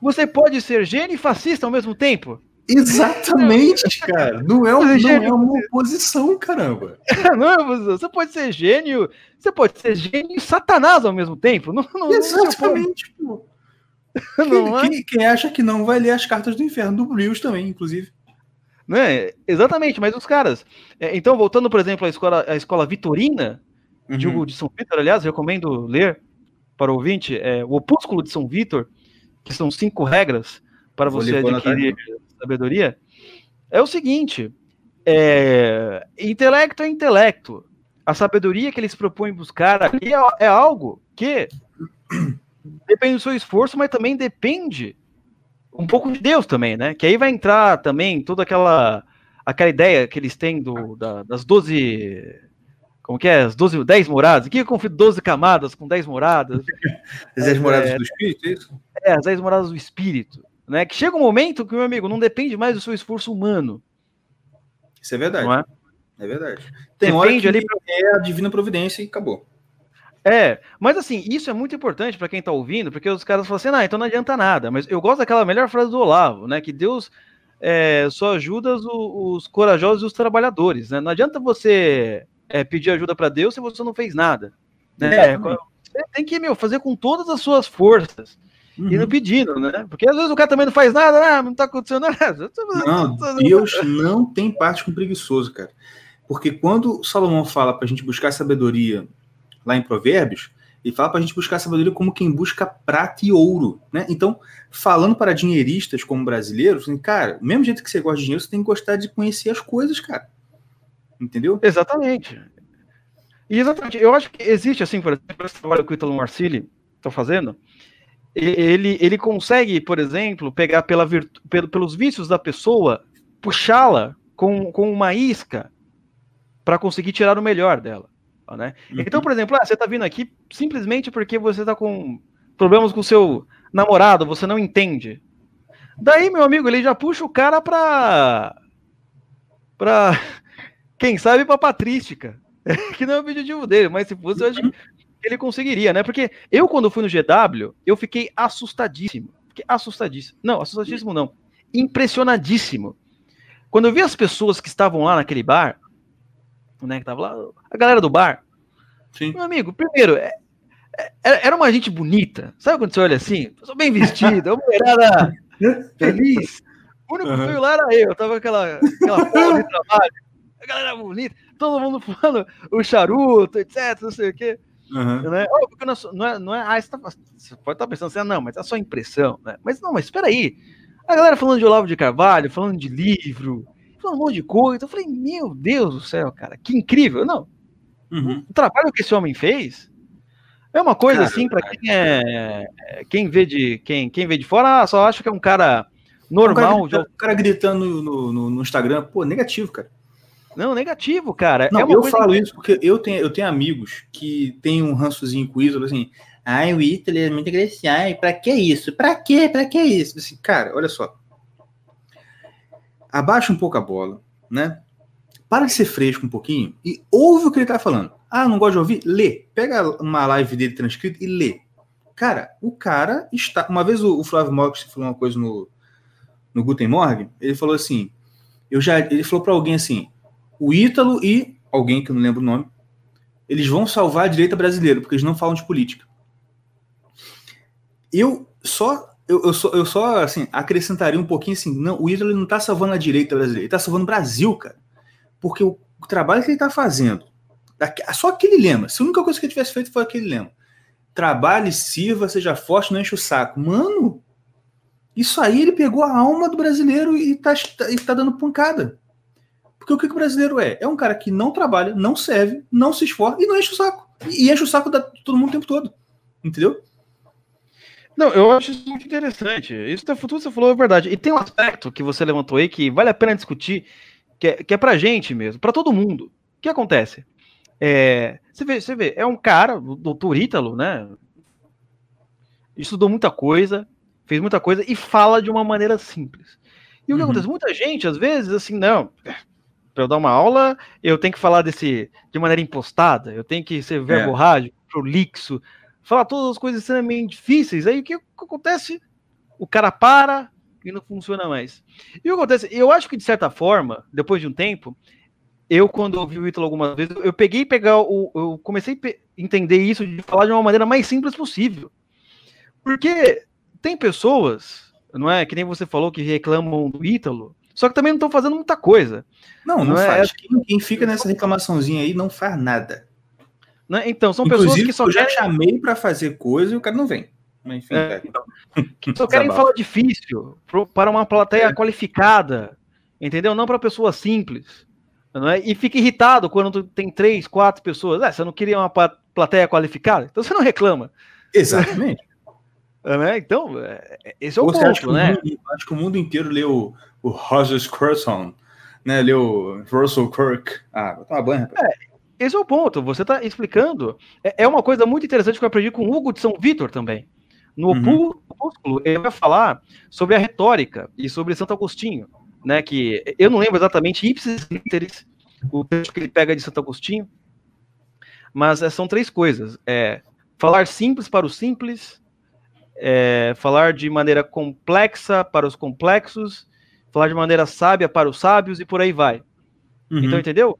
Você pode ser gênio e fascista ao mesmo tempo? Exatamente, cara. Não é, um, não é uma oposição, caramba. Não é uma oposição. Você pode ser gênio, você pode ser gênio e satanás ao mesmo tempo. Não, não, exatamente, não pô. Não quem, é? quem, quem acha que não vai ler as cartas do inferno, do Lewis também, inclusive. Né? Exatamente, mas os caras... É, então, voltando, por exemplo, à escola, à escola Vitorina, uhum. de, de São Vitor, aliás, recomendo ler para o ouvinte, é, o Opúsculo de São Vitor, que são cinco regras para Vou você adquirir sabedoria, é o seguinte, é, intelecto é intelecto. A sabedoria que eles propõem buscar aqui é, é algo que... depende do seu esforço, mas também depende um pouco de Deus também, né? Que aí vai entrar também toda aquela, aquela ideia que eles têm do, da, das doze... Como que é? As doze, dez moradas. Aqui eu confio doze camadas com dez moradas. As dez moradas é, do Espírito, é isso? É, as dez moradas do Espírito. Né? Que chega um momento que, meu amigo, não depende mais do seu esforço humano. Isso é verdade. Não é? É verdade. Tem depende hora que ali pra... é a divina providência e acabou. É, mas assim, isso é muito importante para quem tá ouvindo, porque os caras falam assim, ah, então não adianta nada, mas eu gosto daquela melhor frase do Olavo, né, que Deus é, só ajuda os, os corajosos e os trabalhadores, né, não adianta você é, pedir ajuda para Deus se você não fez nada, né, é, você tem que, meu, fazer com todas as suas forças, uhum. e não pedindo, né, porque às vezes o cara também não faz nada, ah, não tá acontecendo nada. Não, Deus não tem parte com preguiçoso, cara, porque quando Salomão fala pra gente buscar sabedoria lá em Provérbios, ele fala para a gente buscar sabedoria como quem busca prata e ouro, né? Então, falando para dinheiristas como brasileiros, cara, do mesmo jeito que você gosta de dinheiro, você tem que gostar de conhecer as coisas, cara. Entendeu? Exatamente. E exatamente. Eu acho que existe, assim, por exemplo, esse trabalho que o Italo Marcilli está fazendo, ele, ele consegue, por exemplo, pegar pela virtu... pelos vícios da pessoa, puxá-la com, com uma isca para conseguir tirar o melhor dela. Né? Uhum. Então, por exemplo, ah, você está vindo aqui simplesmente porque você está com problemas com o seu namorado, você não entende. Daí, meu amigo, ele já puxa o cara para para quem sabe para patrística, que não é o objetivo dele, mas se fosse, eu acho que ele conseguiria, né? Porque eu, quando fui no G W, eu fiquei assustadíssimo, fiquei assustadíssimo, não, assustadíssimo não, impressionadíssimo. Quando eu vi as pessoas que estavam lá naquele bar, né, que tava lá, a galera do bar. Sim. Meu amigo, primeiro, é, é, era uma gente bonita. Sabe quando você olha assim? Pessoa bem vestida, mulherada feliz. O único que uhum. veio lá era eu. Eu tava com aquela, aquela porra de trabalho. A galera bonita, todo mundo falando o charuto, etcétera, não sei o quê. Uhum. Né? Oh, porque não, não é, não é ah, você, tá, você pode estar tá pensando assim, ah, não, mas é só impressão. Né? Mas não, mas espera aí. A galera falando de Olavo de Carvalho, falando de livro, um monte de coisa, eu falei, meu Deus do céu, cara, que incrível, não uhum. o trabalho que esse homem fez é uma coisa, cara, assim, pra quem é quem vê de quem, quem vê de fora, só acho que é um cara normal, um cara gritando, de... um cara gritando no, no, no Instagram, pô, negativo, cara não, negativo, cara não, é uma eu coisa falo incrível. Isso porque eu tenho, eu tenho amigos que tem um rançozinho com o Ítalo, assim, ai, o Ítalo é muito agressivo, ai, pra que isso, pra que, pra que isso assim, cara, olha só, abaixa um pouco a bola, né? Para de ser fresco um pouquinho e ouve o que ele tá falando. Ah, não gosta de ouvir? Lê. Pega uma live dele transcrita e lê. Cara, o cara está... Uma vez o Flávio Mox falou uma coisa no, no Guten Morgen, ele falou assim, eu já... ele falou para alguém assim, o Ítalo e alguém que eu não lembro o nome, eles vão salvar a direita brasileira, porque eles não falam de política. Eu só... Eu, eu, só, eu só, assim, acrescentaria um pouquinho assim, não, o Ítalo não tá salvando a direita brasileira, ele tá salvando o Brasil, cara. Porque o, o trabalho que ele está fazendo, só aquele lema, se a única coisa que ele tivesse feito foi aquele lema, trabalhe, sirva, seja forte, não enche o saco. Mano, isso aí ele pegou a alma do brasileiro e está tá dando pancada. Porque o que, que o brasileiro é? É um cara que não trabalha, não serve, não se esforça e não enche o saco. E, e enche o saco de todo mundo o tempo todo. Entendeu? Não, eu acho isso muito interessante. Isso da futuro você falou é verdade. E tem um aspecto que você levantou aí que vale a pena discutir, que é, que é pra gente mesmo, pra todo mundo. O que acontece? É, você, vê, você vê, é um cara, o doutor Ítalo, né? Estudou muita coisa, fez muita coisa e fala de uma maneira simples. E o que uhum. acontece? Muita gente, às vezes, assim, não, pra eu dar uma aula, eu tenho que falar desse de maneira impostada, eu tenho que ser verborrágico, é. prolixo, falar todas as coisas extremamente difíceis. Aí o que acontece? O cara para e não funciona mais. E o que acontece? Eu acho que, de certa forma, depois de um tempo, eu, quando ouvi o Ítalo algumas vezes, eu peguei pegar o. Eu comecei a entender isso de falar de uma maneira mais simples possível. Porque tem pessoas, não é? Que nem você falou, que reclamam do Ítalo, só que também não estão fazendo muita coisa. Não, não, não faz. É, acho que quem fica nessa reclamaçãozinha aí não faz nada. Né? Então, são Inclusive, pessoas que só eu já querem... chamei para fazer coisa e o cara não vem. Mas, enfim, é. então... Só querem falar difícil pro, para uma plateia é. qualificada, entendeu? Não para pessoa simples. Não é? E fica irritado quando tem três, quatro pessoas. Ah, você não queria uma plateia qualificada? Então você não reclama. Exatamente. Né? Então, esse é o Ou ponto, acho né? Que o mundo, acho que o mundo inteiro leu o Roger Curzon, né? Leu Russell Kirk. Ah, vou tomar banho, rapaz. É. Esse é o ponto, você está explicando. É uma coisa muito interessante que eu aprendi com o Hugo de São Vítor também. No uhum. Opúsculo, ele vai falar sobre a retórica e sobre Santo Agostinho, né? Que eu não lembro exatamente ipsis literis, o texto que ele pega de Santo Agostinho, mas são três coisas. É, falar simples para o simples, é, falar de maneira complexa para os complexos, falar de maneira sábia para os sábios e por aí vai. Uhum. Então, entendeu?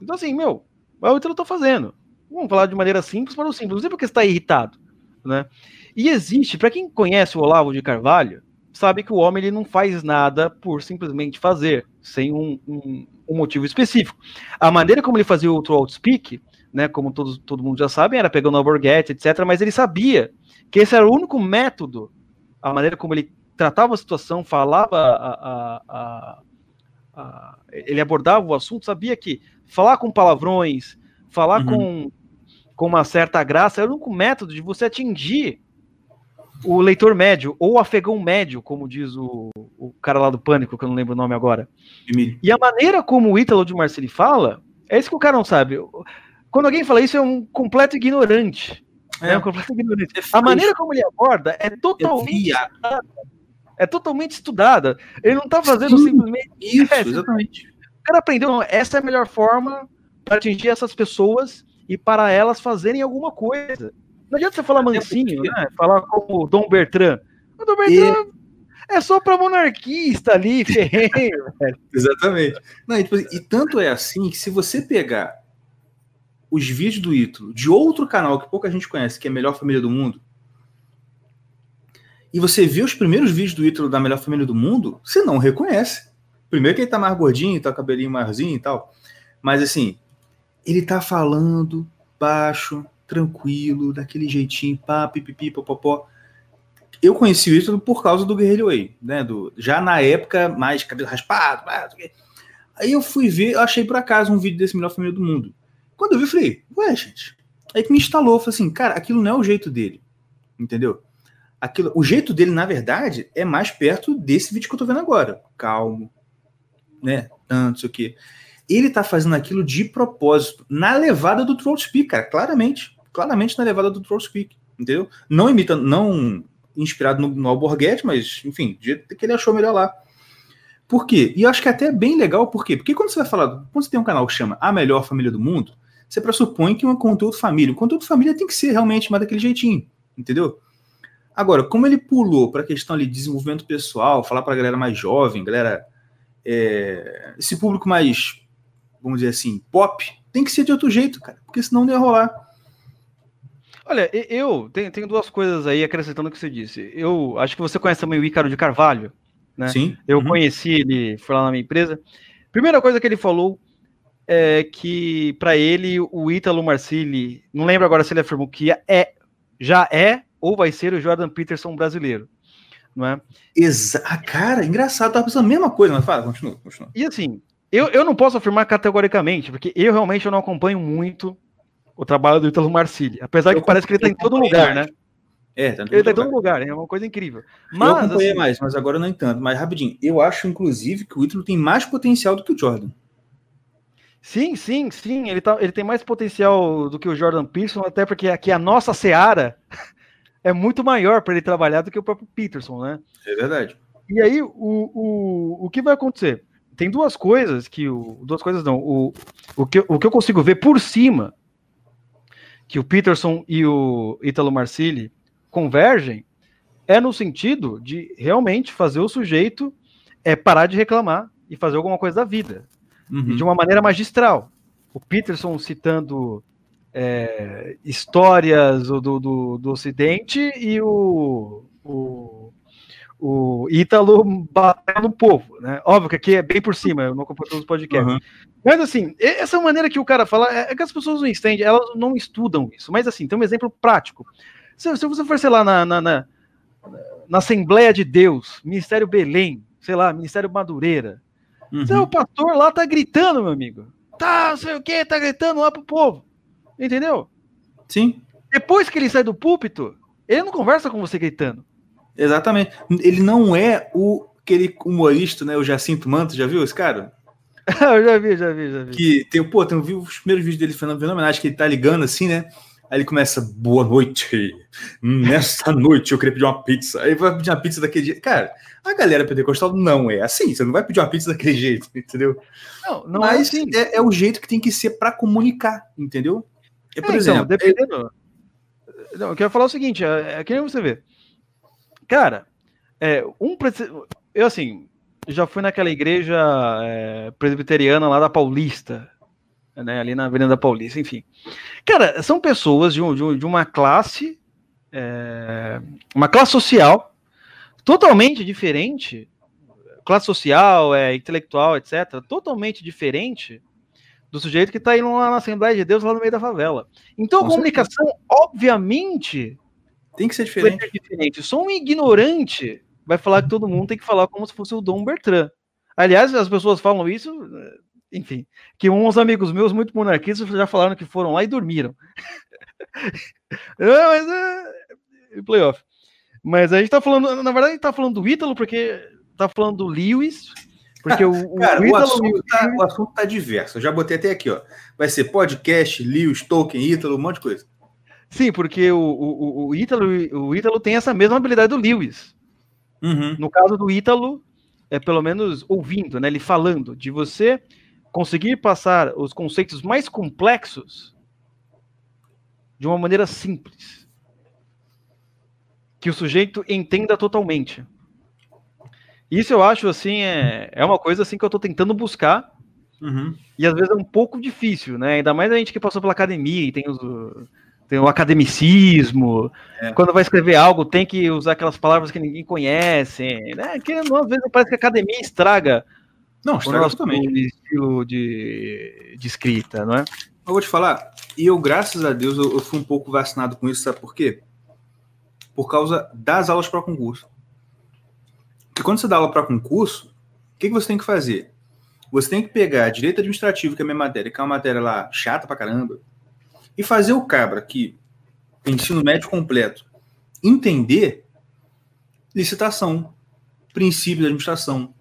Então, assim, meu... Mas o Ítalo está fazendo. Vamos falar de maneira simples para o simples. Não sei porque você está irritado. Né? E existe, para quem conhece o Olavo de Carvalho, sabe que o homem ele não faz nada por simplesmente fazer, sem um, um, um motivo específico. A maneira como ele fazia o throughout speak, né, como todos, todo mundo já sabe, era pegando a Borghetti, etcétera. Mas ele sabia que esse era o único método, a maneira como ele tratava a situação, falava a... a, a ele abordava o assunto, sabia que falar com palavrões, falar uhum. com, com uma certa graça era o único método de você atingir o leitor médio, ou o afegão médio, como diz o, o cara lá do Pânico, que eu não lembro o nome agora. Emílio. E a maneira como o Ítalo de Marcili fala, é isso que o cara não sabe. Quando alguém fala isso, é um completo ignorante. É, é um completo ignorante. É a maneira como ele aborda é totalmente... É totalmente estudada. Ele não está fazendo Sim, simplesmente... Isso, é, exatamente. O cara aprendeu, essa é a melhor forma para atingir essas pessoas e para elas fazerem alguma coisa. Não adianta você falar mansinho, né? Falar como Dom Bertrand. O Dom Bertrand e... é só para monarquista ali, ferreiro. Velho. Exatamente. Não, e, tipo, e tanto é assim que se você pegar os vídeos do Ítalo de outro canal que pouca gente conhece, que é a Melhor Família do Mundo, e você vê os primeiros vídeos do Ítalo da Melhor Família do Mundo, você não reconhece. Primeiro que ele tá mais gordinho, tá o cabelinho maiorzinho e tal. Mas assim, ele tá falando baixo, tranquilo, daquele jeitinho, pá, pipipi, popopó. Eu conheci o Ítalo por causa do Guerrilha Way, né? Do, já na época, mais cabelo raspado. Aí eu fui ver, eu achei por acaso um vídeo desse Melhor Família do Mundo. Quando eu vi, eu falei, ué, gente. Aí que me instalou, falei assim, cara, aquilo não é o jeito dele. Entendeu? Aquilo, o jeito dele, na verdade, é mais perto desse vídeo que eu tô vendo agora. Calmo, né? Não sei o quê. Ele tá fazendo aquilo de propósito, na levada do Troll Speak, cara, claramente. Claramente na levada do Troll Speak, entendeu? Não imitando, não inspirado no, no Alborguete, mas, enfim, do jeito que ele achou melhor lá. Por quê? E eu acho que é até bem legal, por quê? Porque quando você vai falar, quando você tem um canal que chama A Melhor Família do Mundo, você pressupõe que é um conteúdo família. O conteúdo família tem que ser realmente mais daquele jeitinho, entendeu? Agora, como ele pulou para a questão ali de desenvolvimento pessoal, falar para a galera mais jovem, galera, é, esse público mais, vamos dizer assim, pop, tem que ser de outro jeito, cara, porque senão não ia rolar. Olha, eu tenho, tenho duas coisas aí acrescentando o que você disse. Eu acho que você conhece também o Ícaro de Carvalho, né? Sim. Eu uhum. conheci ele, foi lá na minha empresa. Primeira coisa que ele falou é, que para ele o Ítalo Marcilli, não lembro agora se ele afirmou que é, já é ou vai ser o Jordan Peterson brasileiro. Não é? Exa- cara, engraçado, tava pensando a mesma coisa, mas fala, continua, continua. E assim, eu, eu não posso afirmar categoricamente, porque eu realmente eu não acompanho muito o trabalho do Ítalo Marcilli, apesar eu que parece que ele tá em todo lugar, né? É, tá em todo ele lugar. Tá em todo lugar, é uma coisa incrível. Mas, eu acompanhei assim, mais, mas agora não tanto, mas rapidinho, eu acho, inclusive, que o Ítalo tem mais potencial do que o Jordan. Sim, sim, sim, ele, tá, ele tem mais potencial do que o Jordan Peterson, até porque aqui a nossa seara é muito maior para ele trabalhar do que o próprio Peterson, né? É verdade. E aí, o, o, o que vai acontecer? Tem duas coisas que o... Duas coisas não. O, o, que, o que eu consigo ver por cima que o Peterson e o Ítalo Marcilli convergem é no sentido de realmente fazer o sujeito é, parar de reclamar e fazer alguma coisa da vida. Uhum. E de uma maneira magistral. O Peterson citando é, histórias do, do, do Ocidente e o... o o Ítalo bateu no povo, né? Óbvio que aqui é bem por cima, eu não acompanho todos os podcasts. Uhum. Mas assim, essa maneira que o cara fala, é que as pessoas não entendem, elas não estudam isso. Mas assim, tem um exemplo prático. Se, se você for, sei lá, na, na, na, na Assembleia de Deus, Ministério Belém, sei lá, Ministério Madureira, uhum. Então, o pastor lá tá gritando, meu amigo. Tá, não sei o quê, tá gritando lá pro povo. Entendeu? Sim. Depois que ele sai do púlpito, ele não conversa com você gritando. Exatamente. Ele não é o aquele humorista, né? O Jacinto Manto, já viu esse cara? Eu já vi, já vi, já vi. Que tem, pô, tem, eu vi os primeiros vídeos dele fenomenais, que ele tá ligando assim, né? Aí ele começa, boa noite, nessa noite eu queria pedir uma pizza. Aí ele vai pedir uma pizza daquele jeito. Cara, a galera pentecostal não é assim, você não vai pedir uma pizza daquele jeito, entendeu? Não, não Mas é assim. É, é o jeito que tem que ser pra comunicar, entendeu? É, por é, exemplo... Então, dependendo... É... Não, eu quero falar o seguinte, é, é que nem você vê. Cara, é, um eu assim, já fui naquela igreja é, presbiteriana lá da Paulista, né, ali na Avenida Paulista, enfim. Cara, são pessoas de, um, de, um, de uma classe, é, uma classe social totalmente diferente, classe social, é, intelectual, etcétera, totalmente diferente do sujeito que está indo lá na Assembleia de Deus, lá no meio da favela. Então, a comunicação, obviamente... Tem que ser diferente. Tem que ser diferente. Só um ignorante vai falar que todo mundo tem que falar como se fosse o Dom Bertrand. Aliás, as pessoas falam isso, enfim, que uns amigos meus muito monarquistas já falaram que foram lá e dormiram. Não, mas é... Playoff. Mas a gente tá falando, na verdade, a gente tá falando do Ítalo, porque tá falando do Lewis, porque ah, o, cara, o, Ítalo, o, assunto tá, o assunto tá diverso. Eu já botei até aqui, ó. Vai ser podcast, Lewis, Tolkien, Ítalo, um monte de coisa. Sim, porque o, o, o, Ítalo, o Ítalo tem essa mesma habilidade do Lewis. Uhum. No caso do Ítalo, é pelo menos ouvindo, né, ele falando, de você conseguir passar os conceitos mais complexos de uma maneira simples. Que o sujeito entenda totalmente. Isso eu acho, assim, é, é uma coisa assim, que eu estou tentando buscar. Uhum. E às vezes é um pouco difícil, né? Ainda mais a gente que passou pela academia e tem os... Tem o academicismo, é. Quando vai escrever algo, tem que usar aquelas palavras que ninguém conhece, né? Que às vezes parece que a academia estraga, não, estraga o nosso estilo de, de escrita, não é? Eu vou te falar, e eu, graças a Deus, eu, eu fui um pouco vacinado com isso, sabe por quê? Por causa das aulas para concurso. Porque quando você dá aula para concurso, o que, que você tem que fazer? Você tem que pegar direito administrativo, que é a minha matéria, que é uma matéria lá chata pra caramba, e fazer o cabra que ensino médio completo entender licitação, princípio da administração,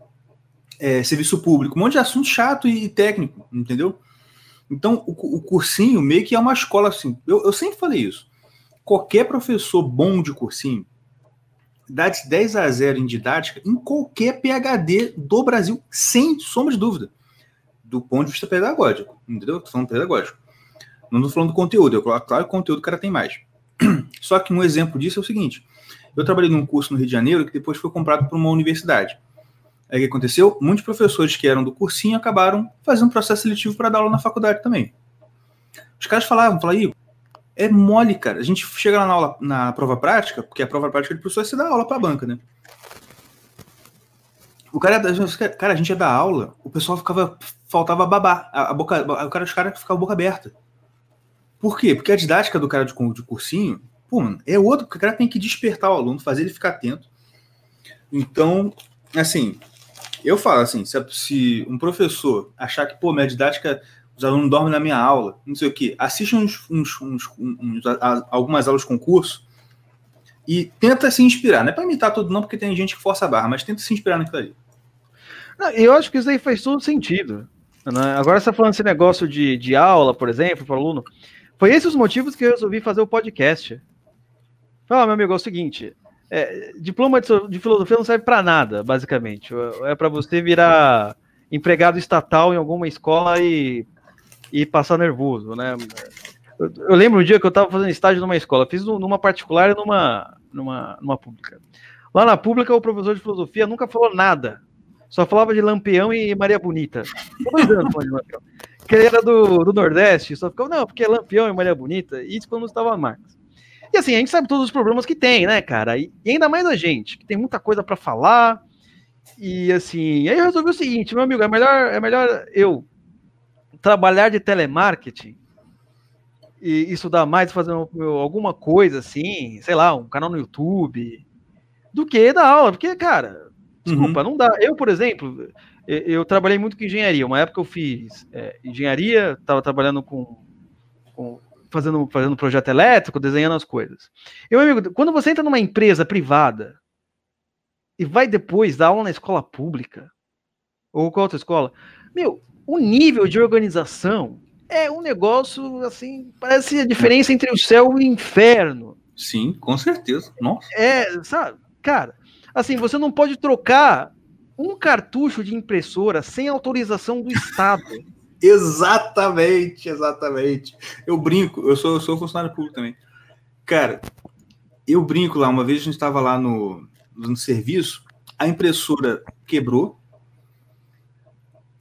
é, serviço público, um monte de assunto chato e técnico, entendeu? Então, o, o cursinho meio que é uma escola assim. Eu, eu sempre falei isso. Qualquer professor bom de cursinho dá de dez a zero em didática em qualquer P H D do Brasil, sem sombra de dúvida, do ponto de vista pedagógico, entendeu? Estou falando pedagógico. Não estou falando do conteúdo, eu coloco, claro que o conteúdo o cara tem mais. Só que um exemplo disso é o seguinte, eu trabalhei num curso no Rio de Janeiro que depois foi comprado por uma universidade. Aí o que aconteceu? Muitos professores que eram do cursinho acabaram fazendo processo seletivo para dar aula na faculdade também. Os caras falavam, falavam, Igor, é mole, cara, a gente chega lá na, aula, na prova prática, porque a prova prática de professor é você dar aula para a banca, né? O cara, cara, a gente ia dar aula, o pessoal ficava faltava babar. A, a boca, o cara, os caras ficavam boca aberta. Por quê? Porque a didática do cara de, de cursinho, pô, mano, é outro, porque o cara tem que despertar o aluno, fazer ele ficar atento. Então, assim, eu falo assim, se, se um professor achar que, pô, minha didática, os alunos dormem na minha aula, não sei o quê, assiste uns, uns, uns, uns, a, algumas aulas de concurso e tenta se inspirar. Não é pra imitar tudo não, porque tem gente que força a barra, mas tenta se inspirar naquilo ali. Não, eu acho que isso aí faz todo sentido. Né? Agora você tá falando esse negócio de, de aula, por exemplo, para o aluno. Foi esses os motivos que eu resolvi fazer o podcast. Fala, ah, meu amigo, é o seguinte... É, diploma de, de filosofia não serve para nada, basicamente. É para você virar empregado estatal em alguma escola e, e passar nervoso, né? Eu, eu lembro um dia que eu estava fazendo estágio numa escola, fiz numa particular e numa, numa, numa pública. Lá na pública, o professor de filosofia nunca falou nada, só falava de Lampião e Maria Bonita. Dois anos falando de Lampião. Porque ele era do, do Nordeste, só ficava, não, porque é Lampião e Maria Bonita, e isso quando estava Marx. E assim, a gente sabe todos os problemas que tem, né, cara? E ainda mais a gente, que tem muita coisa pra falar. E assim, aí eu resolvi o seguinte, meu amigo, é melhor, é melhor eu trabalhar de telemarketing e estudar mais, fazer alguma coisa assim, sei lá, um canal no YouTube, do que dar aula. Porque, cara, desculpa, uhum. não dá. Eu, por exemplo, eu, eu trabalhei muito com engenharia. Uma época eu fiz é, engenharia, tava trabalhando com... com Fazendo, fazendo projeto elétrico, desenhando as coisas. E, meu amigo, quando você entra numa empresa privada e vai depois dar aula na escola pública ou qualquer outra escola, meu, o nível de organização é um negócio, assim, parece a diferença entre o céu e o inferno. Sim, com certeza. Nossa. É, sabe, cara, assim, você não pode trocar um cartucho de impressora sem autorização do Estado. Exatamente, exatamente. Eu brinco, eu sou, eu sou funcionário público também. Cara, eu brinco lá, uma vez a gente estava lá no, no serviço, a impressora quebrou,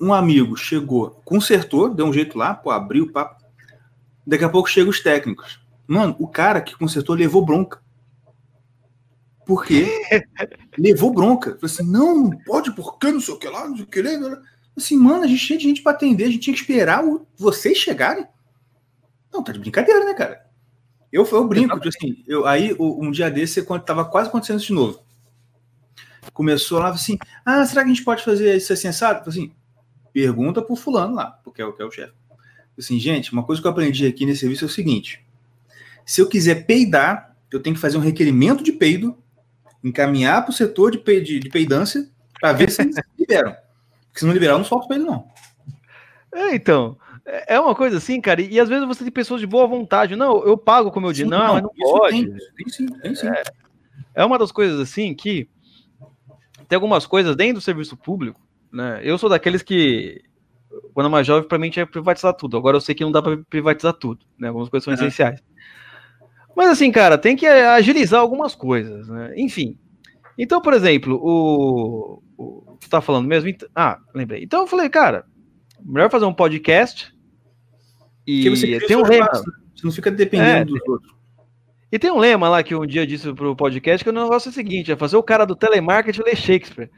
um amigo chegou, consertou, deu um jeito lá, pô, abriu o papo, daqui a pouco chegam os técnicos. Mano, o cara que consertou levou bronca. Por quê? Levou bronca. Falei assim, não, não pode, porque não sei o que lá, não sei o que lá. Assim, mano, a gente tinha gente pra atender, a gente tinha que esperar o, vocês chegarem. Não, tá de brincadeira, né, cara? Eu, eu brinco, eu assim, eu, aí um dia desse, tava quase acontecendo isso de novo. Começou lá, assim, ah, será que a gente pode fazer isso assim, assado? Assim, pergunta pro fulano lá, porque é o, que é o chefe. Assim, gente, uma coisa que eu aprendi aqui nesse serviço é o seguinte, se eu quiser peidar, eu tenho que fazer um requerimento de peido, encaminhar pro setor de, pe, de, de peidância, pra ver se eles liberam. Porque se não liberar, eu não solto pra ele, não. É, então. É uma coisa assim, cara. E, e às vezes você tem pessoas de boa vontade. Não, eu pago como eu digo. Não, não, mas não pode. Tem, tem sim, tem sim. É, é uma das coisas assim que tem algumas coisas dentro do serviço público, né? Eu sou daqueles que, quando é mais jovem, pra mim tinha que privatizar tudo. Agora eu sei que não dá pra privatizar tudo, né? Algumas coisas são é. essenciais. Mas assim, cara, tem que agilizar algumas coisas, né? Enfim. Então, por exemplo, o... o que tu tá falando mesmo? Ah, lembrei. Então eu falei, cara, melhor fazer um podcast e que você tem um lema. Espaço, você não fica dependendo é, dos tem... outros. E tem um lema lá que um dia eu disse pro podcast, que o negócio é o seguinte, é fazer o cara do telemarketing ler Shakespeare.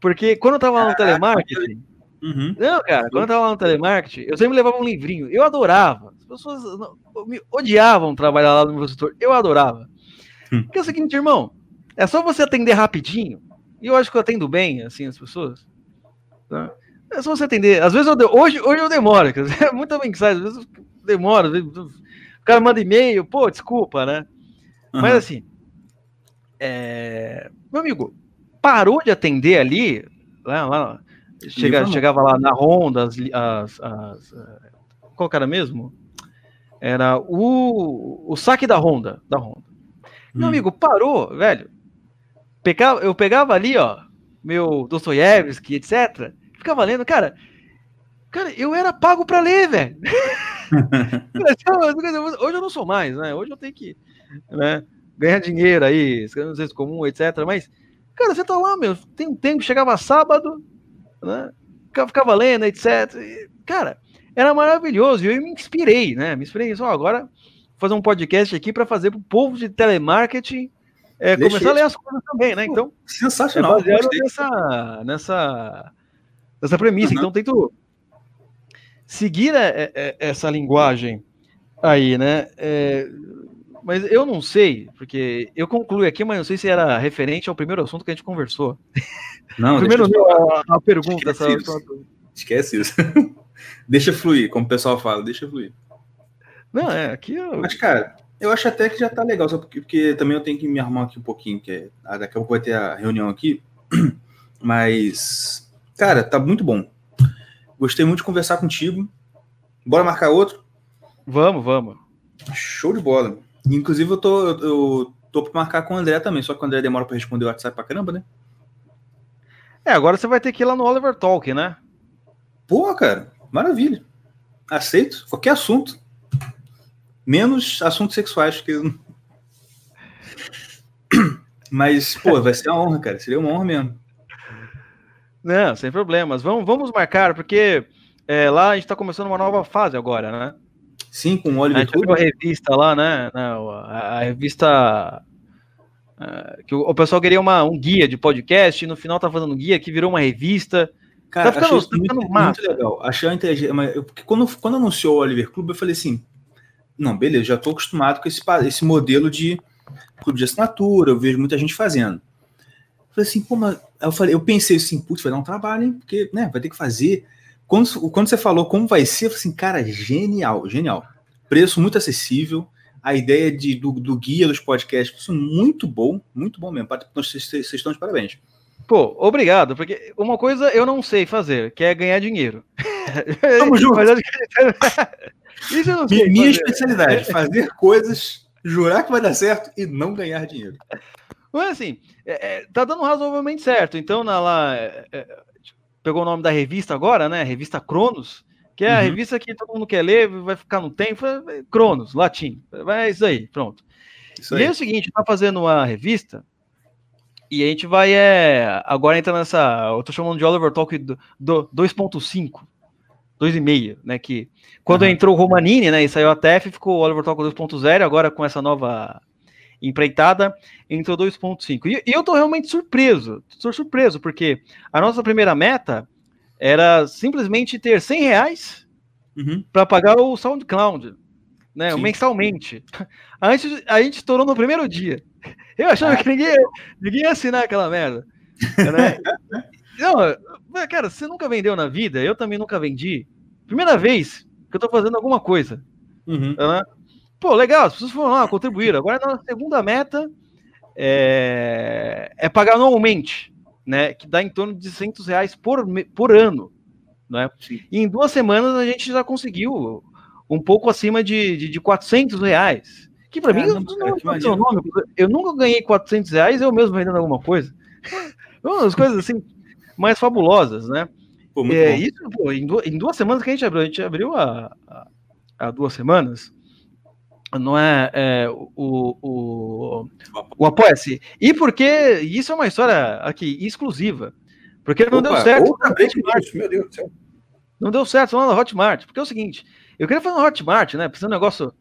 Porque quando eu tava lá no ah, telemarketing... Eu... Uhum. Não, cara, quando eu tava lá no telemarketing, eu sempre levava um livrinho. Eu adorava. As pessoas me odiavam trabalhar lá no meu setor. Eu adorava. Hum. Porque é o seguinte, irmão, é só você atender rapidinho. E eu acho que eu atendo bem, assim, as pessoas. Tá? É só você atender. Às vezes eu... De... Hoje, hoje eu demoro. É muita mensagem. Às vezes eu demoro. Às vezes o cara manda e-mail. Pô, desculpa, né? Uhum. Mas assim... É... Meu amigo, parou de atender ali... Lá, lá, chega, chegava lá na Honda... As, as, as, qual que era mesmo? Era o, o saque da Honda. Da Honda. Hum. Meu amigo, parou, velho. Eu pegava ali, ó, meu Dostoiévski, etcétera. Ficava lendo, cara. Cara, eu era pago pra ler, velho. Hoje eu não sou mais, né? Hoje eu tenho que né, ganhar dinheiro aí, escrevendo senso comum, etcétera. Mas, cara, você tá lá, meu. Tem um tempo, chegava sábado, né? Ficava lendo, etcétera. E, cara, era maravilhoso. E eu me inspirei, né? Me inspirei só agora fazer um podcast aqui pra fazer pro povo de telemarketing. É, começar isso. a ler as coisas também, né? Então, sensacional. É baseado nessa, nessa, nessa premissa. Uhum. Então, tento seguir essa linguagem aí, né? É, mas eu não sei, porque eu concluo aqui, mas não sei se era referente ao primeiro assunto que a gente conversou. Não, primeiro eu... a, a pergunta. Esquece essa... isso. Esquece isso. Deixa fluir, como o pessoal fala, deixa fluir. Não, é, aqui eu... Mas, cara, eu acho até que já tá legal, só porque, porque também eu tenho que me arrumar aqui um pouquinho, que é, daqui a pouco vai ter a reunião aqui, mas, cara, tá muito bom. Gostei muito de conversar contigo. Bora marcar outro? Vamos, vamos. Show de bola. Inclusive, eu tô, eu tô pra marcar com o André também, só que o André demora pra responder o WhatsApp pra caramba, né? É, agora você vai ter que ir lá no Oliver Talk, né? Pô, cara, maravilha. Aceito qualquer assunto. Menos assuntos sexuais, que eu... Mas, pô, vai ser uma honra, cara. Seria uma honra mesmo. Não, sem problemas. Vamos, vamos marcar, porque é, lá a gente tá começando uma nova fase agora, né? Sim, com o Oliver Talk. A revista lá, né? Não, a, a revista... A, que o, o pessoal queria uma, um guia de podcast, e no final tá fazendo um guia que virou uma revista... Cara, tá ficando, achei tá muito, muito legal. Achei uma inteligência. Mas eu, porque quando, quando anunciou o Oliver Club, eu falei assim: não, beleza, já estou acostumado com esse, esse modelo de clube de assinatura, eu vejo muita gente fazendo. Eu falei assim, pô, mas eu, falei, eu pensei assim, putz, vai dar um trabalho, hein? Porque, né, vai ter que fazer. Quando, quando você falou como vai ser, eu falei assim, cara, genial, genial. Preço muito acessível, a ideia de, do, do guia dos podcasts, isso muito bom, muito bom mesmo. Vocês estão de parabéns. Pô, obrigado, porque uma coisa eu não sei fazer, que é ganhar dinheiro. Tamo junto. Isso eu não sei minha fazer. Especialidade, fazer coisas, jurar que vai dar certo e não ganhar dinheiro. Mas assim, é, tá dando razoavelmente certo. Então, na, lá, é, pegou o nome da revista agora, né? Revista Cronos, que é a uhum. revista que todo mundo quer ler, vai ficar no tempo. É Cronos, latim. É isso aí, pronto. Isso aí. E é o seguinte, tá fazendo uma revista... E a gente vai, é, agora entra nessa, eu tô chamando de Oliver Talk do, do dois ponto cinco, dois vírgula cinco, né, que quando uhum. entrou o Romanini, né, e saiu a T F, ficou o Oliver Talk dois ponto zero, agora com essa nova empreitada, entrou dois ponto cinco. E, e eu tô realmente surpreso, tô surpreso, porque a nossa primeira meta era simplesmente ter cem reais uhum. para pagar o SoundCloud, né, sim, mensalmente. A gente, a gente estourou no primeiro dia. Eu achava ah, que ninguém, ninguém ia assinar aquela merda. Né? Não, cara, você nunca vendeu na vida, eu também nunca vendi. Primeira vez que eu tô fazendo alguma coisa. Uhum. Né? Pô, legal, as pessoas foram lá, contribuíram. Agora a nossa segunda meta é, é pagar anualmente, né? Que dá em torno de duzentos reais por, por ano. Né? E em duas semanas a gente já conseguiu um pouco acima de, de, de quatrocentos reais. Que pra Caramba, mim, cara, não, que não é o nome. Eu nunca ganhei quatrocentos reais, eu mesmo vendendo alguma coisa. Umas coisas assim, mais fabulosas, né? Pô, é, isso, pô, em, duas, em duas semanas que a gente abriu, a gente abriu há, há duas semanas, não é, é o, o, o Apoia-se. E porque isso é uma história aqui exclusiva, porque não Opa, deu certo. Outra vez Hotmart, meu Deus do céu. Não deu certo lá na Hotmart, porque é o seguinte, eu queria fazer uma Hotmart, né? Precisa de um negócio.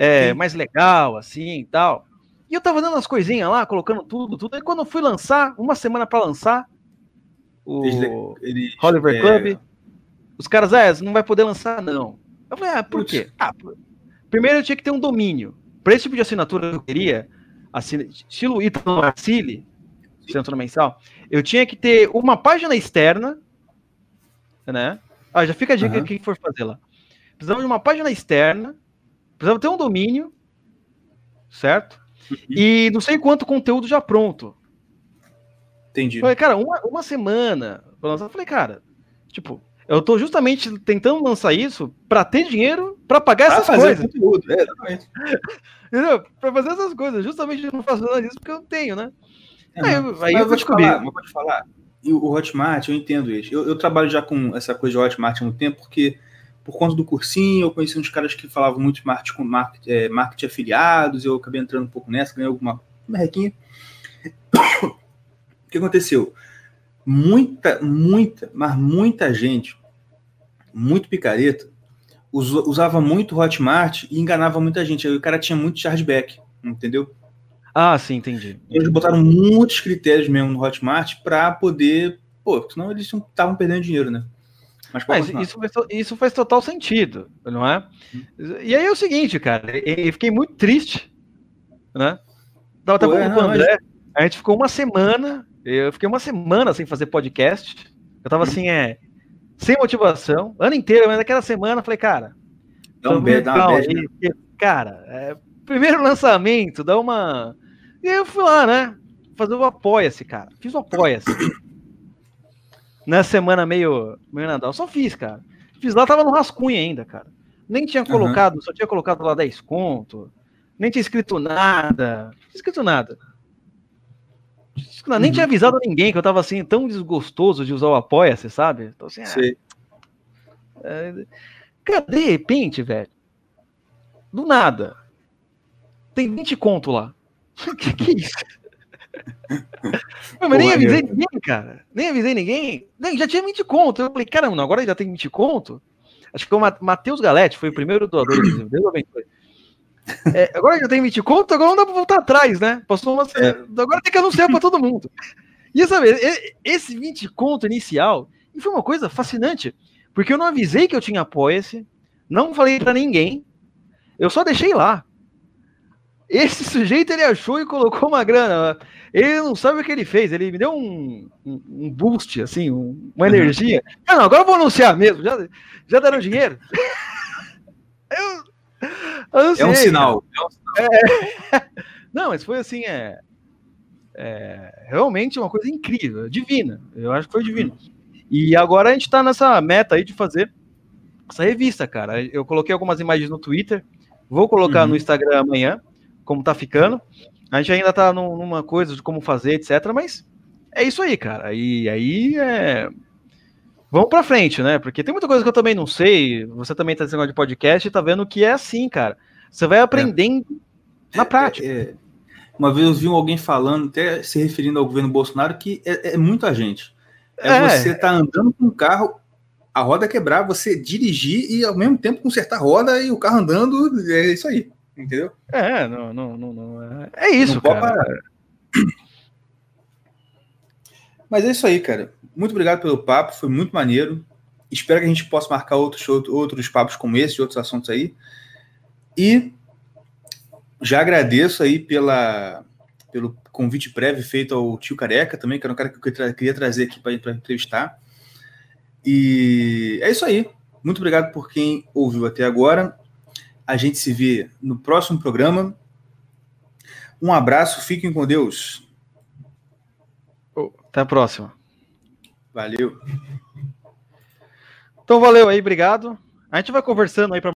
É, mais legal, assim, e tal. E eu tava dando as coisinhas lá, colocando tudo, tudo. E quando eu fui lançar, uma semana pra lançar, o eles, Oliver é... Club, os caras, ah, não vai poder lançar, não. Eu falei, ah, por Ups. quê? Ah, primeiro eu tinha que ter um domínio. Pra esse tipo de assinatura que eu queria, assina... estilo Italo Marcilli, assinatura mensal, eu tinha que ter uma página externa, né? Ah, já fica a dica uhum. que for fazer lá. Precisava de uma página externa, precisava ter um domínio, certo? E não sei quanto conteúdo já pronto. Entendi. Falei, cara, uma, uma semana. Eu falei, cara, tipo, eu tô justamente tentando lançar isso pra ter dinheiro pra pagar pra essas fazer coisas. Conteúdo, é, exatamente. Entendeu? Pra fazer essas coisas. Justamente eu não faço nada disso porque eu não tenho, né? É, aí eu, aí eu vou te falar, eu vou te falar. E o Hotmart, eu entendo isso. Eu, eu trabalho já com essa coisa de Hotmart há muito tempo, porque... Por conta do cursinho, eu conheci uns caras que falavam muito de marketing, marketing, é, marketing afiliados, eu acabei entrando um pouco nessa, ganhei alguma merrequinha. O que aconteceu? Muita, muita, mas muita gente, muito picareta, usava muito Hotmart e enganava muita gente. Aí o cara tinha muito chargeback, entendeu? Ah, sim, entendi. Eles botaram muitos critérios mesmo no Hotmart para poder... Pô, senão eles estavam perdendo dinheiro, né? Mas, Mas isso, faz, isso faz total sentido, não é? E aí é o seguinte, cara, eu fiquei muito triste, né? Tava Pô, é, com o André, não, mas... a gente ficou uma semana, eu fiquei uma semana sem fazer podcast, eu tava assim, é, sem motivação, ano inteiro, mas naquela semana eu falei, cara, não, be, dá aí, be, cara, é, primeiro lançamento, dá uma... E aí eu fui lá, né, fazer o Apoia-se, cara, fiz o Apoia-se. Na semana meio, meio Nadal, só fiz, cara. Fiz lá, tava no rascunho ainda, cara. Nem tinha colocado, uhum. só tinha colocado lá dez conto, nem tinha escrito nada, não tinha escrito nada. Tinha escrito nada. Uhum. Nem tinha avisado ninguém, que eu tava assim, tão desgostoso de usar o Apoia-se, sabe? Tô assim, Sim. Ah, é, cara, de repente, velho, do nada, tem vinte conto lá. que que é isso? Mas Pô, nem avisei eu... ninguém, cara. Nem avisei ninguém. Nem, já tinha vinte conto. Eu falei, caramba, agora já tem vinte conto? Acho que o Matheus Galete foi o primeiro doador. é, agora já tem vinte conto, agora não dá pra voltar atrás, né? Passou uma... é. Agora tem que anunciar pra todo mundo. E sabe, esse vinte conto inicial, e foi uma coisa fascinante, porque eu não avisei que eu tinha Apoia-se, não falei pra ninguém, eu só deixei lá. Esse sujeito, ele achou e colocou uma grana. Ele não sabe o que ele fez. Ele me deu um, um, um boost, assim, um, uma energia. Ah, não, agora eu vou anunciar mesmo. Já, já deram dinheiro? eu, eu sei, é um sinal. É um sinal. É, não, mas foi assim, é, é, realmente uma coisa incrível, divina. Eu acho que foi divino. E agora a gente tá nessa meta aí de fazer essa revista, cara. Eu coloquei algumas imagens no Twitter. Vou colocar uhum. no Instagram amanhã. Como tá ficando, a gente ainda tá numa coisa de como fazer, etcétera, mas é isso aí, cara, e aí é... vamos pra frente, né, porque tem muita coisa que eu também não sei, você também tá nesse negócio de podcast e tá vendo que é assim, cara, você vai aprendendo é. na prática. É, é... Uma vez eu vi alguém falando, até se referindo ao governo Bolsonaro, que é, é muita gente, é, é você tá andando com um carro, a roda quebrar, você dirigir e ao mesmo tempo consertar a roda e o carro andando, é isso aí. Entendeu? É, não, não, não, não. É isso, não cara. Parar. Mas é isso aí, cara. Muito obrigado pelo papo, foi muito maneiro. Espero que a gente possa marcar outros, outros papos como esse, outros assuntos aí. E já agradeço aí pela, pelo convite prévio feito ao Tio Careca também, que era um cara que eu queria trazer aqui para entrevistar. E é isso aí. Muito obrigado por quem ouviu até agora. A gente se vê no próximo programa. Um abraço, fiquem com Deus. Até a próxima. Valeu. Então, valeu aí, obrigado. A gente vai conversando aí para